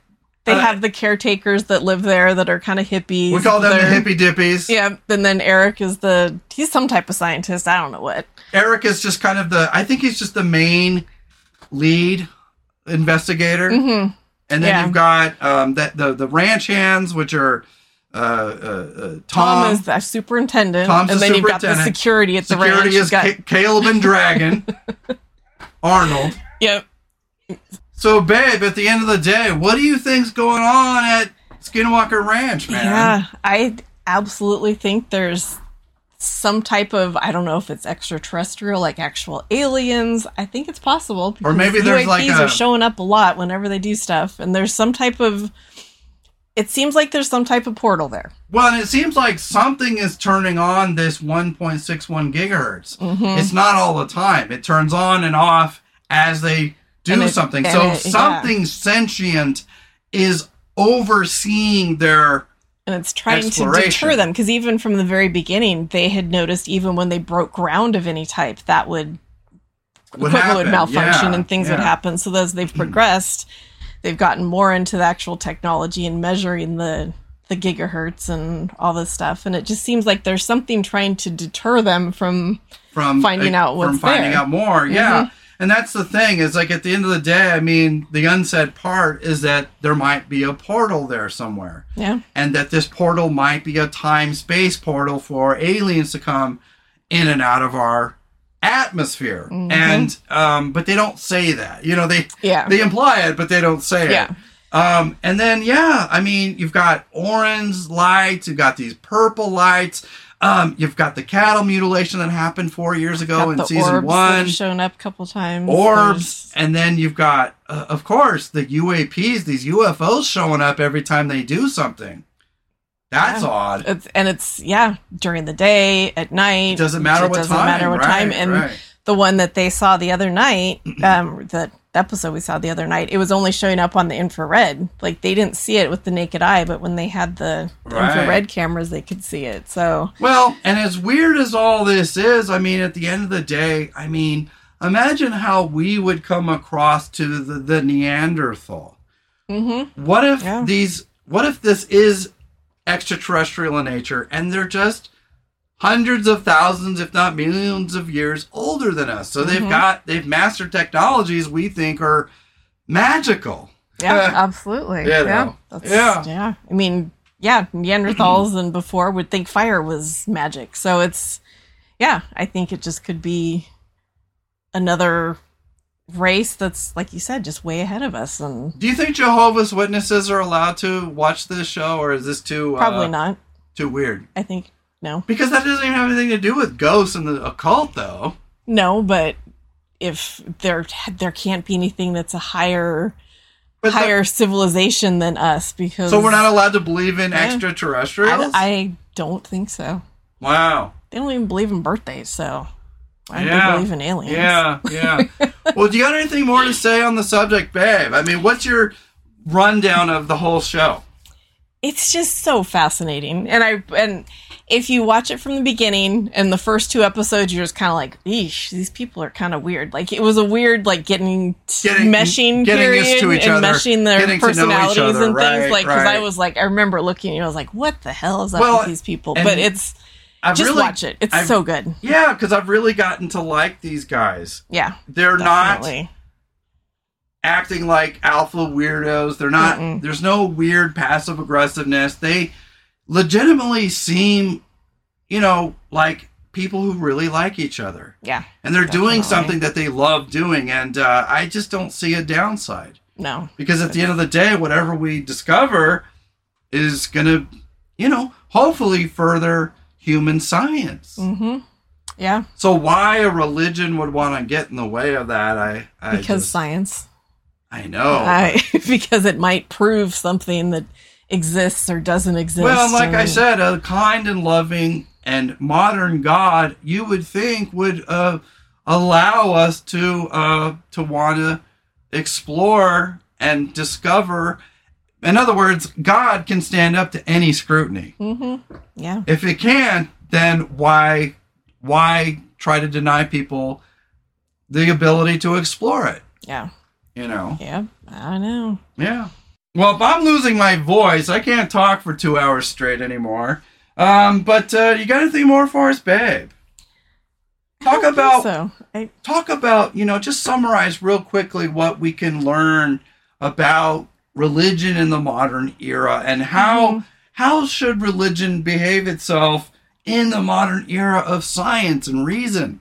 They uh, have the caretakers that live there that are kind of hippies. We call them They're, the hippie dippies. Yeah, and then Eric is the... He's some type of scientist. I don't know what. Eric is just kind of the... I think he's just the main lead investigator. Mm-hmm. And then yeah. you've got um, that the, the ranch hands, which are uh, uh, uh, Tom, Tom is the superintendent, Tom's and the then superintendent. You've got the security at security the ranch. Is got- C- Caleb and Dragon, Arnold. Yep. So, babe, at the end of the day, what do you think's going on at Skinwalker Ranch, man? Yeah, I absolutely think there's some type of, I don't know if it's extraterrestrial, like actual aliens. I think it's possible. Or maybe there's U A Ps like a... are showing up a lot whenever they do stuff. And there's some type of, it seems like there's some type of portal there. Well, and it seems like something is turning on this one point six one gigahertz. Mm-hmm. It's not all the time. It turns on and off as they do it, something. So it, something yeah. sentient is overseeing their and it's trying to deter them, because even from the very beginning, they had noticed even when they broke ground of any type, that would, would equipment happen. would malfunction yeah. and things yeah. would happen. So as they've progressed, they've gotten more into the actual technology and measuring the, the gigahertz and all this stuff. And it just seems like there's something trying to deter them from, from finding uh, out what's there. From finding there. out more, yeah. Mm-hmm. And that's the thing, is like at the end of the day, I mean, the unsaid part is that there might be a portal there somewhere. Yeah. And that this portal might be a time-space portal for aliens to come in and out of our atmosphere. Mm-hmm. And, um, but they don't say that. You know, they yeah. they imply it, but they don't say yeah. it. Um, and then, yeah, I mean, you've got orange lights, you've got these purple lights. Um, you've got the cattle mutilation that happened four years ago in season orbs one. Orbs shown up a couple times. Orbs, There's... and then you've got, uh, of course, the U A Ps, these U F Os showing up every time they do something. That's yeah. odd. It's, and it's yeah during the day, at night. It doesn't matter it what doesn't time. Matter what right, time. And right. the one that they saw the other night, um, the episode we saw the other night, it was only showing up on the infrared. Like they didn't see it with the naked eye, but when they had the, the right. infrared cameras, they could see it. So well, and as weird as all this is, I mean, at the end of the day, I mean, imagine how we would come across to the, the Neanderthal. Mm-hmm. What if yeah. these? What if this is extraterrestrial in nature, and they're just hundreds of thousands, if not millions of years older than us. So they've mm-hmm. got, they've mastered technologies we think are magical. Yeah, absolutely. You know. yeah. That's, yeah. Yeah. I mean, yeah, Neanderthals and before would think fire was magic. So it's, yeah, I think it just could be another race that's, like you said, just way ahead of us. And do you think Jehovah's Witnesses are allowed to watch this show, or is this too... Probably uh, not. Too weird? I think... No. Because that doesn't even have anything to do with ghosts and the occult, though. No, but if there there can't be anything that's a higher but higher the, civilization than us, because so we're not allowed to believe in yeah, extraterrestrials? I, I don't think so. Wow. They don't even believe in birthdays, so I yeah. don't believe in aliens. Yeah, yeah. Well, do you got anything more to say on the subject, babe? I mean, what's your rundown of the whole show? It's just so fascinating, and I and. If you watch it from the beginning and the first two episodes, you're just kind of like, eesh, these people are kind of weird. Like, it was a weird, like, getting, getting meshing getting period to each and other, meshing their personalities other, and right, things. Like, because right. I was like, I remember looking and I was like, what the hell is up well, with these people? But it's, I've just really, watch it. It's I've, so good. Yeah, because I've really gotten to like these guys. Yeah. They're definitely. not acting like alpha weirdos. They're not, Mm-mm. there's no weird passive aggressiveness. They... legitimately seem, you know, like people who really like each other. Yeah. And they're definitely. doing something that they love doing. And uh, I just don't see a downside. No. Because at the end of the day, whatever we discover is going to, you know, hopefully further human science. Mm-hmm. Yeah. So why a religion would want to get in the way of that, I, I Because just, science. I know. I, because it might prove something that exists or doesn't exist. Well, like and... I said, a kind and loving and modern God, you would think would uh, allow us to uh, to want to explore and discover. In other words, God can stand up to any scrutiny. Mm-hmm. Yeah. If it can, then why why try to deny people the ability to explore it? Yeah. You know. Yeah. I know. Yeah. Well, if I'm losing my voice, I can't talk for two hours straight anymore. Um, but uh, you got anything more for us, babe? Talk I don't about think so. I... talk about you know just summarize real quickly what we can learn about religion in the modern era and how mm-hmm. how should religion behave itself in the modern era of science and reason?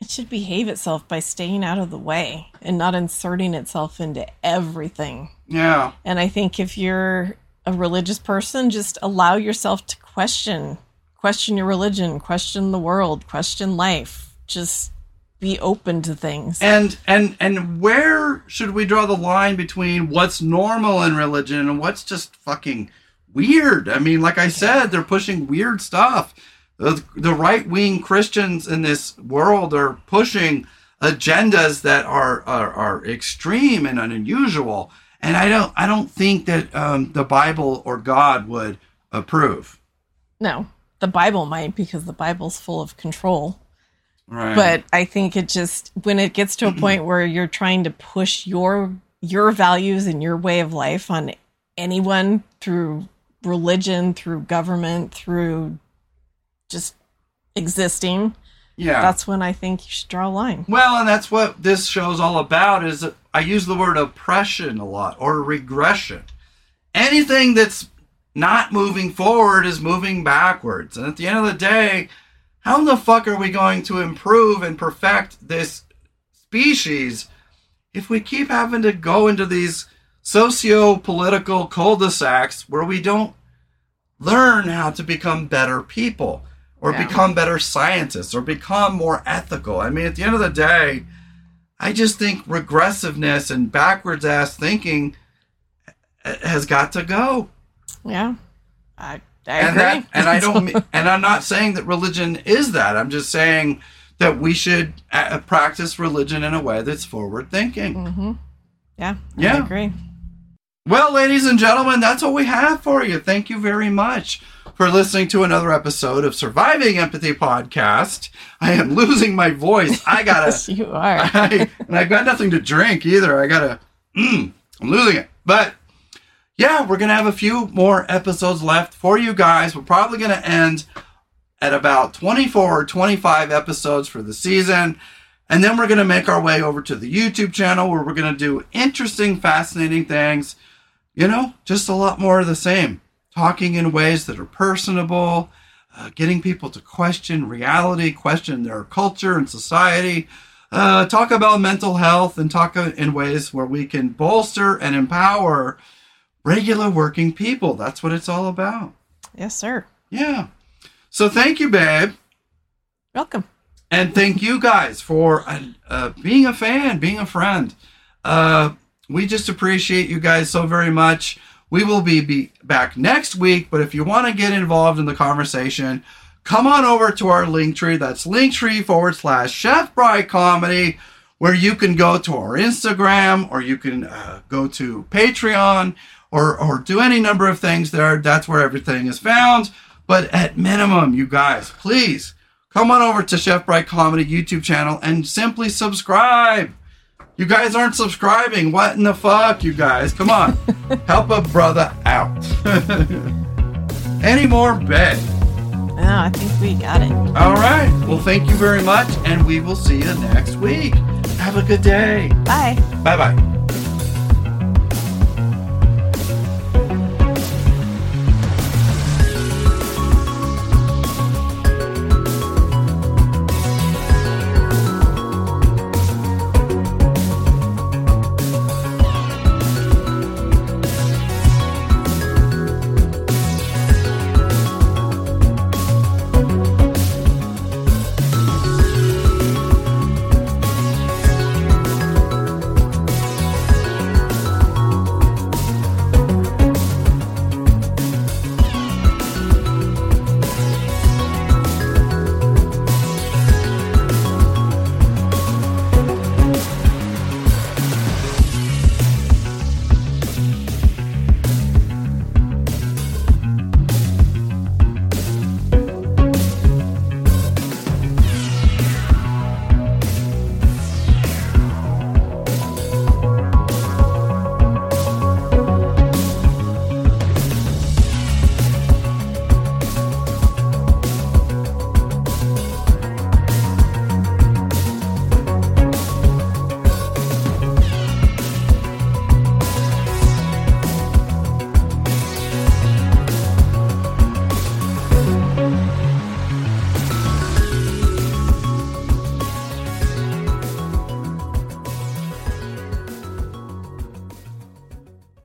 It should behave itself by staying out of the way and not inserting itself into everything. Yeah. And I think if you're a religious person, just allow yourself to question, question your religion, question the world, question life. Just be open to things. And and and where should we draw the line between what's normal in religion and what's just fucking weird? I mean, like I said, they're pushing weird stuff. The, the right-wing Christians in this world are pushing agendas that are, are, are extreme and unusual, and I don't I don't think that um, the Bible or God would approve. No, the Bible might, because the Bible's full of control. Right. But I think it just, when it gets to a point where you're trying to push your your values and your way of life on anyone through religion, through government, through just existing, yeah, that's when I think you should draw a line. Well, and that's what this show's all about, is I use the word oppression a lot, or regression. Anything that's not moving forward is moving backwards. And at the end of the day, how in the fuck are we going to improve and perfect this species if we keep having to go into these socio-political cul-de-sacs where we don't learn how to become better people, or yeah, become better scientists, or become more ethical? I mean, at the end of the day, I just think regressiveness and backwards-ass thinking has got to go. Yeah, I, I and agree. That, and I don't, and I'm not saying that religion is that. I'm just saying that we should practice religion in a way that's forward-thinking. Mm-hmm. Yeah, yeah, I agree. Well, ladies and gentlemen, that's all we have for you. Thank you very much for listening to another episode of Surviving Empathy Podcast. I am losing my voice. I gotta. Yes, you are. I, and I've got nothing to drink either. I gotta. Mm, I'm losing it. But yeah, we're gonna have a few more episodes left for you guys. We're probably gonna end at about twenty-four or twenty-five episodes for the season. And then we're gonna make our way over to the YouTube channel, where we're gonna do interesting, fascinating things. You know, just a lot more of the same. Talking in ways that are personable, uh, getting people to question reality, question their culture and society, uh, talk about mental health, and talk in ways where we can bolster and empower regular working people. That's what it's all about. Yes, sir. Yeah. So thank you, babe. Welcome. And thank you guys for uh, being a fan, being a friend. Uh, We just appreciate you guys so very much. We will be, be back next week, but if you want to get involved in the conversation, come on over to our Linktree. That's Linktree forward slash Chef Bry Comedy, where you can go to our Instagram, or you can uh, go to Patreon, or, or do any number of things there. That's where everything is found. But at minimum, you guys, please come on over to Chef Bry Comedy YouTube channel and simply subscribe. You guys aren't subscribing. What in the fuck, you guys? Come on. Help a brother out. Any more bet? No, I think we got it. All right. Well, thank you very much, and we will see you next week. Have a good day. Bye. Bye-bye.